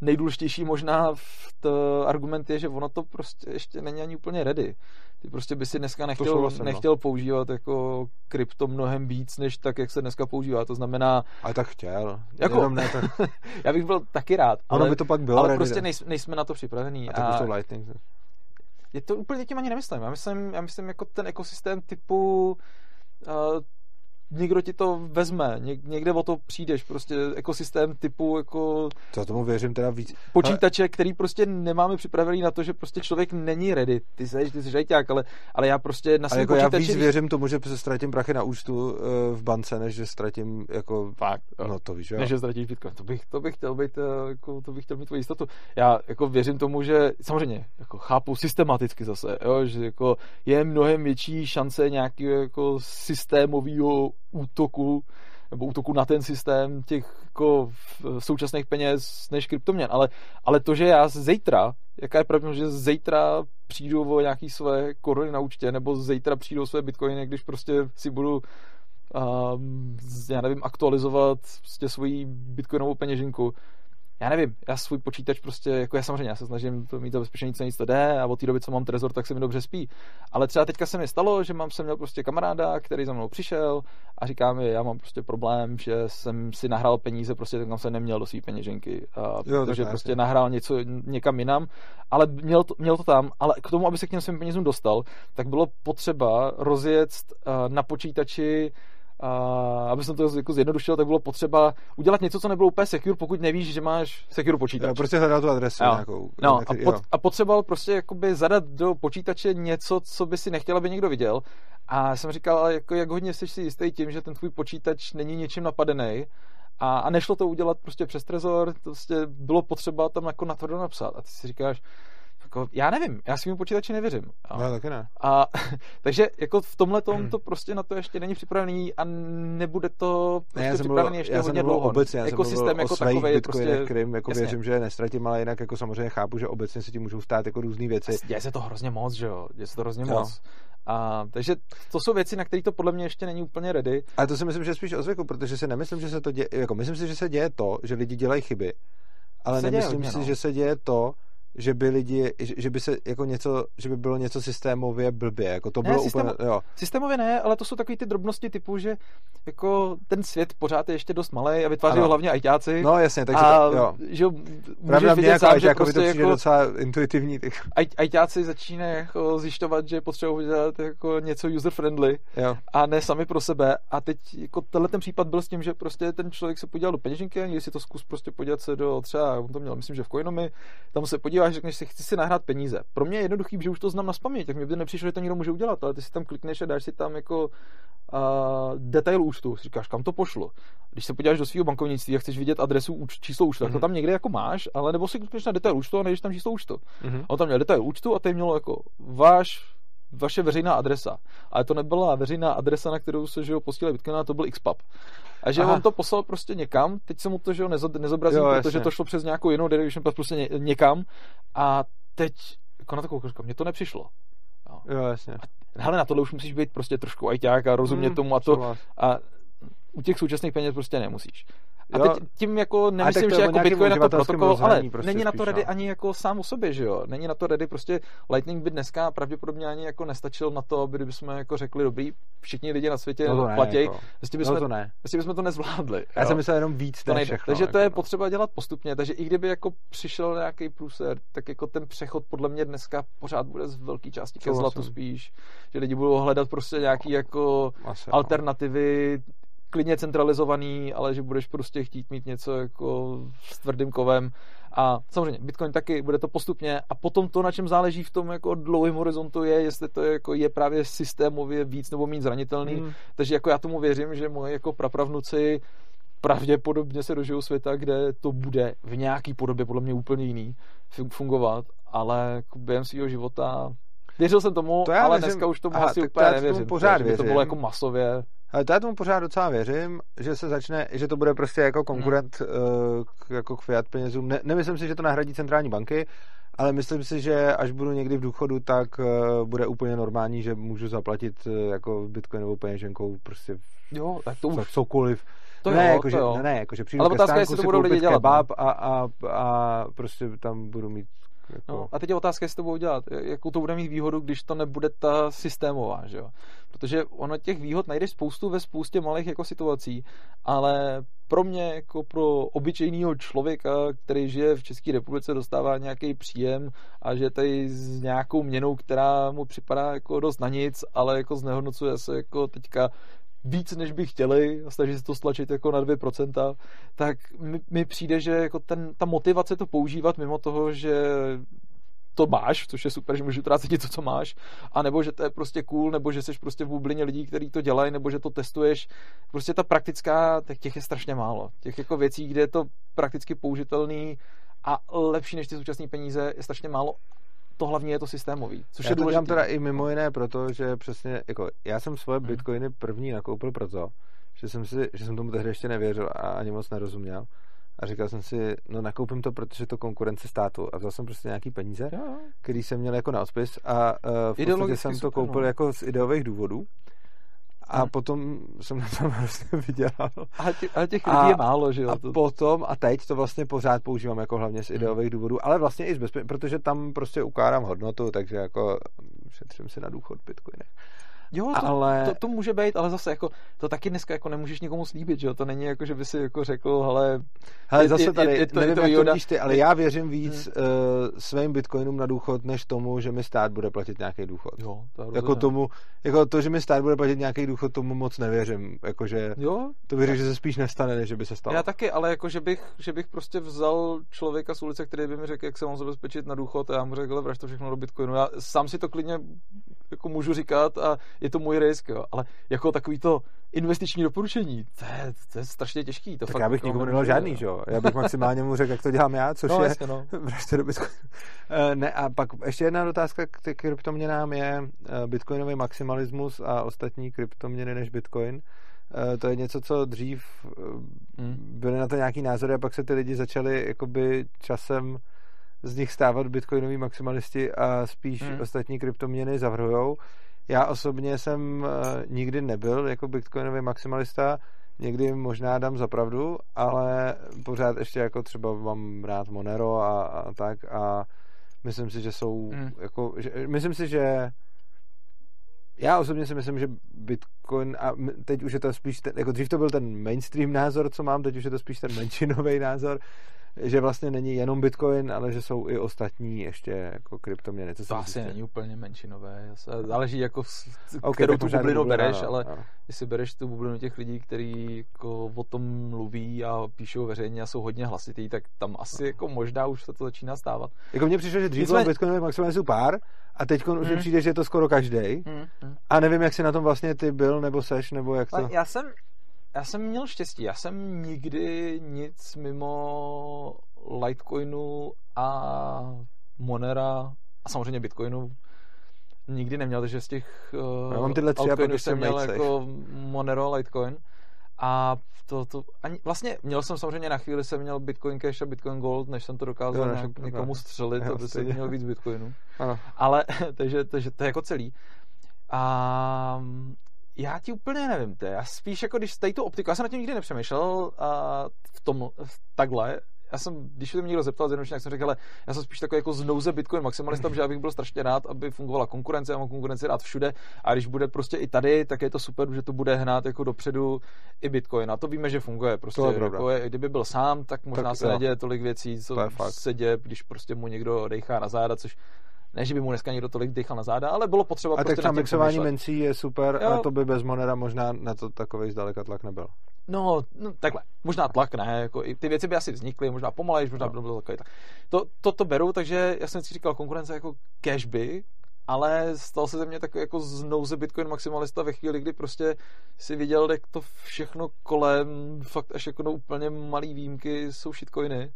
nejdůležitější možná v to argument je, že ono to prostě ještě není ani úplně ready. Ty prostě by si dneska nechtěl, vlastně, nechtěl no. používat jako krypto mnohem víc, než tak, jak se dneska používá. To znamená... Ale tak chtěl. Jako, ne, tak... já bych byl taky rád. Ale, by to pak bylo ale ready, prostě nejsme, nejsme na to připravení. A, a... to Lightning. Je to úplně tím ani nemyslím. Já myslím, já myslím jako ten ekosystém typu... Uh, někdo ti to vezme, někde o to přijdeš, prostě ekosystém typu jako... Já tomu věřím teda víc. Počítače, ale... který prostě nemáme připravený na to, že prostě člověk není ready. Ty seš, ty seš ajťák, ale, ale já prostě na svým jako počítači... Já víc věřím tomu, že ztratím prachy na účtu v bance, než že ztratím jako... Fakt, no to víš, jo. Než že ztratíš Bitcoin. To bych, to bych chtěl být, jako, to bych chtěl mít tvoji jistotu. Já jako věřím tomu, že samozřejmě jako chápu systematicky zase, jo, že jako je mnohem větší šance nějakého jako systémového útoku nebo útoku na ten systém těch jako současných peněz než kryptoměn, ale, ale to, že já zítra, jaká je pravděpodobnost, že zítra přijdu o nějaký své koruny na účtě nebo zítra přijdu o své bitcoiny, když prostě si budu um, já nevím, aktualizovat prostě svoji bitcoinovou peněženku. Já nevím, já svůj počítač prostě, jako já samozřejmě, já se snažím to mít zabezpečený, co nic to jde, a od té doby, co mám trezor, tak se mi dobře spí. Ale třeba teďka se mi stalo, že mám, jsem měl prostě kamaráda, který za mnou přišel a říká mi, já mám prostě problém, že jsem si nahrál peníze, prostě tak tam jsem neměl do své peněženky, a jo, protože prostě je. Nahrál něco někam jinam, ale měl to, měl to tam, ale k tomu, aby se k těm svým penězům dostal, tak bylo potřeba rozjet na počítači. A aby jsem to jako zjednodušil, tak bylo potřeba udělat něco, co nebylo úplně secure, pokud nevíš, že máš secure počítač. Já prostě hledal tu adresu jo. nějakou. No, některý, a, pot, a potřeboval prostě jakoby zadat do počítače něco, co by si nechtěl, aby někdo viděl. A jsem říkal, jako, jak hodně jsi si jistý tím, že ten tvůj počítač není něčím napadený. A, a nešlo to udělat prostě přes trezor, prostě bylo potřeba tam jako natvrdo napsat. A ty si říkáš, jako, já nevím, já svým počítači nevěřím. A, no, taky ne. A, takže jako v tomhle tom to prostě na to ještě není připravený a nebude to prostě ne, připravený ještě hodně dlouho. Obecně, já ekosystém jsem mluvil jako o svých bitcoinech, prostě, kterým jako věřím, že je nestratím, ale jinak jako samozřejmě chápu, že obecně se ti můžou stát jako různý věci. Děje se to hrozně moc, že jo? Děje se to hrozně no. moc. A, takže to jsou věci, na které to podle mě ještě není úplně ready. Ale to si myslím, že spíš o zvyku, protože si nemyslím, že se to děje, jako myslím si, že se děje to, že lidi dělají chyby, ale nemyslím si, že se děje to, že by lidi, že by se jako něco, že by bylo něco systémově blbě, jako to ne, bylo systém, úplně, jo. Systémově ne, ale to jsou takový ty drobnosti typu, že jako ten svět pořád je ještě dost malej a vytváří ho hlavně ajťáci. No jasně, takže a, to, jo. Že můžeš vidět sám, že prostě to jako docela intuitivní. Tak. Aj, ajťáci začínají jako zjišťovat, že potřebují dělat jako něco user friendly a ne sami pro sebe. A teď jako tenhle ten případ byl s tím, že prostě ten člověk se podíval do peněženky, a když si to zkus prostě podívat se do třeba, on to měl, myslím, že v Coinomi, tam se podíval, až řekneš si, chci si nahrát peníze. Pro mě je jednoduchý, že už to znám nazpaměť, tak mě by nepřišlo, že to někdo může udělat, ale ty si tam klikneš a dáš si tam jako uh, detail účtu. Si říkáš, kam to pošlo. Když se podíváš do svého bankovnictví a chceš vidět adresu úč, číslo účtu, mm-hmm. tak to tam někde jako máš, ale nebo si klikneš na detail účtu a nejdeš tam číslo účtu. Mm-hmm. A on tam měl detail účtu a tady mělo jako váš, vaše veřejná adresa. Ale to nebyla veřejná adresa, na kterou se že ho posílali Bitcoina, to byl X P A P. A že Aha. on to poslal prostě někam, teď se mu to, že ho nezobrazím, jo, protože to šlo přes nějakou jinou derivation path prostě ně, někam a teď, jako na takovou kružku, mně to nepřišlo. Jo, jo jasně. A, hele, na tohle už musíš být prostě trošku ajťák a rozumět hmm, tomu a to a u těch současných peněz prostě nemusíš. A jo. teď tím jako nemyslím, že jako Bitcoin na to protokol, ale prostě není na to ready no. ani jako sám o sobě, že jo. Není na to ready, prostě Lightning by dneska pravděpodobně ani jako nestačil na to, aby bychom jako řekli, dobrý, všichni lidi na světě no platí. Jako. Vlastně bychom, no bychom to nezvládli. Já jo. jsem myslel jenom víc to všechno. Takže jako to je no. potřeba dělat postupně, takže i kdyby jako přišel nějaký průser, tak jako ten přechod podle mě dneska pořád bude z velké části ke zlatu spíš, že lidi budou hledat prostě nějaký jako alternativy, klidně centralizovaný, ale že budeš prostě chtít mít něco jako s tvrdým kovem. A samozřejmě Bitcoin taky, bude to postupně a potom to, na čem záleží v tom jako dlouhém horizontu je, jestli to je, jako je právě systémově víc nebo méně zranitelný. Hmm. Takže jako já tomu věřím, že moje jako prapravnuci pravděpodobně se dožijou světa, kde to bude v nějaký podobě podle mě úplně jiný fungovat, ale jako během svého života věřil jsem tomu, to ale myslím, dneska už tomu aha, asi úplně to nevěřím. Pořád věřím. To bylo jako masově. Ale to já tomu pořád docela věřím, že se začne, že to bude prostě jako konkurent hmm. uh, k, jako k fiat penězům. Ne, nemyslím si, že to nahradí centrální banky, ale myslím si, že až budu někdy v důchodu, tak uh, bude úplně normální, že můžu zaplatit uh, jako bitcoinovou peněženkou prostě jo, tak to už. cokoliv. To ne, jo, jako, to že, jo. ne, jako že přijdu ke stánku, si koupit kebab a, a, a prostě tam budu mít jako... No, a teď je otázka, jestli to budou dělat. Jakou to bude mít výhodu, když to nebude ta systémová, že jo? Protože ono těch výhod najdeš spoustu ve spoustě malých jako situací, ale pro mě, jako pro obyčejného člověka, který žije v České republice, dostává nějaký příjem a že tady s nějakou měnou, která mu připadá jako dost na nic, ale jako znehodnocuje se jako teďka víc, než by chtěli, a snaží se to stlačit jako na dvě procenta, tak mi, mi přijde, že jako ten, ta motivace to používat mimo toho, že to máš, což je super, že můžeš utrácet něco, co máš, anebo že to je prostě cool, nebo že jsi prostě v bublině lidí, kteří to dělají, nebo že to testuješ. Prostě ta praktická, tak těch je strašně málo. Těch jako věcí, kde je to prakticky použitelný a lepší než ty současné peníze, je strašně málo. To hlavně je to systémový, což já je důležitý. Já to teda i mimo jiné proto, že přesně, jako já jsem svoje hmm. bitcoiny první nakoupil proto, že jsem, si, že jsem tomu tehdy ještě nevěřil a ani moc nerozuměl. A říkal jsem si, no nakoupím to, protože to konkurence státu. A vzal jsem prostě nějaký peníze, jo, který jsem měl jako na odpis a uh, v podstatě jsem to koupil no. jako z ideových důvodů. A hmm. potom jsem na tom vlastně vydělal. A, tě, a těch lidí a, je málo, že jo? A potom, a teď to vlastně pořád používám jako hlavně z ideových hmm. důvodů, ale vlastně i z bezpečných, protože tam prostě ukládám hodnotu, takže jako šetřím si na důchod bitcoiny. Jo, to, ale... to, to může být, ale zase jako to taky dneska jako nemůžeš nikomu slíbit, že jo? To není jako, že by si jako řekl, hele... Hele, je, zase tady, je, je to, nevím, to jak to vidíš ty, ale já věřím víc hmm. uh, svým bitcoinům na důchod, než tomu, že mi stát bude platit nějaký důchod. Jo, to je jako tomu, jako to, že mi stát bude platit nějaký důchod, tomu moc nevěřím. Jakože to věřím, že se spíš nestane, než by se stalo. Já taky, ale jako, že bych, že bych prostě vzal člověka z ulice, který by mi řekl, jak se mám zabezpečit na důchod, a já mu řekl, vraž to všechno do bitcoinu. Já sám si to klidně jako můžu říkat a je to můj risk, jo. Ale jako takový to investiční doporučení, to je, to je strašně těžký. To tak fakt, já bych nikomu nedal žádný, že jo. Já bych maximálně mu řekl, jak to dělám já, což no, je... Jasně, no. Ne, a pak ještě jedna otázka k kryptoměnám je bitcoinový maximalismus a ostatní kryptoměny než bitcoin. To je něco, co dřív byly na to nějaký názory a pak se ty lidi začali jakoby časem z nich stávat bitcoinoví maximalisti a spíš hmm. ostatní kryptoměny zavrhujou. Já osobně jsem nikdy nebyl jako bitcoinový maximalista, někdy možná dám za pravdu, ale pořád ještě jako třeba mám rád Monero a, a tak a myslím si, že jsou mm. jako, že, myslím si, že já osobně si myslím, že bitcoin a teď už je to spíš, ten, jako dřív to byl ten mainstream názor, co mám, teď už je to spíš ten menšinový názor, že vlastně není jenom bitcoin, ale že jsou i ostatní ještě jako kryptoměny. To asi říct? Není úplně menšinové. Záleží jako okay, kterou tu bublinu bereš, no, ale no. Jestli bereš tu bublinu těch lidí, kteří jako o tom mluví a píšou veřejně a jsou hodně hlasitý, tak tam asi no. jako možná už se to začíná stávat. Jako mně přišlo, že dřív bylo bitcoinový maximálně jsou pár a teď mm. už mi přijde, že je to skoro každej mm. a nevím, jak jsi na tom vlastně ty byl nebo seš, nebo jak to... Já jsem... Já jsem měl štěstí. Já jsem nikdy nic mimo Litecoinu a Monera a samozřejmě Bitcoinu nikdy neměl, takže z těch uh, já mám tyhle tři altcoinů jsem měl jako Monero a Litecoin. A to, to ani, vlastně měl jsem samozřejmě na chvíli jsem měl Bitcoin Cash a Bitcoin Gold, než jsem to dokázal jo, nějak, někomu střelit, aby jsem měl víc Bitcoinu. Ano. Ale takže, takže to je jako celý. A... Já ti úplně nevím, to já spíš jako když tady tu optiku, já jsem na tím nikdy nepřemýšlel a v tom, v takhle, já jsem, když se mě někdo zeptal, zjednodušeně, jak jsem řekl, ale já jsem spíš takový jako znouze Bitcoin maximalista, protože já bych byl strašně rád, aby fungovala konkurence, já mám konkurenci rád všude a když bude prostě i tady, tak je to super, že to bude hnát jako dopředu i Bitcoin. A to víme, že funguje prostě. Je jako je, kdyby byl sám, tak možná tak, se jo. neděje tolik věcí, co se děje, když prostě mu někdo dejchá na záda, což ne, že by mu dneska někdo tolik dechal na záda, ale bylo potřeba a prostě na tím mixování mincí je super, jo. A to by bez Monera možná na to takovej zdaleka tlak nebyl. No, no takhle, možná tlak ne, jako i ty věci by asi vznikly, možná pomalejš, možná no. by bylo takový tlak. To, to, to beru, takže já jsem si říkal konkurence jako cashby, ale stal se ze mě takový jako znouze Bitcoin maximalista ve chvíli, kdy prostě si viděl, jak to všechno kolem, fakt až jako no úplně malý výjimky jsou shitcoiny.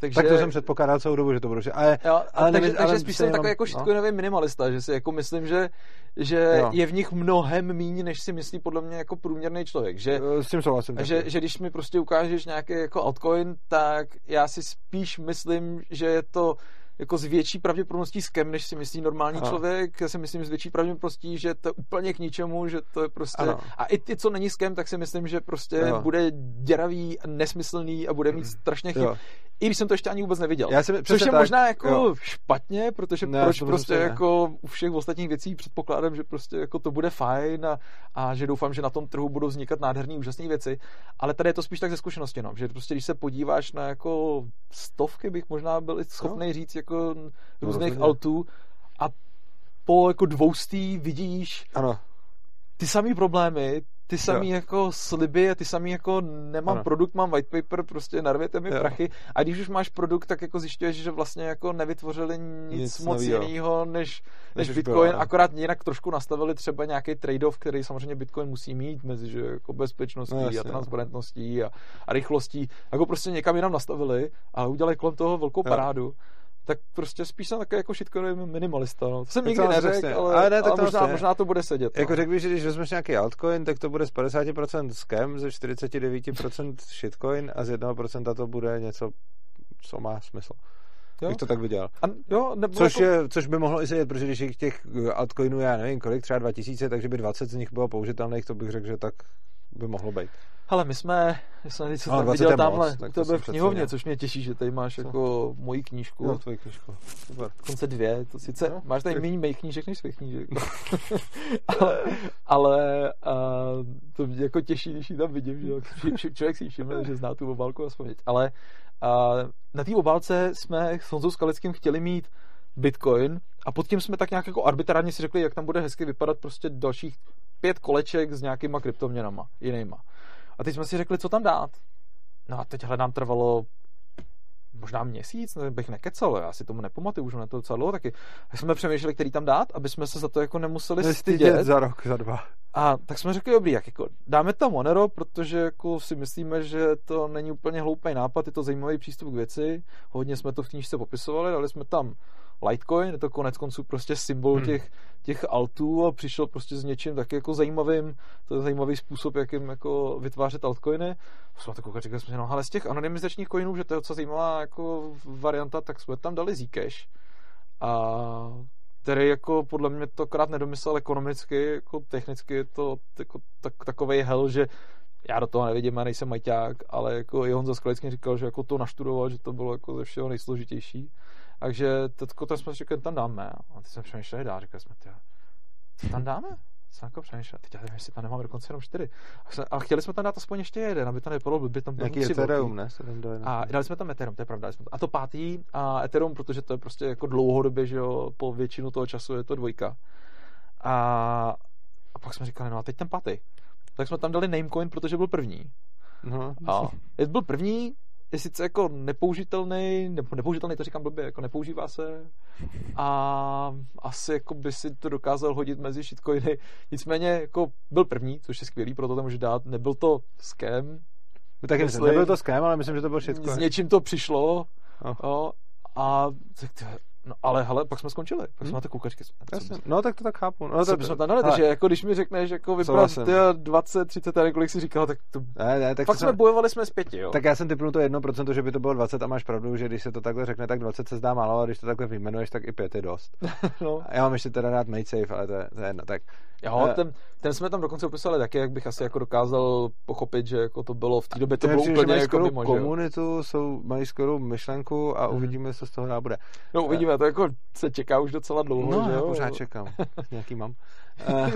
Takže, tak to jsem předpokládal celou dobu, že to bude. Ale, jo, ale takže, nevím, takže ale spíš jsem takový jako shitcoinový no. minimalista, že si jako myslím, že, že no. je v nich mnohem míň, než si myslí podle mě jako průměrný člověk. Že, S tím souhlasím. Že, že když mi prostě ukážeš nějaký jako altcoin, tak já si spíš myslím, že je to jako s větší pravděpodobností scam, než si myslí normální ano. člověk. Já si myslím s větší pravděpodobností, že to je úplně k ničemu, že to je prostě... Ano. A i ty, co není scam, tak si myslím, že prostě ano. bude děravý, nesmyslný a bude mít mm. strašně chyb. Jo. I když jsem to ještě ani vůbec neviděl. Já jsem, což je tak, možná jako jo. špatně, protože ne, proč prostě ne. jako u všech ostatních věcí předpokládám, že prostě jako to bude fajn a, a že doufám, že na tom trhu budou vznikat nádherný, úžasné věci. Ale tady je to spíš tak ze zkušenosti, no, že prostě když se podíváš na jako stovky, bych možná byl schopný no. říct jako různých no, altů a po jako dvoustý vidíš ano. ty samý problémy, ty samý jo. jako sliby, ty samý jako nemám ano. produkt, mám white paper, prostě narvěte mi jo. prachy. A když už máš produkt, tak jako zjišťuješ, že vlastně jako nevytvořili nic, nic moc jiného než, než, než Bitcoin, bylo, akorát jinak trošku nastavili třeba nějaký trade-off, který samozřejmě Bitcoin musí mít mezi že jako bezpečností no, jasně, a transparentností a, a rychlostí. Jako prostě někam jinam nastavili a udělali kolem toho velkou jo. parádu. Tak prostě spíš jsem takový jako shitcoinový minimalista. No. To jsem nikdy neřekl, ale, ale, ne, tak ale to možná, vlastně. možná to bude sedět. Jako no. řekl bych, že když vezmeš nějaký altcoin, tak to bude z padesát procent scam, ze čtyřicet devět procent shitcoin a z jednoho procenta to bude něco, co má smysl. Jo? Bych to tak viděl. A, jo, což, jako... je, což by mohlo i sedět, protože když je těch altcoinů, já nevím kolik, třeba dva tisíce, takže by dvacet z nich bylo použitelných, to bych řekl, že tak by mohlo být. Hele, my jsme, my jsme když jsem no, viděl tamhle u tebe v knihovně, což mě těší, že tady máš Co? jako moji knížku. No, tvoji knížku. Super. Konce dvě, to sice no, máš tady méně mých knížek než svých knížek. ale ale uh, to mě jako těší, když ji tam vidím, že člověk si všiml, že zná tu obálku a vzpomnět. Ale uh, na té obálce jsme s Honzou Skalickým chtěli mít Bitcoin a pod tím jsme tak nějak jako arbitrárně si řekli, jak tam bude hezky vypadat prostě dalších pět koleček s nějakýma kryptoměnama, jinýma. A teď jsme si řekli, co tam dát. No a teď hledám trvalo možná měsíc, bych nekecal, já si tomu nepamatuju, už na to docela dlouho taky. Tak jsme přemýšleli, který tam dát, aby jsme se za to jako nemuseli nestydět. Nestydět za rok, za dva. A tak jsme řekli, dobrý, jak jako dáme tam Monero, protože jako si myslíme, že to není úplně hloupý nápad, je to zajímavý přístup k věci. Hodně jsme to v knížce popisovali, dali jsme tam Litecoin, je to konec konců prostě symbol hmm. těch, těch altů a přišel prostě s něčím taky jako zajímavým, to je zajímavý způsob, jakým jako vytvářet altcoiny. Jsme to koukali, říkali jsme, no ale z těch anonymizačních coinů, že to je docela zajímavá jako varianta, tak jsme tam dali Zcash. A který jako podle mě to krát nedomyslel ekonomicky, jako technicky je to jako tak, takovej hell, že já do toho nevidím, já nejsem majťák, ale jako i Honza Skalický říkal, že jako to naštudoval, že to bylo jako ze všeho nejsložitější. Takže teďko to jsme řekli, tam dáme. A teď jsme přemýšleli dál, říkali jsme, tyhle, co tam dáme? Jsem jako přemýšlel, teď já nevím, jestli tam nemám dokonce jenom čtyři. A chtěli jsme tam dát aspoň ještě jeden, aby to nevypadalo blbě, tam bylo nějaký Ethereum, ne? A dali jsme tam Ethereum, to je pravda. A to pátý a Ethereum, protože to je prostě jako dlouhodobě, že jo, po většinu toho času je to dvojka. A, a pak jsme říkali, no a teď ten pátý. Tak jsme tam dali namecoin, protože byl první. No, a byl první, je sice jako nepoužitelný, nebo nepoužitelný, to říkám blbě, jako nepoužívá se a asi jako by si to dokázal hodit mezi shitcoiny. Nicméně jako byl první, což je skvělý, proto to může dát. Nebyl to scam. Tak myslím, nebyl to scam, ale myslím, že to byl shitcoin. S něčím to přišlo. Oh. No, a tak to, no, ale hele, pak jsme skončili. Pak jsme hmm. na to koukačky. No tak to tak chápu. No, tak jsme tam dali, takže jako když mi řekneš, jako vypadá dvacet, třicet, tady kolik si říkal, tak to... Ne, ne, tak fakt jsme bojovali jsme zpěti, jo. Tak já jsem typnul to jedno procento, že by to bylo dvacet a máš pravdu, že když se to takhle řekne, tak dvacet se zdá málo, a když to takhle vyjmenuješ, tak i pět je dost. No. A já mám ještě teda rád made safe, ale to je, to je jedno, tak... Jo, ten, ten jsme tam dokonce opisali taky, jak bych asi jako dokázal pochopit, že jako to bylo v té době, to bylo přijde, úplně jako mimo, komunitu, jsou, mají skoro myšlenku a hmm. uvidíme, co z toho dá bude. No uvidíme, to jako se čeká už docela dlouho, no, že jo? No, pořád čekám, nějaký mám.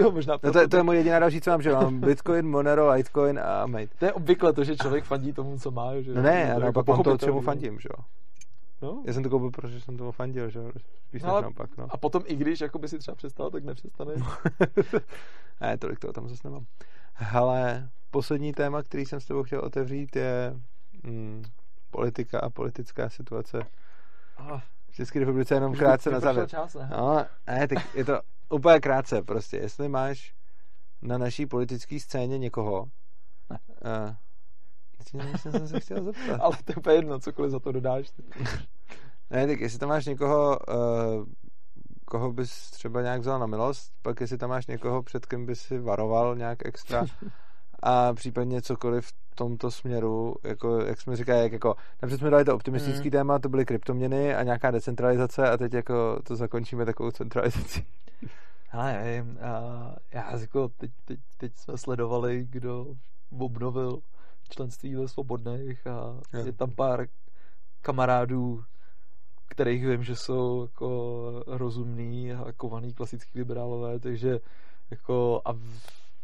jo, možná to, no, to, to je moje jediná další, co mám, že mám Bitcoin, Monero, Litecoin a Mate. To je obvykle to, že člověk fandí tomu, co má, že jo? No ne, ale pak mám to, čemu fandím, že jo? No. Já jsem to koupil, protože jsem tomu fandil, že víš, no, naopak, no. A potom i když jako by si třeba přestal, tak nepřestaneš. ne, tolik toho tam zase nemám. Hele, poslední téma, který jsem s tebou chtěl otevřít, je mm, politika a politická situace oh. v České republice, jenom už krátce na závěr. No, ne, tak je to úplně krátce, prostě. Jestli máš na naší politické scéně někoho, uh, jsem jsem se chtěl zeptat. Ale to je úplně jedno, cokoliv za to dodáš. ne, tak jestli tam máš někoho, uh, koho bys třeba nějak vzal na milost, pak jestli tam máš někoho, před kým bys si varoval nějak extra a případně cokoliv v tomto směru, jako, jak jsme říkali, jak jako, napřed jsme dali to optimistický mm. téma, to byly kryptoměny a nějaká decentralizace a teď jako to zakončíme takovou centralizací. Hele, nevím, já jako teď, teď, teď jsme sledovali, kdo obnovil členství ve Svobodných a je tam pár kamarádů, kterých vím, že jsou jako rozumný a kovaný klasický liberálové, takže jako a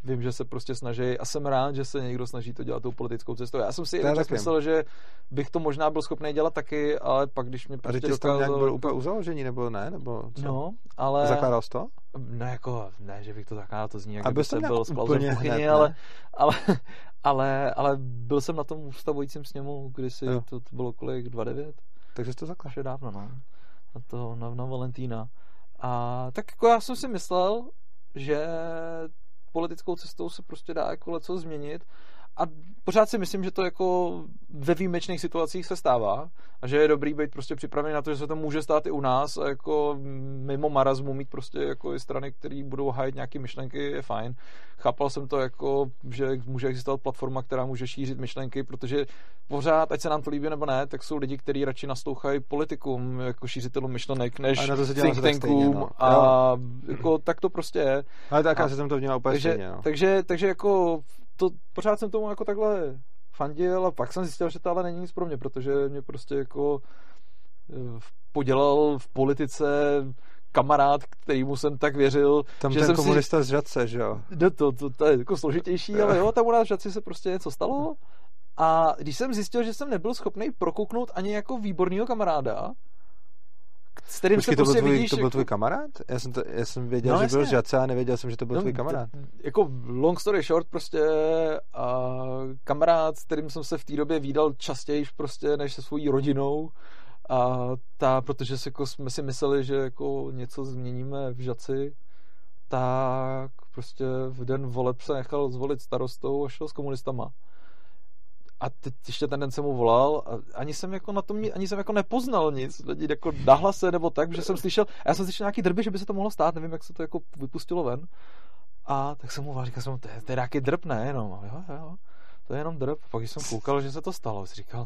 Vím, že se prostě snaží a jsem rád, že se někdo snaží to dělat tou politickou cestou. Já jsem si jeden čas myslel, že bych to možná byl schopný dělat taky, ale pak když mi prostě dokázal... A ty jsi tam byl úplně uzaložený, nebo ne? Nebo co? No, ale... Zakládal jsi to? No jako, ne, že bych to zakládal, to zní, jak kdyby se byl splazen v kuchyni, ale, ale, ale, ale byl jsem na tom ustavujícím sněmu, když si to, to bylo kolik, dvacet devět. Takže jsi to zakládal dávno, no. Na toho, na, na Valentína. A tak jako já jsem si myslel, že politickou cestou se prostě dá jako leco změnit a pořád si myslím, že to jako ve výjimečných situacích se stává a že je dobrý být prostě připravený na to, že se to může stát i u nás a jako mimo marazmu mít prostě jako i strany, které budou hájit nějaké myšlenky, je fajn. Chápal jsem to jako, že může existovat platforma, která může šířit myšlenky, protože pořád, ať se nám to líbí nebo ne, tak jsou lidi, kteří radši naslouchají politikům, jako šířitelům myšlenek, než think tankům no. a jako tak to prostě je. Ale tak a, jsem to vnímal úplně takže, stejně, no. takže, takže jako to, pořád jsem tomu jako takhle fandil a pak jsem zjistil, že to ale není nic pro mě, protože mě prostě jako podělal v politice kamarád, kterýmu jsem tak věřil. Tam že ten jsem komunista si... z Žadce, že jo? No to, to, to je jako složitější, ale jo, tam u nás v Žadci se prostě něco stalo a když jsem zjistil, že jsem nebyl schopný prokouknout ani jako výbornýho kamaráda, s kterým Počkej, se prostě to byl, vidíš, tvůj, to byl jako... tvůj kamarád? Já jsem, to, já jsem věděl, no, že jasně. byl z Žadce a nevěděl jsem, že to byl no, tvůj kamarád. T- jako long story short prostě a kamarád, s kterým jsem se v té době vídal častěji prostě než se svojí rodinou a ta, protože si, jako, jsme si mysleli, že jako něco změníme v Žadci, tak prostě v den voleb se nechal zvolit starostou a šel s komunistama. A teď ještě ten den jsem mu volal a ani jsem jako na tom, ani jsem jako nepoznal nic, jako nahlase nebo tak, že jsem slyšel, já jsem slyšel nějaký drby, že by se to mohlo stát, nevím, jak se to jako vypustilo ven. A tak jsem mu volal, říkal jsem mu, to je, to je nějaký drb, ne jenom, a jo, jo, to je jenom drb. A pak když jsem koukal, že se to stalo, jsem říkal,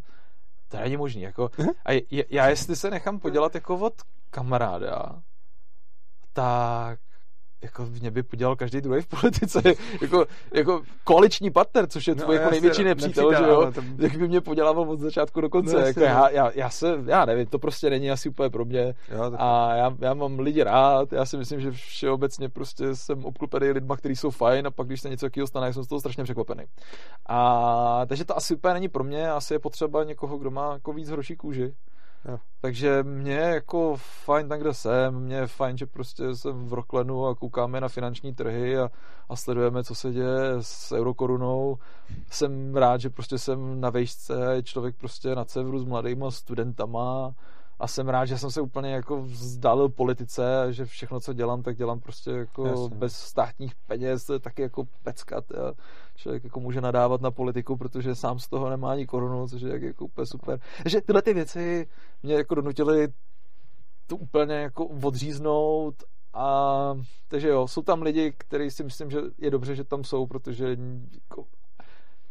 to není možný, jako, a je, já jestli se nechám podělat jako od kamaráda, tak... jako mě by podělal každý druhý v politice, jako, jako koaliční partner, což je tvůj no, jako největší nepřítel, nepřítel, že jo, tam... jak by mě podělával od začátku do konce, no, jako já, já, já se, já nevím, to prostě není asi úplně pro mě jo, tak... a já, já mám lidi rád, já si myslím, že všeobecně prostě jsem obklopený lidma, kteří jsou fajn a pak když se něco takového stane, jsem z toho strašně překvapený. A takže to asi úplně není pro mě, asi je potřeba někoho, kdo má jako víc hroší kůži. Jo. Takže mě jako fajn tam, kde jsem, mě je fajn, že prostě jsem v Rocklenu a koukáme na finanční trhy a, a sledujeme, co se děje s eurokorunou. Jsem rád, že prostě jsem na vejšce, člověk prostě na severu s mladýma studentama a jsem rád, že jsem se úplně jako vzdálil politice a že všechno, co dělám, tak dělám prostě jako Jasně. bez státních peněz, taky jako peckat. Člověk jako může nadávat na politiku, protože sám z toho nemá ani korunu, což je jako úplně super. Takže tyhle ty věci mě jako donutily to úplně jako odříznout a takže jo, jsou tam lidi, kteří si myslím, že je dobře, že tam jsou, protože jako,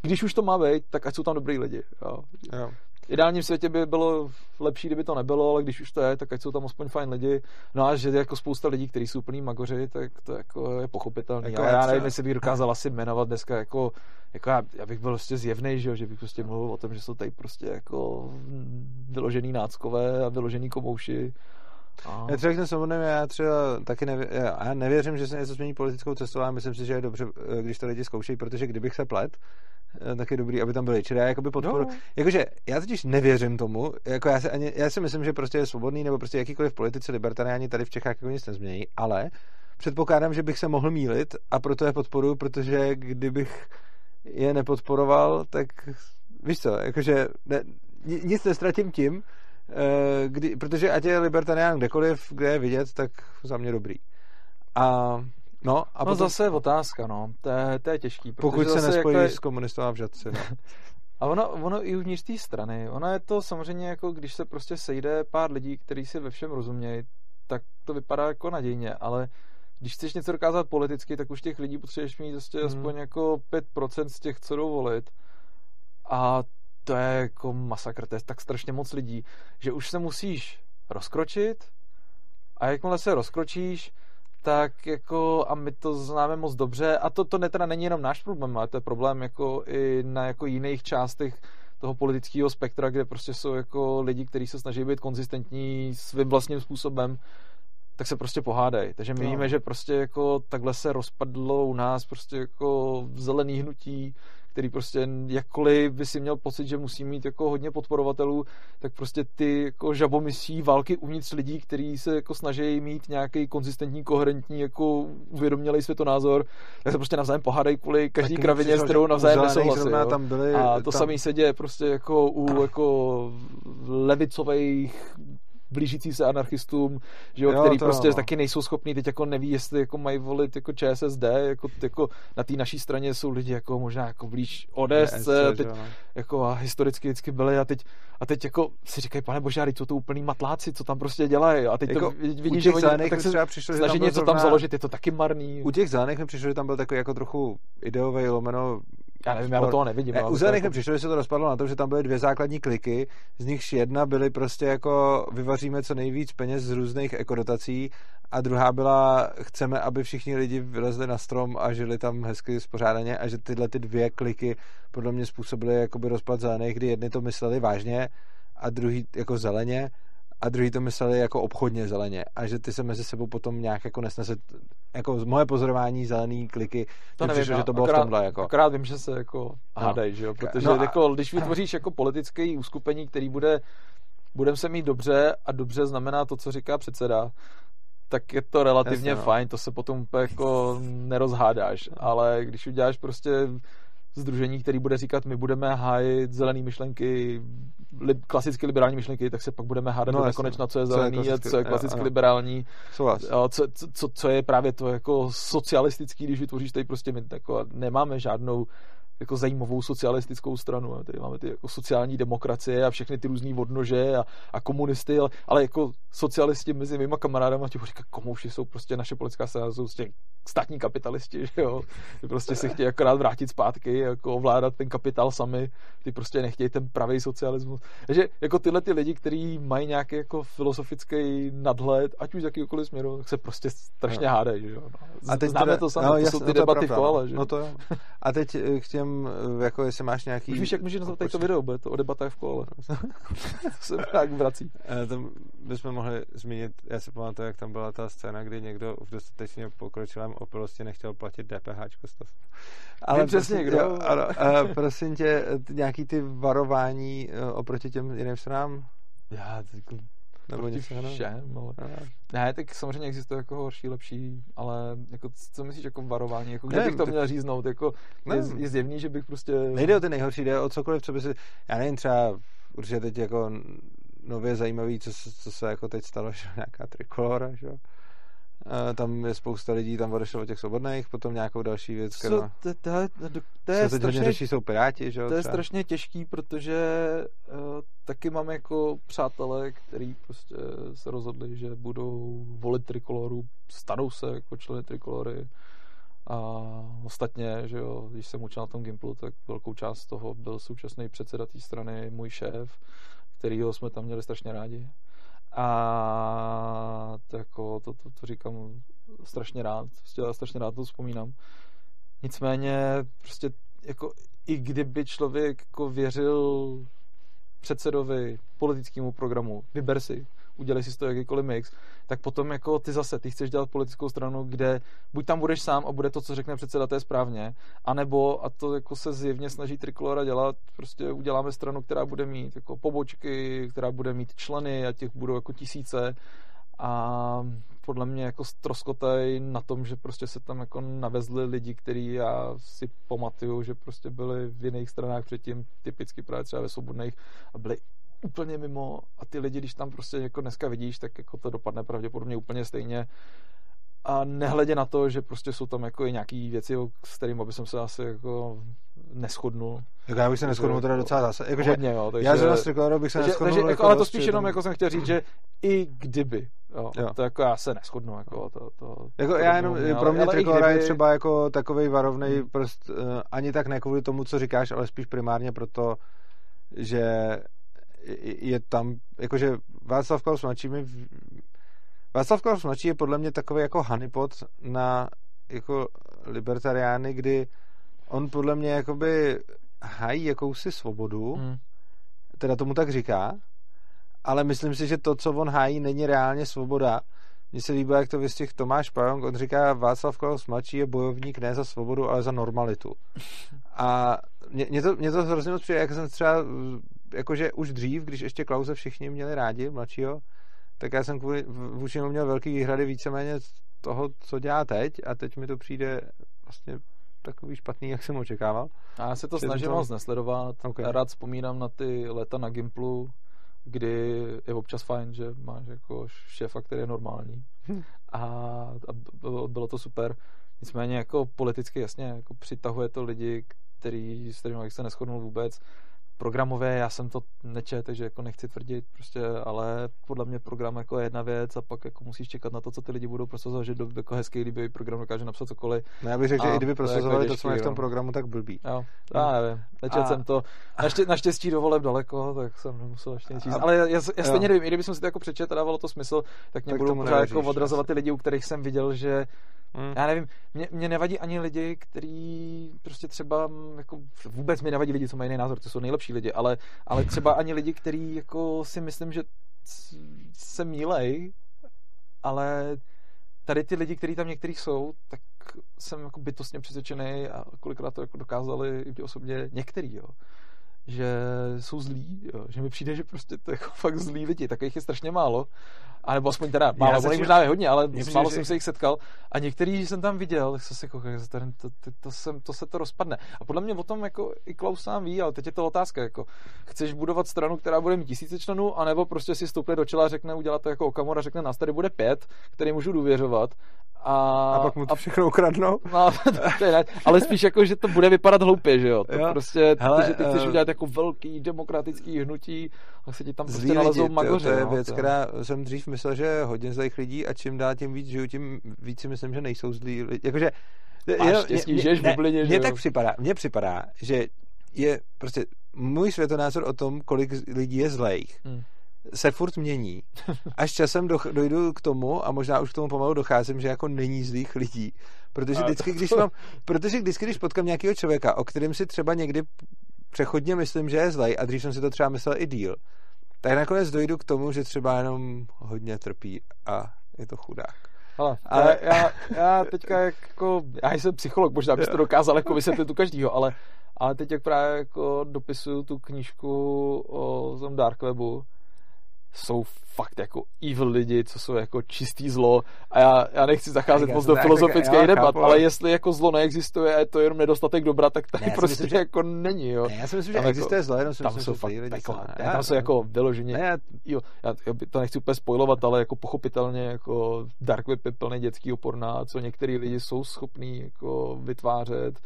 když už to má být, tak ať jsou tam dobrý lidi. Jo. Jo. V ideálním světě by bylo lepší, kdyby to nebylo, ale když už to je, tak ať jsou tam aspoň fajn lidi. No a že jako spousta lidí, kteří jsou úplný magoři, tak to jako je pochopitelné. Jako já, já nevím, jestli bych dokázal asi jmenovat dneska jako, jako já, já bych byl prostě zjevnej, že, že bych prostě mluvil o tom, že jsou tady prostě jako vyložený náckové a vyložený komouši. A... Já třeba jsem samozřejmě, já třeba taky nevě, já nevěřím, že se něco změní politickou cestou, ale myslím si, že je dobře, když to lidi zkoušejí, protože kdybych se plet, tak je dobrý, aby tam byli. Čili já jakoby podporu... No. Jakože já totiž nevěřím tomu, jako já, se ani, já si myslím, že prostě je svobodný, nebo prostě jakýkoliv politici libertariáni tady v Čechách jako nic nezmění, ale předpokládám, že bych se mohl mýlit a proto je podporuji, protože kdybych je nepodporoval, tak víš co, jakože ne, nic nestratím tím, Kdy, protože ať je libertarián kdekoliv, kde je vidět, tak za mě dobrý. A no, a no potom... zase je otázka, no. To je, to je těžký. Pokud se nespojíš jako... s komunistou v Žadci. No. A ono, ono i uvnitř té strany. Ono je to samozřejmě jako, když se prostě sejde pár lidí, kteří si ve všem rozumějí, tak to vypadá jako nadějně, ale když chceš něco dokázat politicky, tak už těch lidí potřebuješ mít prostě hmm. aspoň jako pět procent z těch, co jdou volit. A to je jako masakr, to je tak strašně moc lidí, že už se musíš rozkročit a jakmile se rozkročíš, tak jako, a my to známe moc dobře, a to, to ne, teda není jenom náš problém, ale to je problém jako i na jako jiných částech toho politického spektra, kde prostě jsou jako lidi, kteří se snaží být konzistentní svým vlastním způsobem tak se prostě pohádají. Takže my no. víme, že prostě jako takhle se rozpadlo u nás prostě jako zelený hnutí, který prostě jakkoliv by si měl pocit, že musí mít jako hodně podporovatelů, tak prostě ty jako žabomyší války uvnitř lidí, kteří se jako snaží mít nějaký konzistentní, koherentní, jako uvědomělej světonázor, tak se prostě navzájem pohádají kvůli každý tak kravině, s kterou navzájem nesouhlasí. A to tam... samé se děje prostě jako u jako levicových blížící se anarchistům, že jo, jo, který prostě jo. taky nejsou schopní, teď jako neví, jestli jako mají volit jako Č S S D, jako, jako na té naší straně jsou lidi jako možná jako blíž O D S C, teď jako a historicky vždycky byli a teď a teď jako si říkají, pane bože, teď jsou to úplný matláci, co tam prostě dělají a teď jako, to vidíš, že oni tak se snaží něco tam založit, je to taky marný. U těch zelených mi přišlo, že tam byl takový jako trochu ideový lomeno. Já nevím, já do toho nevidím. Ne, u zelených jako... přišlo, že se to rozpadlo na tom, že tam byly dvě základní kliky, z nichž jedna byly prostě jako vyvaříme co nejvíc peněz z různých ekodotací a druhá byla chceme, aby všichni lidi vylezli na strom a žili tam hezky spořádaně a že tyhle ty dvě kliky podle mě způsobily jakoby rozpad zelených, kdy jedni to mysleli vážně a druhý jako zeleně a druhý to mysleli jako obchodně zeleně a že ty se mezi sebou potom nějak jako nesneset, jako z moje pozorování zelený kliky, to nevím, přišlo, že to bylo akorát, v tomhle jako. Akorát vím, že se jako hádají, no. že jo, protože no a, jako, když vytvoříš jako politické uskupení, který bude budeme se mít dobře a dobře znamená to, co říká předseda, tak je to relativně Jasně, fajn, no. to se potom úplně jako nerozhádáš, ale když uděláš prostě sdružení, který bude říkat, my budeme hájit zelený myšlenky, li, klasicky liberální myšlenky, tak se pak budeme hádat no, do nekonečna, co je zelený, co je klasicky, a co je klasicky a, liberální, a co, co, co je právě to jako socialistický, když vytvoříš tady prostě my jako nemáme žádnou jako zajímavou socialistickou stranu. Tady máme ty jako sociální demokracie a všechny ty různý odnože a, a komunisty, ale, ale jako socialisti mezi mýma kamarádama ti říkají, komouši jsou prostě naše politická strana, jsou prostě státní kapitalisti, že jo. Ty prostě si chtějí akorát vrátit zpátky, jako ovládat ten kapitál sami, ty prostě nechtějí ten pravý socialismus. Takže jako tyhle ty lidi, kteří mají nějaký jako filozofický nadhled, ať už z jakýkoliv směru, tak se prostě strašně no. hádají, že jo. No. A teď známe teda, to sami, no, to jasný, jsou ty no, debaty v koale, že jo. No to jo. A teď k těm jako jestli máš nějaký... Už víš, jak můžeš nazvat to video, bude to o debatách v kole. To se tak vrací. Tam bychom mohli zmínit, já si pamatuju, jak tam byla ta scéna, kdy někdo v dostatečně pokročilém opilosti nechtěl platit D P H. Ale vím přesně, kdo. Jo, ano, prosím tě, nějaký ty varování oproti těm jiným stranám? Já teď... Nebo něco všem, ale... Ne, tak samozřejmě existuje jako horší, lepší, ale jako co myslíš jako varování, jako kde ne, bych to ty... měl říznout, jako je, je zjevný, že bych prostě... Nejde o ty nejhorší, jde o cokoliv, co by si... Já nevím, třeba určitě teď jako nově zajímavý, co, co se jako teď stalo, že nějaká Trikolóra, že jo? Tam je spousta lidí, tam odešlo od těch svobodných, potom nějakou další věc, která... To je strašně... Řeší, jsou Piráti, že jo? To je strašně těžký, protože uh, taky mám jako přátelé, který prostě se rozhodli, že budou volit Trikolóru, stanou se jako členy Trikolóry a ostatně, že jo, když jsem učil na tom Gimplu, tak velkou část toho byl současný předseda té strany, můj šéf, kterýho jsme tam měli strašně rádi. A to, jako, to, to, to říkám strašně rád, prostě strašně rád to vzpomínám. Nicméně prostě jako i kdyby člověk jako věřil předsedovi, politickému programu, vyber si, udělej si z toho jakýkoliv mix, tak potom jako ty zase, ty chceš dělat politickou stranu, kde buď tam budeš sám a bude to, co řekne předseda, to je správně, anebo, a to jako se zjevně snaží Trikolóra dělat, prostě uděláme stranu, která bude mít jako pobočky, která bude mít členy a těch budou jako tisíce a podle mě jako stroskotají na tom, že prostě se tam jako navezli lidi, který já si pamatuju, že prostě byli v jiných stranách předtím, typicky právě třeba ve svobodných a byli úplně mimo a ty lidi, když tam prostě jako dneska vidíš, tak jako to dopadne pravděpodobně úplně stejně a nehledě na to, že prostě jsou tam jako i nějaký věci, s kterým by jsem se asi jako neshodnul. Tak já bych se neshodnul teda docela zase. Jako, hodně, jo. Takže, já zrovna s Trikolórou bych se takže, neshodnul. Takže, jako, ale to spíš jenom jako jsem chtěl říct, že i kdyby. Jo, jo. To jako já se neshodnu. Jako, to, to, jako to já jenom, mě, pro mě Trikolóra kdyby... je třeba jako takovej varovnej hmm. prst, uh, ani tak ne kvůli tomu, co říkáš, ale spíš primárně proto, že je tam, jakože Václav Klaus mladší mi Václav Klaus mladší je podle mě takový jako honeypot na jako libertariány, kdy on podle mě jakoby hájí jakousi svobodu, hmm. teda tomu tak říká, ale myslím si, že to, co on hájí, není reálně svoboda, Mně se líbilo, jak to vystihl Tomáš Pajong, on říká, Václav Klaus mladší je bojovník ne za svobodu, ale za normalitu. A mě to, mě to hrozně moc přijde, jak jsem třeba, jakože už dřív, když ještě Klause všichni měli rádi, mladšího, tak já jsem kvůli, vůči němu měl velký výhrady víceméně toho, co dělá teď, a teď mi to přijde vlastně takový špatný, jak jsem očekával. A já se to snažím moc nesledovat. Okay. Rád vzpomínám na ty leta na Gimplu, kdy je občas fajn, že máš jako šéfa, který je normální. A, a bylo to super. Nicméně jako politicky jasně jako přitahuje to lidi, který, s kterými se neshodnul vůbec. Programové, já jsem to nečet, takže jako nechci tvrdit, prostě, ale podle mě program jako je jedna věc a pak jako musíš čekat na to, co ty lidi budou prosazovat, že do, jako hezký, kdyby program dokáže napsat cokoliv. No, já bych řekl, a že i kdyby prosazovali to, jako to co mají v tom programu, tak blbý. Jo, já nevím, nečet a... jsem to. Naště, naštěstí do voleb daleko, tak jsem nemusel ještě nic číst. A... Ale já, já, já stejně nevím, i kdyby jsem si to jako přečet a dávalo to smysl, tak mě tak budou jako odrazovat ty lidi, u kterých jsem viděl, že Hmm. Já nevím, mě, mě nevadí ani lidi, kteří prostě třeba jako vůbec mi nevadí lidi, co mají jiný názor, to jsou nejlepší lidi, ale, ale třeba ani lidi, kteří jako si myslím, že se mílej, ale tady ty lidi, kteří tam některý jsou, tak jsem jako bytostně přesvědčený a kolikrát to jako dokázali i osobně některý, jo. Že jsou zlí, jo. Že mi přijde, že prostě to jako fakt zlí lidi, takových je strašně málo, a nebo aspoň teda málo, oni možná je hodně, ale přijde, málo že... jsem se jich setkal a některý jsem tam viděl, tak jsem si koukal, to, to, to, to se to rozpadne. A podle mě o tom jako i Klaus sám ví, ale teď je to otázka, jako chceš budovat stranu, která bude mít tisíce členů, anebo prostě si stoupne do čela a řekne, udělá to jako Okamura, řekne, nás tady bude pět, který můžu důvěřovat. A, a pak mu to všechno ukradnou? No, ale spíš jako, že to bude vypadat hloupě, že jo? To jo. Prostě, hele, že ty chceš uh... udělat jako velký demokratický hnutí a se ti tam prostě nalezou magoře. To je no, věc, to. Která jsem dřív myslel, že je hodně zlých lidí a čím dál tím víc žiju, tím víc si myslím, že nejsou zlí lidi. Jakože... Máš štěstí, že ješ v bublině, že jo? Mně tak připadá, mně připadá, že je prostě můj světonázor o tom, kolik lidí je zlejch. Hmm. se furt mění. Až časem do, dojdu k tomu, a možná už k tomu pomalu docházím, že jako není zlých lidí. Protože vždycky, když mám, protože vždycky, když potkám nějakého člověka, o kterém si třeba někdy přechodně myslím, že je zlej, a dřív jsem si to třeba myslel i díl, tak nakonec dojdu k tomu, že třeba jenom hodně trpí a je to chudák. Hele, ale já, já teďka jako, já jsem psycholog, možná bych to dokázal jako vysvětlit u každého, ale, ale teď jak právě jako dopisuju tu knížku o tom Dark Webu, jsou fakt jako evil lidi, co jsou jako čistý zlo, a já, já nechci zacházet moc do filozofické debat, ale jestli jako zlo neexistuje a je to jenom nedostatek dobra, tak tady ne, prostě myslím, jako že... není, jo. Ne, já si myslím, že tam existuje jako... zlo, jenom si tam myslím, jsou fakt lidi. Tam já, jsou já, jako vyloženě, já... jo, já to nechci úplně spoilovat, ale jako pochopitelně jako Dark Web je plný dětskýho porna, co některý lidi jsou schopní jako vytvářet.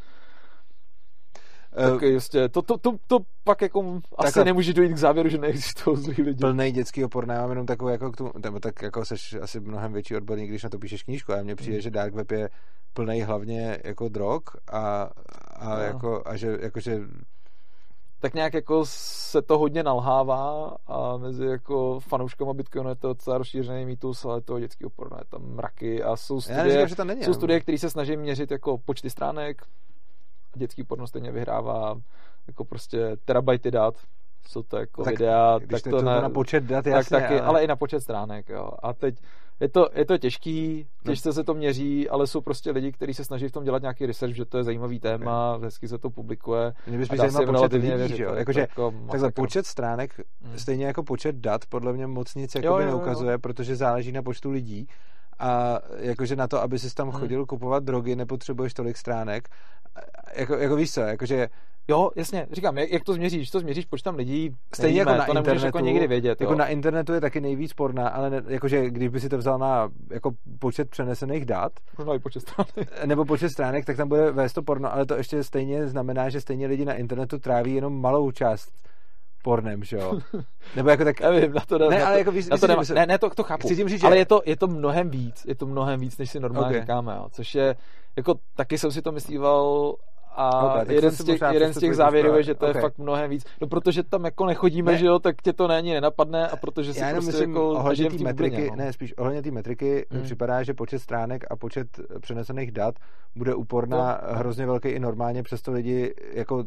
Tak jistě, to, to, to, to pak jako asi nemůže dojít k závěru, že neexistují zlí lidi. Plnej dětského porna, já mám jenom takovou jako k tomu, nebo tak jako seš asi mnohem větší odborník, když na to píšeš knížku, a mně přijde, mm. že Dark Web je plnej hlavně jako drog a, a, no. jako, a že, jako, že tak nějak jako se to hodně nalhává a mezi jako fanouškama Bitcoinu je to celá rozšířený mýtus, ale toho dětského porna je tam mraky a jsou studie, jsou studie, které se snaží měřit jako počty stránek. Dětský porno stejně vyhrává jako prostě terabajty dat, jsou to jako tak, videa, tak to na, na počet dat, tak jasně, taky, ale... ale i na počet stránek, jo. A teď je to, je to těžký, těžce no. se to měří, ale jsou prostě lidi, kteří se snaží v tom dělat nějaký research, že to je zajímavý téma, okay. hezky se to publikuje. Mě by spíš zajímavý počet lidí, věřit, jo. Jakože, jako takhle počet stránek, hmm. stejně jako počet dat, podle mě moc nic jo, jo, neukazuje, jo. protože záleží na počtu lidí. A jakože na to, aby jsi tam chodil hmm. kupovat drogy, nepotřebuješ tolik stránek. Jako, jako víš co, jakože... Jo, jasně, říkám, jak, jak to změříš? To změříš počtem lidí, stejně nevíme, jako na to internetu, nemůžeš jako někdy vědět. Jako jo. Na internetu je taky nejvíc porna, ale ne, jakože když by si to vzal na jako počet přenesených dat, možná i počet stránek. Nebo počet stránek, tak tam bude vést to porno, ale to ještě stejně znamená, že stejně lidi na internetu tráví jenom malou část pornem, že jo. Nebo jako tak nevím, na to nevím, ne, ale jako víc, na to nemá, ne, ne, to, to chápu. Říct, ale je to je to mnohem víc, je to mnohem víc, než si normálně okay. říkáme, jo. Což je jako taky jsem si to myslíval a okay, jeden z těch jeden z těch závěrů je, že to okay. je fakt mnohem víc. No protože tam jako nechodíme, ne. že jo, tak tě to není nenapadne a protože si prostě jako ohledně té metriky, ne, spíš ohledně té metriky hmm. mi připadá, že počet stránek a počet přenesených dat bude úporná no. hrozně velký i normálně, přesto lidi jako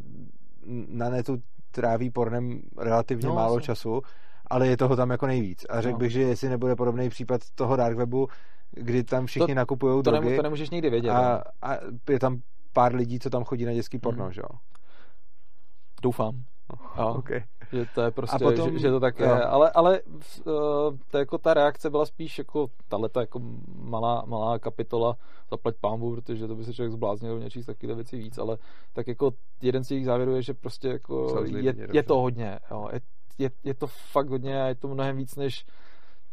na netu tráví pornem relativně no, málo asi. Času ale je toho tam jako nejvíc. A řekl no. bych, že jestli nebude podobný případ toho dark webu, kdy tam všichni nakupují drogy. Nemů- to nemůžeš nikdy vědět. A, a je tam pár lidí, co tam chodí na dětský porno, mm. že jo? Doufám. No, okay. Že to je prostě, potom, že, že to tak jo. je. Ale, ale to jako ta reakce byla spíš jako tahleta jako malá, malá kapitola zaplať pánbu, protože to by se člověk zbláznil něčíst takovýhle věci víc, ale tak jako jeden z těch závěrů je, že prostě jako je, je to hodně. Jo. Je, je, je to fakt hodně a je to mnohem víc než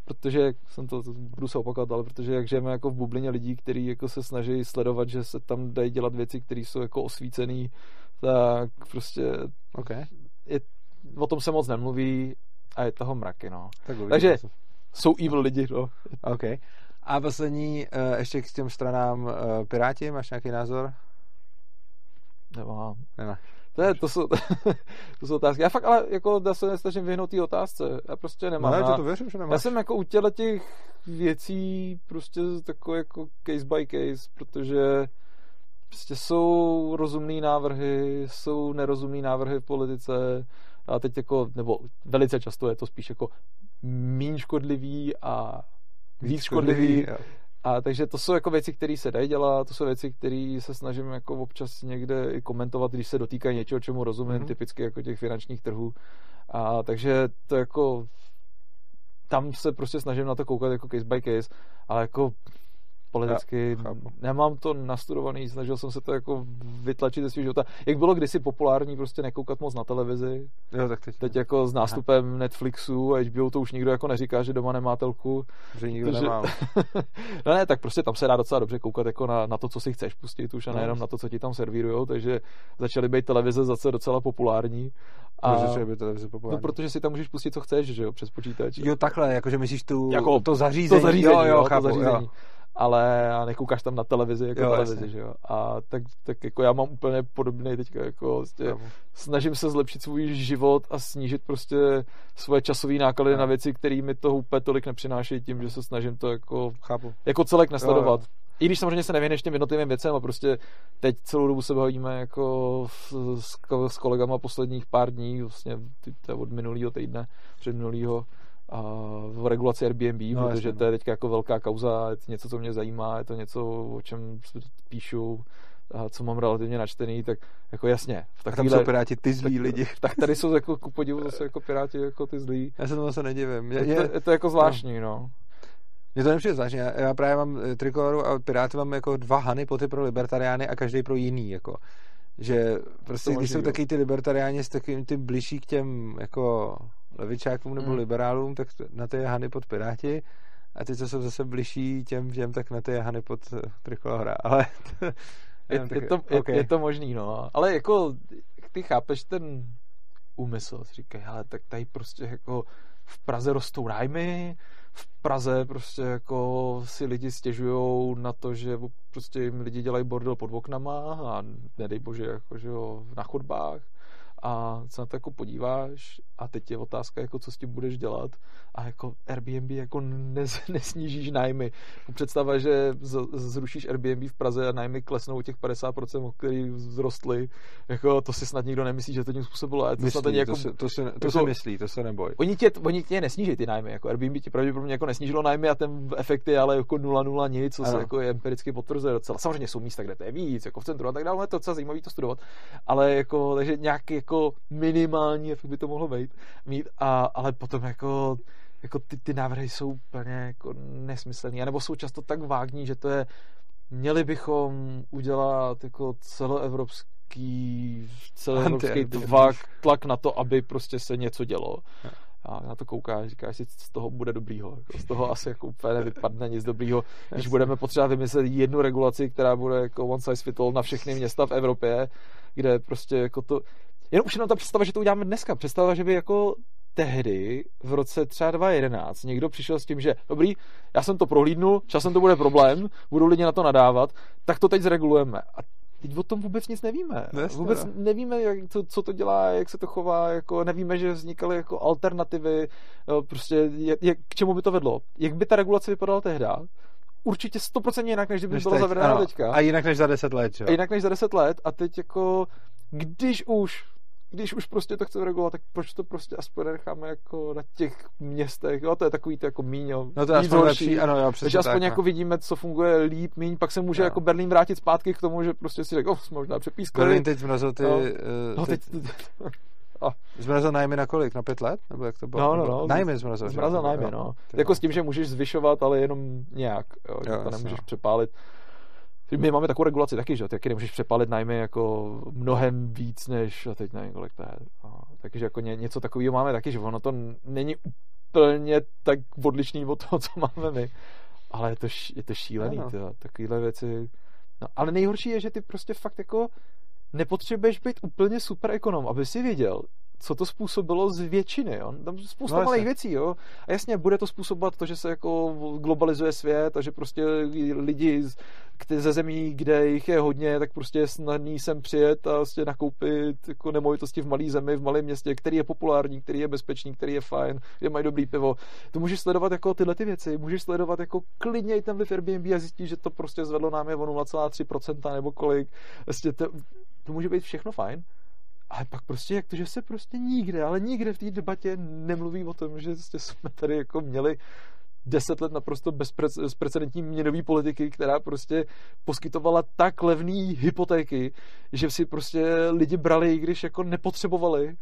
protože jsem to budu se opakovat, ale protože jak žijeme jako v bublině lidí, kteří jako se snaží sledovat, že se tam dají dělat věci, které jsou jako osvícené, tak prostě okay. je, o tom se moc nemluví a je toho mraky, no. Tak uvidím, takže se... jsou evil lidi, no. Okay. A poslední uh, ještě k těm stranám uh, Piráti, máš nějaký názor? Nemám. Nemám. To, je, to, jsou, to jsou otázky. Já fakt ale jako já se nestačím vyhnout té otázce. Já prostě nemám. Ne, to to věřím, že nemáš. Já jsem jako u těchto těch věcí prostě takový jako case by case, protože prostě jsou rozumný návrhy, jsou nerozumný návrhy v politice a teď jako, nebo velice často je to spíš jako míň škodlivý a víc škodlivý. škodlivý A takže to jsou jako věci, které se dají dělat, to jsou věci, které se snažím jako občas někde i komentovat, když se dotýkají něčeho, čemu rozumím, mm-hmm. typicky jako těch finančních trhů. A takže to jako tam se prostě snažím na to koukat jako case by case, ale jako politicky Já, nemám to nastudovaný, snažil jsem se to jako vytlačit ze svého života. Jak bylo kdysi populární prostě nekoukat moc na televizi. Jo, tak teď. Teď jako s nástupem Aha. Netflixu a H B O to už nikdo jako neříká, že doma nemá telku. Že nikdo protože... nemá. No ne, tak prostě tam se dá docela dobře koukat jako na, na to, co si chceš pustit už a nejenom no, na to, co ti tam servírujou, takže začaly být televize zase docela populární. A... Protože, by televize populární. No, protože si tam můžeš pustit, co chceš, že jo, přes počítač. Jo, takhle, jakože myslíš tu jako to zařízení, to zařízení, jo, jo, chápu, to zařízení. Jo. Ale a nekoukáš tam na televizi jako jo, televizi, že jo. A tak, tak jako já mám úplně podobný teďka jako vlastně snažím se zlepšit svůj život a snížit prostě svoje časové náklady jo. na věci, které mi to úplně tolik nepřináší tím, že se snažím to jako chápu. Jako celek nesledovat. Jo, jo. I když samozřejmě se nevyhneš těm jednotlivým věcem a prostě teď celou dobu se bavíme jako s, s kolegama posledních pár dní, vlastně od minulého týdne, před minulého v regulaci Airbnb, no, protože jasný. To je teď jako velká kauza, je to něco, co mě zajímá, je to něco, o čem píšu, a co mám relativně načtený, tak jako jasně. Tak tam jsou Piráti ty zlí tak, lidi. Tak tady jsou jako ku podivu zase jako Piráti jako ty zlí. Já se tomu zase nedivím. Je, je, je, to, je to jako zvláštní, no. no. Mě to nepřijde zvláštní. Já, já právě mám Trikoloru a Piráty mám jako dva hany poty pro libertariány a každý pro jiný, jako. Že prostě, když jsou taky ty libertariáni s takovým ty bližší k těm, jako... levičákům nebo mm. liberálům, tak na ty hany pod Piráti a ty, co jsou zase bližší těm těm, tak na ty hany pod Trikolóra. Ale to, je, je, to, okay. je, je to možný, no. Ale jako, ty chápeš ten úmysl, říkají, hele, tak tady prostě jako v Praze rostou rájmy, v Praze prostě jako si lidi stěžujou na to, že prostě jim lidi dělají bordel pod oknama a nedej bože, jako, že jo, na chodbách. A se na to jako podíváš a teď je otázka, jako co s tím budeš dělat a jako Airbnb jako nez, nesnížíš nájmy. Představa, že z, zrušíš Airbnb v Praze a nájmy klesnou o těch padesát procent, o kterých vzrostly, jako to si snad nikdo nemyslí, že to tím způsobilo. To, myslí, to, jako, se, to, se, to jako, se myslí, to se neboj. Oni tě, oni tě nesníží ty nájmy, jako Airbnb ti pravděpodobně jako nesnížilo nájmy a ten efekt je ale jako nula nula nic, co se jako je empiricky potvrzuje docela. Samozřejmě jsou místa, kde to je víc, jako v centru a tak dále, je to docela zajímavý to studovat, ale jako takže nějaký jako minimální efekt by to mohlo být, mít, a, ale potom jako, jako ty, ty návrhy jsou úplně jako nesmyslný, anebo jsou často tak vágní, že to je, měli bychom udělat jako celoevropský, celoevropský tlak, tlak na to, aby prostě se něco dělo. A na to koukáš, říkáš si, z toho bude dobrýho. Jako z toho asi jako úplně nevypadne nic dobrýho. Když budeme potřebovat vymyslet jednu regulaci, která bude jako one size fit all na všechny města v Evropě, kde prostě jako to... Jenom už jenom ta představa, že to uděláme dneska. Představa, že by jako tehdy v roce třeba dva tisíce jedenáct někdo přišel s tím, že dobrý, já jsem to prohlídnul, časem to bude problém, budou lidi na to nadávat, tak to teď zregulujeme. A teď o tom vůbec nic nevíme. Vůbec, vůbec nevíme, jak to, co to dělá, jak se to chová, jako nevíme, že vznikaly jako alternativy, prostě jak, k čemu by to vedlo. Jak by ta regulace vypadala tehdy? Určitě sto procent jinak, než kdyby byla zavedena teďka. A jinak než za deset let, jo? A jinak než za deset let a teď jako když už když už prostě to chceme regulovat, tak proč to prostě aspoň necháme jako na těch městech, jo, to je takový to jako míň, jo, no to je horší, ano, jo, přesně. Takže tak, aspoň no. jako vidíme, co funguje líp, míň, pak se může no. jako Berlín vrátit zpátky k tomu, že prostě si řekl, oh, jsme možná přepískali. Berlín teď zmrazil ty... No, uh, no teď... Oh. Zmrazil nájmy na kolik? Na pět let? Nebo jak to bylo? No, no, no. Nájmy zmrazil. Zmrazil nájmy, no. no. Jako s tím, že můžeš zvyšovat, ale jenom nějak, jo, jo, to nemůžeš no. přepálit. My máme takovou regulaci taky, že taky nemůžeš přepálit nájmy jako mnohem víc než, a teď nevím, kolik to je. No. Takže jako ně, něco takového máme taky, že ono to není úplně tak odlišný od toho, co máme my. Ale je to, je to šílený, no, no. takovýhle věci. No, ale nejhorší je, že ty prostě fakt jako nepotřebuješ být úplně super ekonom, aby si viděl, co to způsobilo z většiny. Jo? Tam spousta no, malých věcí. Jo? A jasně, bude to způsobovat to, že se jako globalizuje svět a že prostě lidi ze zemí, kde jich je hodně, tak prostě je snadný sem přijet a vlastně nakoupit jako nemovitosti v malé zemi, v malém městě, který je populární, který je bezpečný, který je fajn, kde mají dobrý pivo. To můžeš sledovat jako tyhle ty věci. Můžeš sledovat jako klidně i ten vliv Airbnb a zjistit, že to prostě zvedlo nám je o nula celá tři procenta nebo kolik. Vlastně to, to může být všechno fajn. Ale pak prostě jak to, že se prostě nikde, ale nikde v té debatě nemluví o tom, že jsme tady jako měli deset let naprosto bezprecedentní měnové politiky, která prostě poskytovala tak levné hypotéky, že si prostě lidi brali, i když jako nepotřebovali.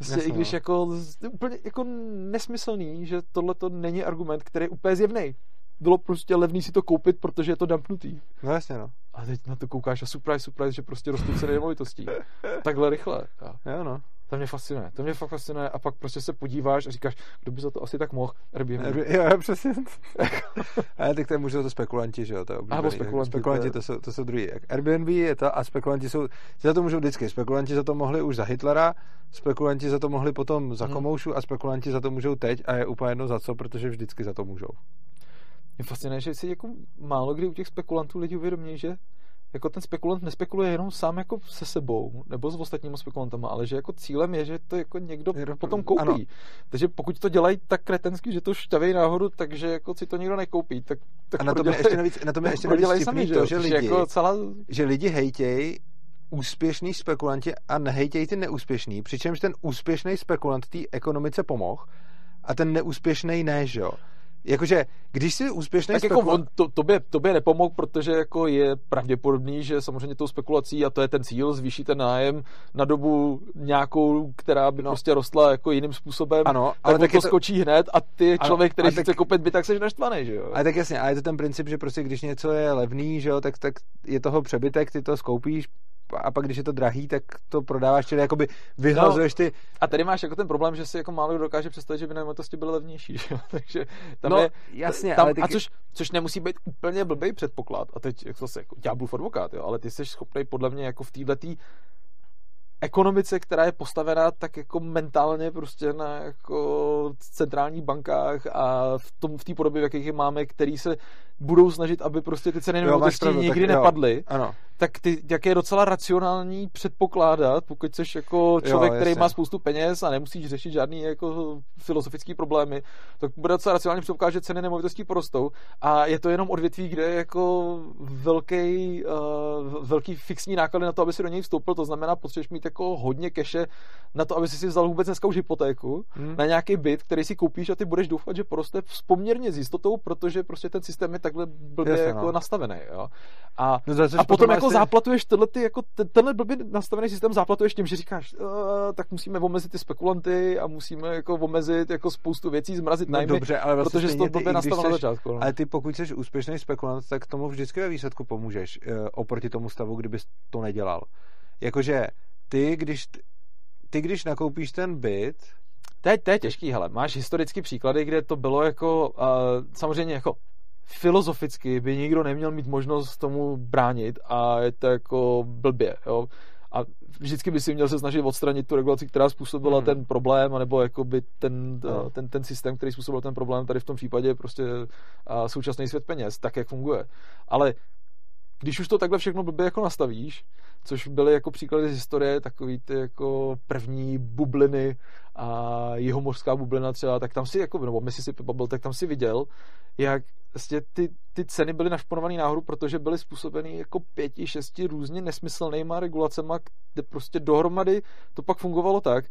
Jasně, i když jako úplně jako nesmyslný, že tohle to není argument, který je úplně zjevný. Bylo prostě levný si to koupit, protože je to dumpnutý. No jasně, no. A teď na to koukáš a surprise, surprise, že prostě rostou ceny nemovitostí. Takhle rychle. Jo, no. To mě fascinuje. To mě fakt fascinuje a pak prostě se podíváš a říkáš, kdo by za to asi tak mohl? Airbnb. Jo, přesně. Ale tak to můžou to spekulanti, že jo? To je oblíbený. Abo spekulanti. Spekulanti to jsou, to jsou druhý. Airbnb je to a spekulanti jsou, za to můžou vždycky. Spekulanti za to mohli už za Hitlera, spekulanti za to mohli potom za Komoušu hmm. a spekulanti za to můžou teď a je úplně jedno za co, protože vždycky za to můžou. Je fascinuje, že si jako málo kdy u těch spekulantů lidi uvědomí, že jako ten spekulant nespekuluje jenom sám jako se sebou nebo s ostatními spekulantama, ale že jako cílem je, že to jako někdo je potom koupí. Ano. Takže pokud to dělají tak kretensky, že to šťaví náhodou, takže jako si to nikdo nekoupí, tak, tak a na tom je ještě navíc, na tom je ještě navíc vtipný to, že lidi, jako celá... že lidi hejtěj úspěšný spekulanti a nehejtěj ty neúspěšný, přičemž ten úspěšný spekulant té ekonomice pomohl a ten neúspěšný ne, že jo. Jakože, když jsi úspěšný... Tak spekul... jako on to, tobě, tobě nepomohl, protože jako je pravděpodobný, že samozřejmě tou spekulací, a to je ten cíl, zvýší ten nájem na dobu nějakou, která by no. prostě rostla jako jiným způsobem, ano, ale tak to skočí to... hned a ty ano, člověk, který si chce koupit byt, tak seš naštvaný, že jo? Ale tak jasně, a je to ten princip, že prostě když něco je levný, že jo, tak, tak je toho přebytek, ty to skoupíš, a pak když je to drahý, tak to prodáváš, čili jakoby vyhlazuješ ty... No, a tady máš jako ten problém, že si jako málo dokáže představit, že by nemovitosti byly levnější, že jo? Takže tam no, je... jasně, tam, ale ty... A což, což nemusí být úplně blbej předpoklad, a teď jak zase jako ďáblův advokát, jo, ale ty jsi schopnej podle mě jako v této ekonomice, která je postavená tak jako mentálně prostě na jako centrálních bankách a v tom v té podobě, v jakých je máme, který se budou snažit, aby prostě ty ceny nemovitosti nikdy tak, nepadly, jo, ano. tak ty, jak je docela racionální předpokládat, pokud jsi jako člověk, jo, který má spoustu peněz a nemusíš řešit žádný jako filozofický problémy, tak bude docela racionálně předpokládat, že ceny nemovitostí porostou a je to jenom odvětví, kde je jako velký, uh, velký fixní náklady na to, aby si do něj vstoupil, to znamená, potřebuješ mít jako hodně keše na to, aby si si vzal vůbec dneska už hypotéku hmm. na nějaký byt, který si koupíš a ty budeš doufat, že poroste poměrně s jistotou, protože prostě ten systém je takhle blbě Jasně, jako no. nastavený, jo. A, no a potom jako jsi... záplatuješ tyhle ty, jako ten, tenhle blbě nastavený systém záplatuješ tím, že říkáš, e, tak musíme omezit ty spekulanty a musíme jako omezit jako spoustu věcí, zmrazit nájmy, no dobře, ale vlastně protože to blbě nastavilo na začátku. No. Ale ty pokud jsi úspěšný spekulant, tak tomu vždycky ve výsledku pomůžeš e, oproti tomu stavu, kdybys to nedělal. Jakože Ty když, ty, když nakoupíš ten byt... To je těžký, hele. Máš historický příklady, kde to bylo jako... Uh, samozřejmě jako filozoficky by nikdo neměl mít možnost tomu bránit a je to jako blbě, jo. A vždycky by si měl se snažit odstranit tu regulaci, která způsobila hmm. ten problém, anebo jakoby ten, hmm. ten, ten systém, který způsobil ten problém, tady v tom případě prostě uh, současný svět peněz, tak jak funguje. Ale když už to takhle všechno blbě jako nastavíš, což byly jako příklady z historie, takový ty jako první bubliny a jihomořská bublina třeba, tak tam si jako, nebo Mississippi bubble, tak tam si viděl, jak vlastně ty, ty ceny byly našponované nahoru, protože byly způsobeny jako pěti, šesti různě nesmyslnýma regulacema, kde prostě dohromady to pak fungovalo tak,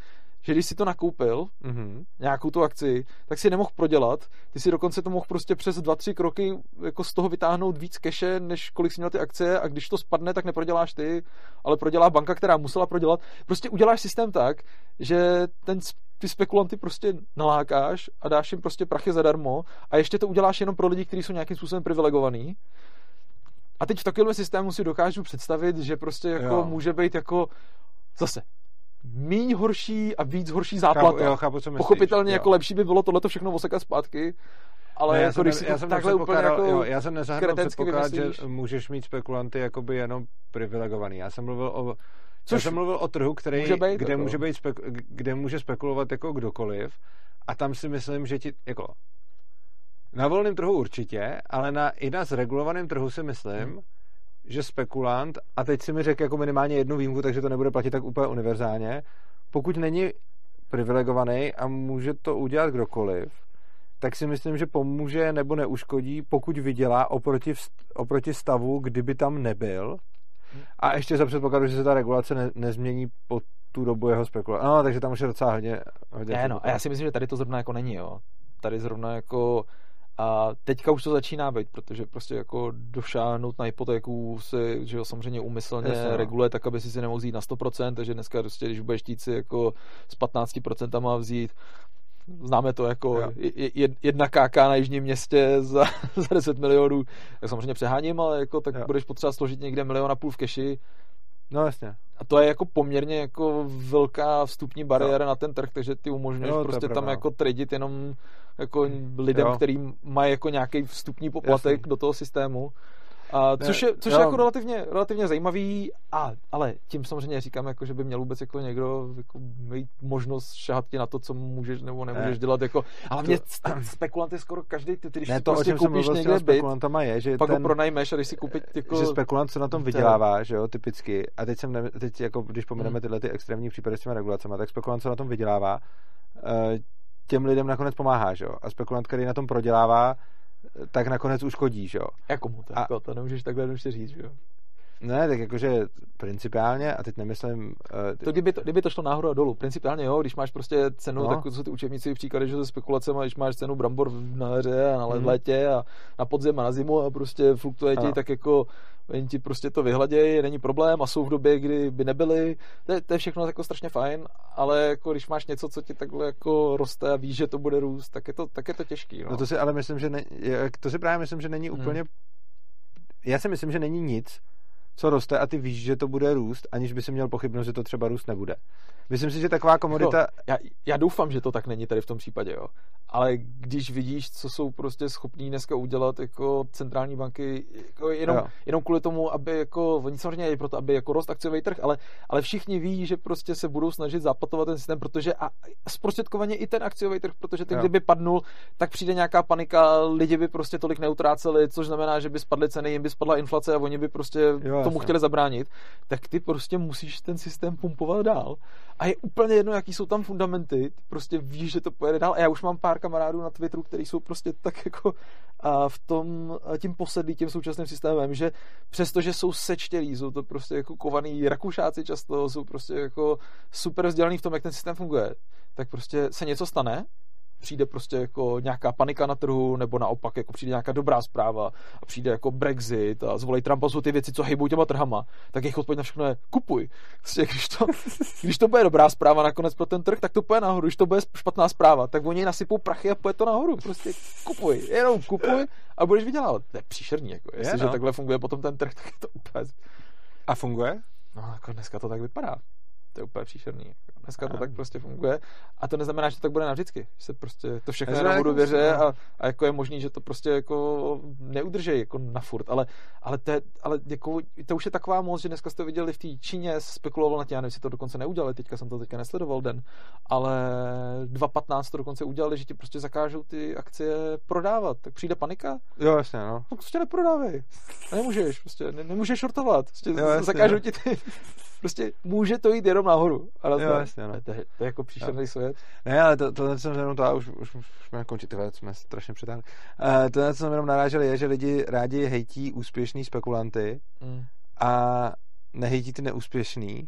že když si to nakoupil, mm-hmm. nějakou tu akci, tak si nemohl prodělat, ty si dokonce to mohl prostě přes dva, tři kroky jako z toho vytáhnout víc keše, než kolik jsi měl ty akcie, a když to spadne, tak neproděláš ty, ale prodělá banka, která musela prodělat. Prostě uděláš systém tak, že ten, ty spekulanty prostě nalákáš a dáš jim prostě prachy zadarmo a ještě to uděláš jenom pro lidi, kteří jsou nějakým způsobem privilegovaní. A teď v takovém systému si dokážu představit, že prostě jako jo. může být jako zase míň horší a víc horší záplata. Chápu, jo, chápu, co myslíš. Pochopitelně jo. jako lepší by bylo tohleto všechno osekat zpátky, ale no, jako když si to takhle úplně jako jo, já jsem nezahrnul předpoklad, že můžeš mít spekulanty jakoby jenom privilegovaný. Já jsem mluvil o což já jsem mluvil o trhu, který, může být, kde, může být speku, kde může spekulovat jako kdokoliv, a tam si myslím, že ti jako na volném trhu určitě, ale na, i na zregulovaném trhu si myslím, hmm. že spekulant, a teď si mi řekl jako minimálně jednu výjimku, takže to nebude platit tak úplně univerzálně, pokud není privilegovaný a může to udělat kdokoliv, tak si myslím, že pomůže nebo neuškodí, pokud vydělá oproti, oproti stavu, kdyby tam nebyl. A ještě za předpokladu, že se ta regulace ne, nezmění po tu dobu jeho spekulace. No, takže tam už je docela hodně... hodně ne, no, a já si myslím, že tady to zrovna jako není, jo. Tady zrovna jako... A teďka už to začíná být, protože prostě jako došáhnout na hypotéku se, že jo, samozřejmě úmyslně Jasně, reguluje tak, aby si si nemohl vzít na sto procent, takže dneska prostě, když budeš chtít si jako s patnáct procent má vzít, známe to jako jed, jedna káka na jižním městě za, za deset milionů, tak samozřejmě přeháním, ale jako tak jo. budeš potřeba složit někde milion a půl v keši. No jasně. A to je jako poměrně jako velká vstupní bariéra jo. na ten trh, takže ty umožňuješ jo, prostě tam jako tradit jenom jako lidem, jo. který mají jako nějaký vstupní poplatek Jasný. do toho systému. A což je, což je jako relativně, relativně zajímavý, a, ale tím samozřejmě říkám, jako, že by měl vůbec jako někdo jako mít možnost šahat ti na to, co můžeš nebo nemůžeš ne. dělat. Jako, ale mě spekulant je skoro každý, ty, když ne, si to, prostě koupíš někde byt, je, že pak ten, ho pronajmeš a když si koupit... Jako, že spekulant se na tom vydělává, že jo, typicky. A teď, jsem ne, teď jako, když pomineme hmm. tyhle ty extrémní případy s těmi regulacemi, tak spekulant se na tom vydělává, těm lidem nakonec pomáhá, že jo. A spekulant, který na tom prodělává, tak nakonec uškodíš, jo. Jako mu to, a, jako, to nemůžeš takhle jednoduše říct, jo. Ne, tak jakože principiálně, a teď nemyslím... Uh, ty... to, kdyby, to, kdyby to šlo nahoru a dolů, principiálně jo, když máš prostě cenu, no. tak to jsou ty učebnici příklady, že se spekulacemi, když máš cenu brambor na jaře a na mm. létě a na podzim a na zimu a prostě fluktuje ti, tak jako oni ti prostě to vyhladějí, není problém, a jsou v době, kdy by nebyly. To je, to je všechno jako strašně fajn, ale jako když máš něco, co ti takhle jako roste a víš, že to bude růst, tak je to, tak je to těžký. No. No to si ale myslím, že ne, to si právě myslím, že není úplně... Mm. Já si myslím, že není nic, co roste a ty víš, že to bude růst, aniž by si měl pochybnost, že to třeba růst nebude. Myslím si, že taková komodita... No, já, já doufám, že to tak není tady v tom případě, jo. Ale když vidíš, co jsou prostě schopní dneska udělat jako centrální banky, jako jenom, jenom kvůli tomu, aby jako, oni samozřejmě je proto, aby jako rost akciový trh, ale, ale všichni ví, že prostě se budou snažit zaplatovat ten systém, protože a zprostředkovaně i ten akciový trh, protože ten, jo. kdyby padnul, tak přijde nějaká panika, lidi by prostě tolik neutráceli, což znamená, že by spadly ceny, jim by spadla inflace a oni by prostě jo, tomu chtěli zabránit, tak ty prostě musíš ten systém pumpovat dál. A je úplně jedno, jaký jsou tam fundamenty, ty prostě víš, že to pojede dál. A já už mám pár kamarádů na Twitteru, který jsou prostě tak jako a v tom a tím posedlí tím současným systémem, že přestože jsou sečtělí, jsou to prostě jako kovaný Rakušáci často, jsou prostě jako super vzdělaný v tom, jak ten systém funguje, tak prostě se něco stane, přijde prostě jako nějaká panika na trhu, nebo naopak jako přijde nějaká dobrá zpráva a přijde jako Brexit a zvolej Trumpa, jsou ty věci, co hejbou těma trhama, tak jejich odpověď na všechno je kupuj. Vlastně, když, to, když to bude dobrá zpráva nakonec pro ten trh, tak to půjde nahoru. Když to bude špatná zpráva, tak oni nasypou prachy a půjde to nahoru. Prostě kupuj, jenom kupuj a budeš vydělávat. To je příšerný, jako, jestliže no. takhle funguje potom ten trh, tak je to úplně... A funguje? No, jako dneska to tak vypadá. To je úplně příšerný. Jako. Dneska to tak prostě funguje. A to neznamená, že to tak bude navždycky. Že se prostě to všechno jenom důvěře a, a jako je možný, že to prostě jako neudrží jako na furt. Ale, ale, to, je, ale jako, to už je taková moc, že dneska jste to viděli v té Číně, spekuloval na tě, já nevím, jestli to dokonce neudělali, teďka jsem to teďka nesledoval den, ale dva patnáct to dokonce udělali, že ti prostě zakážou ty akcie prodávat. Tak přijde panika? Jo, jasně, no. No prostě neprodávej. Nemůžeš, prostě ne, nemůžeš shortovat. Prostě jo, zakážou ti ty... Prostě může to jít jenom nahoru. Ale jo, jasně, no. To je, to je jako příšerný svět. Ne, ale to, to jsem jenom to, a už, už, už mě končit, tyhle, jsme strašně přetáhli. Uh, to, co jsem jenom narážel, je, že lidi rádi hejtí úspěšný spekulanty mm. a nehejtí ty neúspěšný.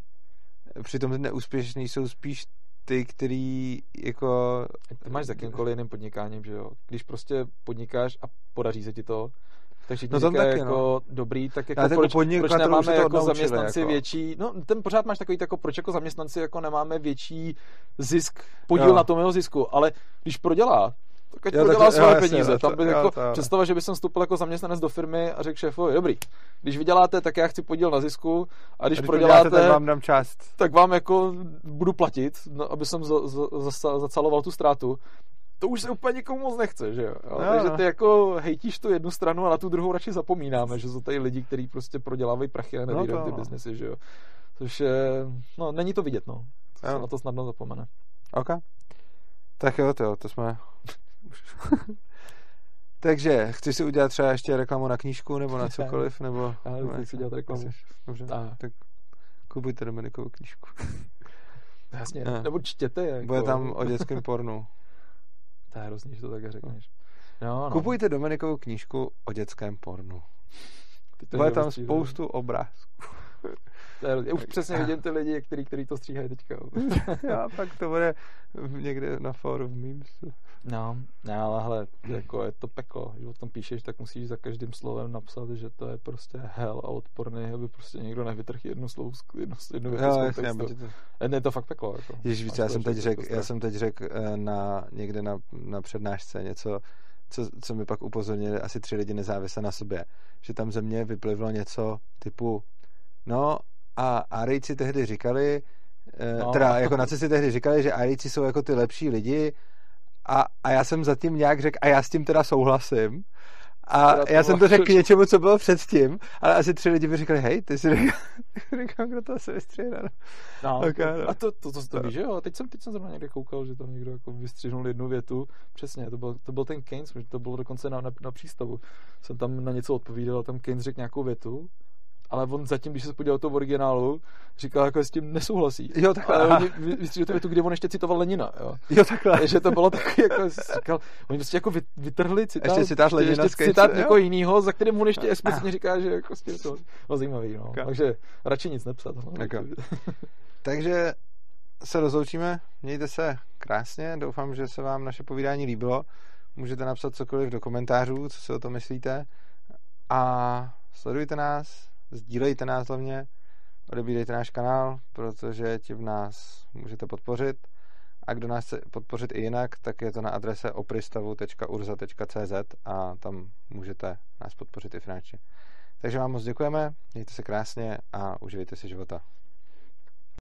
Přitom ty neúspěšný jsou spíš ty, který jako... Ty máš za jakýmkoliv jiným podnikáním, že jo? Když prostě podnikáš a podaří se ti to... Takže no taky, jako no. Dobrý, tak jako proč, proč nemáme jako zaměstnanci jako. Větší, no ten pořád máš takový, jako proč jako zaměstnanci jako nemáme větší zisk, podíl jo. na tom jeho zisku, ale když prodělá, tak ať jo, prodělá tak, svoje jo, peníze, jasně, tam by jo, jako to, představa, že by jsem vstoupil jako zaměstnanec do firmy a řekl šéfovi, dobrý, když vyděláte, tak já chci podíl na zisku a když, když proděláte, tak vám dám část. Tak vám jako budu platit, no, aby jsem za, za, za, zacaloval tu ztrátu. To už se úplně nikomu moc nechce, že jo? No, takže ty jako hejtíš tu jednu stranu a na tu druhou radši zapomínáme, že jsou tady lidi, kteří prostě prodělávají prachy a nevídou no, ty no. biznesy, že jo? Což je, no, není to vidět, no. To se na to snadno zapomene. OK. Tak jo, to jo, to jsme... Takže, chceš si udělat třeba ještě reklamu na knížku, nebo na cokoliv, nebo... Já ne, chci si dělat reklamu. Dobře, tak, tak kupujte Dominikovu knížku. Jasně, ne. Nebo čtěte je. Jako... Bude tam o dětském pornu. To je hrozný, že to také řekneš. No, no. Kupujte Dominikovu knížku o dětském pornu. Bude tam stížen. Spoustu obrázků. Už tak. Přesně vidím ty lidi, který, který to stříhají teďka. Já pak to bude někde na fóru v memesu. No, no, ale hele, jako je to peklo. Když o tom píšeš, tak musíš za každým slovem napsat, že to je prostě hell a odporný, aby prostě někdo nevytrhl jednu slovu, jednu, jednu větu z kontextu. To... Ne, je to fakt peklo. Jako. Ježiš, já, jsem teď řek, já jsem teď řekl na, někde na, na přednášce něco, co, co mi pak upozornili asi tři lidi nezávisle na sobě. Že tam ze mě vyplivlo něco typu no a Arijci tehdy říkali, no. teda jako nacisti tehdy říkali, že Arijci jsou jako ty lepší lidi a, a já jsem zatím nějak řekl a já s tím teda souhlasím a teda já jsem to řekl k něčemu, co bylo předtím, ale asi tři lidi by říkali, hej, ty si říkám, kdo to asi vystřihne. No, okay, no. A to, to, to, to, to víš, jo, teď jsem, teď jsem zrovna někde koukal, že tam někdo jako vystřihnul jednu větu, přesně, to byl, to byl ten Keynes, to bylo dokonce na, na, na přístavu, jsem tam na něco odpovídal a tam Keynes řekl nějakou větu, ale on zatím, když se podíval do toho originálu, říkal, jako s tím nesouhlasí. Jo, takhle. Ale oni vystřížili tu větu, kdy on ještě citoval Lenina, jo. Jo, takhle. Takže to bylo takový, jako říkal, oni prostě jako vytrhli citát. Ještě citát Lenina. Ještě citát někoho jinýho, za kterým on ještě explicitně říká, že jako s tím to bylo zajímavý, no. Okay. Takže radši nic nepsat. No. Okay. Takže se rozloučíme, mějte se krásně, doufám, že se vám naše povídání líbilo. Můžete napsat cokoliv do komentářů, co si o tom myslíte. A sledujte nás. Sdílejte nás hlavně, odebírejte náš kanál, protože tím nás můžete podpořit. A kdo nás chce podpořit i jinak, tak je to na adrese opristavu tečka urza tečka cz a tam můžete nás podpořit i finančně. Takže vám moc děkujeme, mějte se krásně a užijte si života.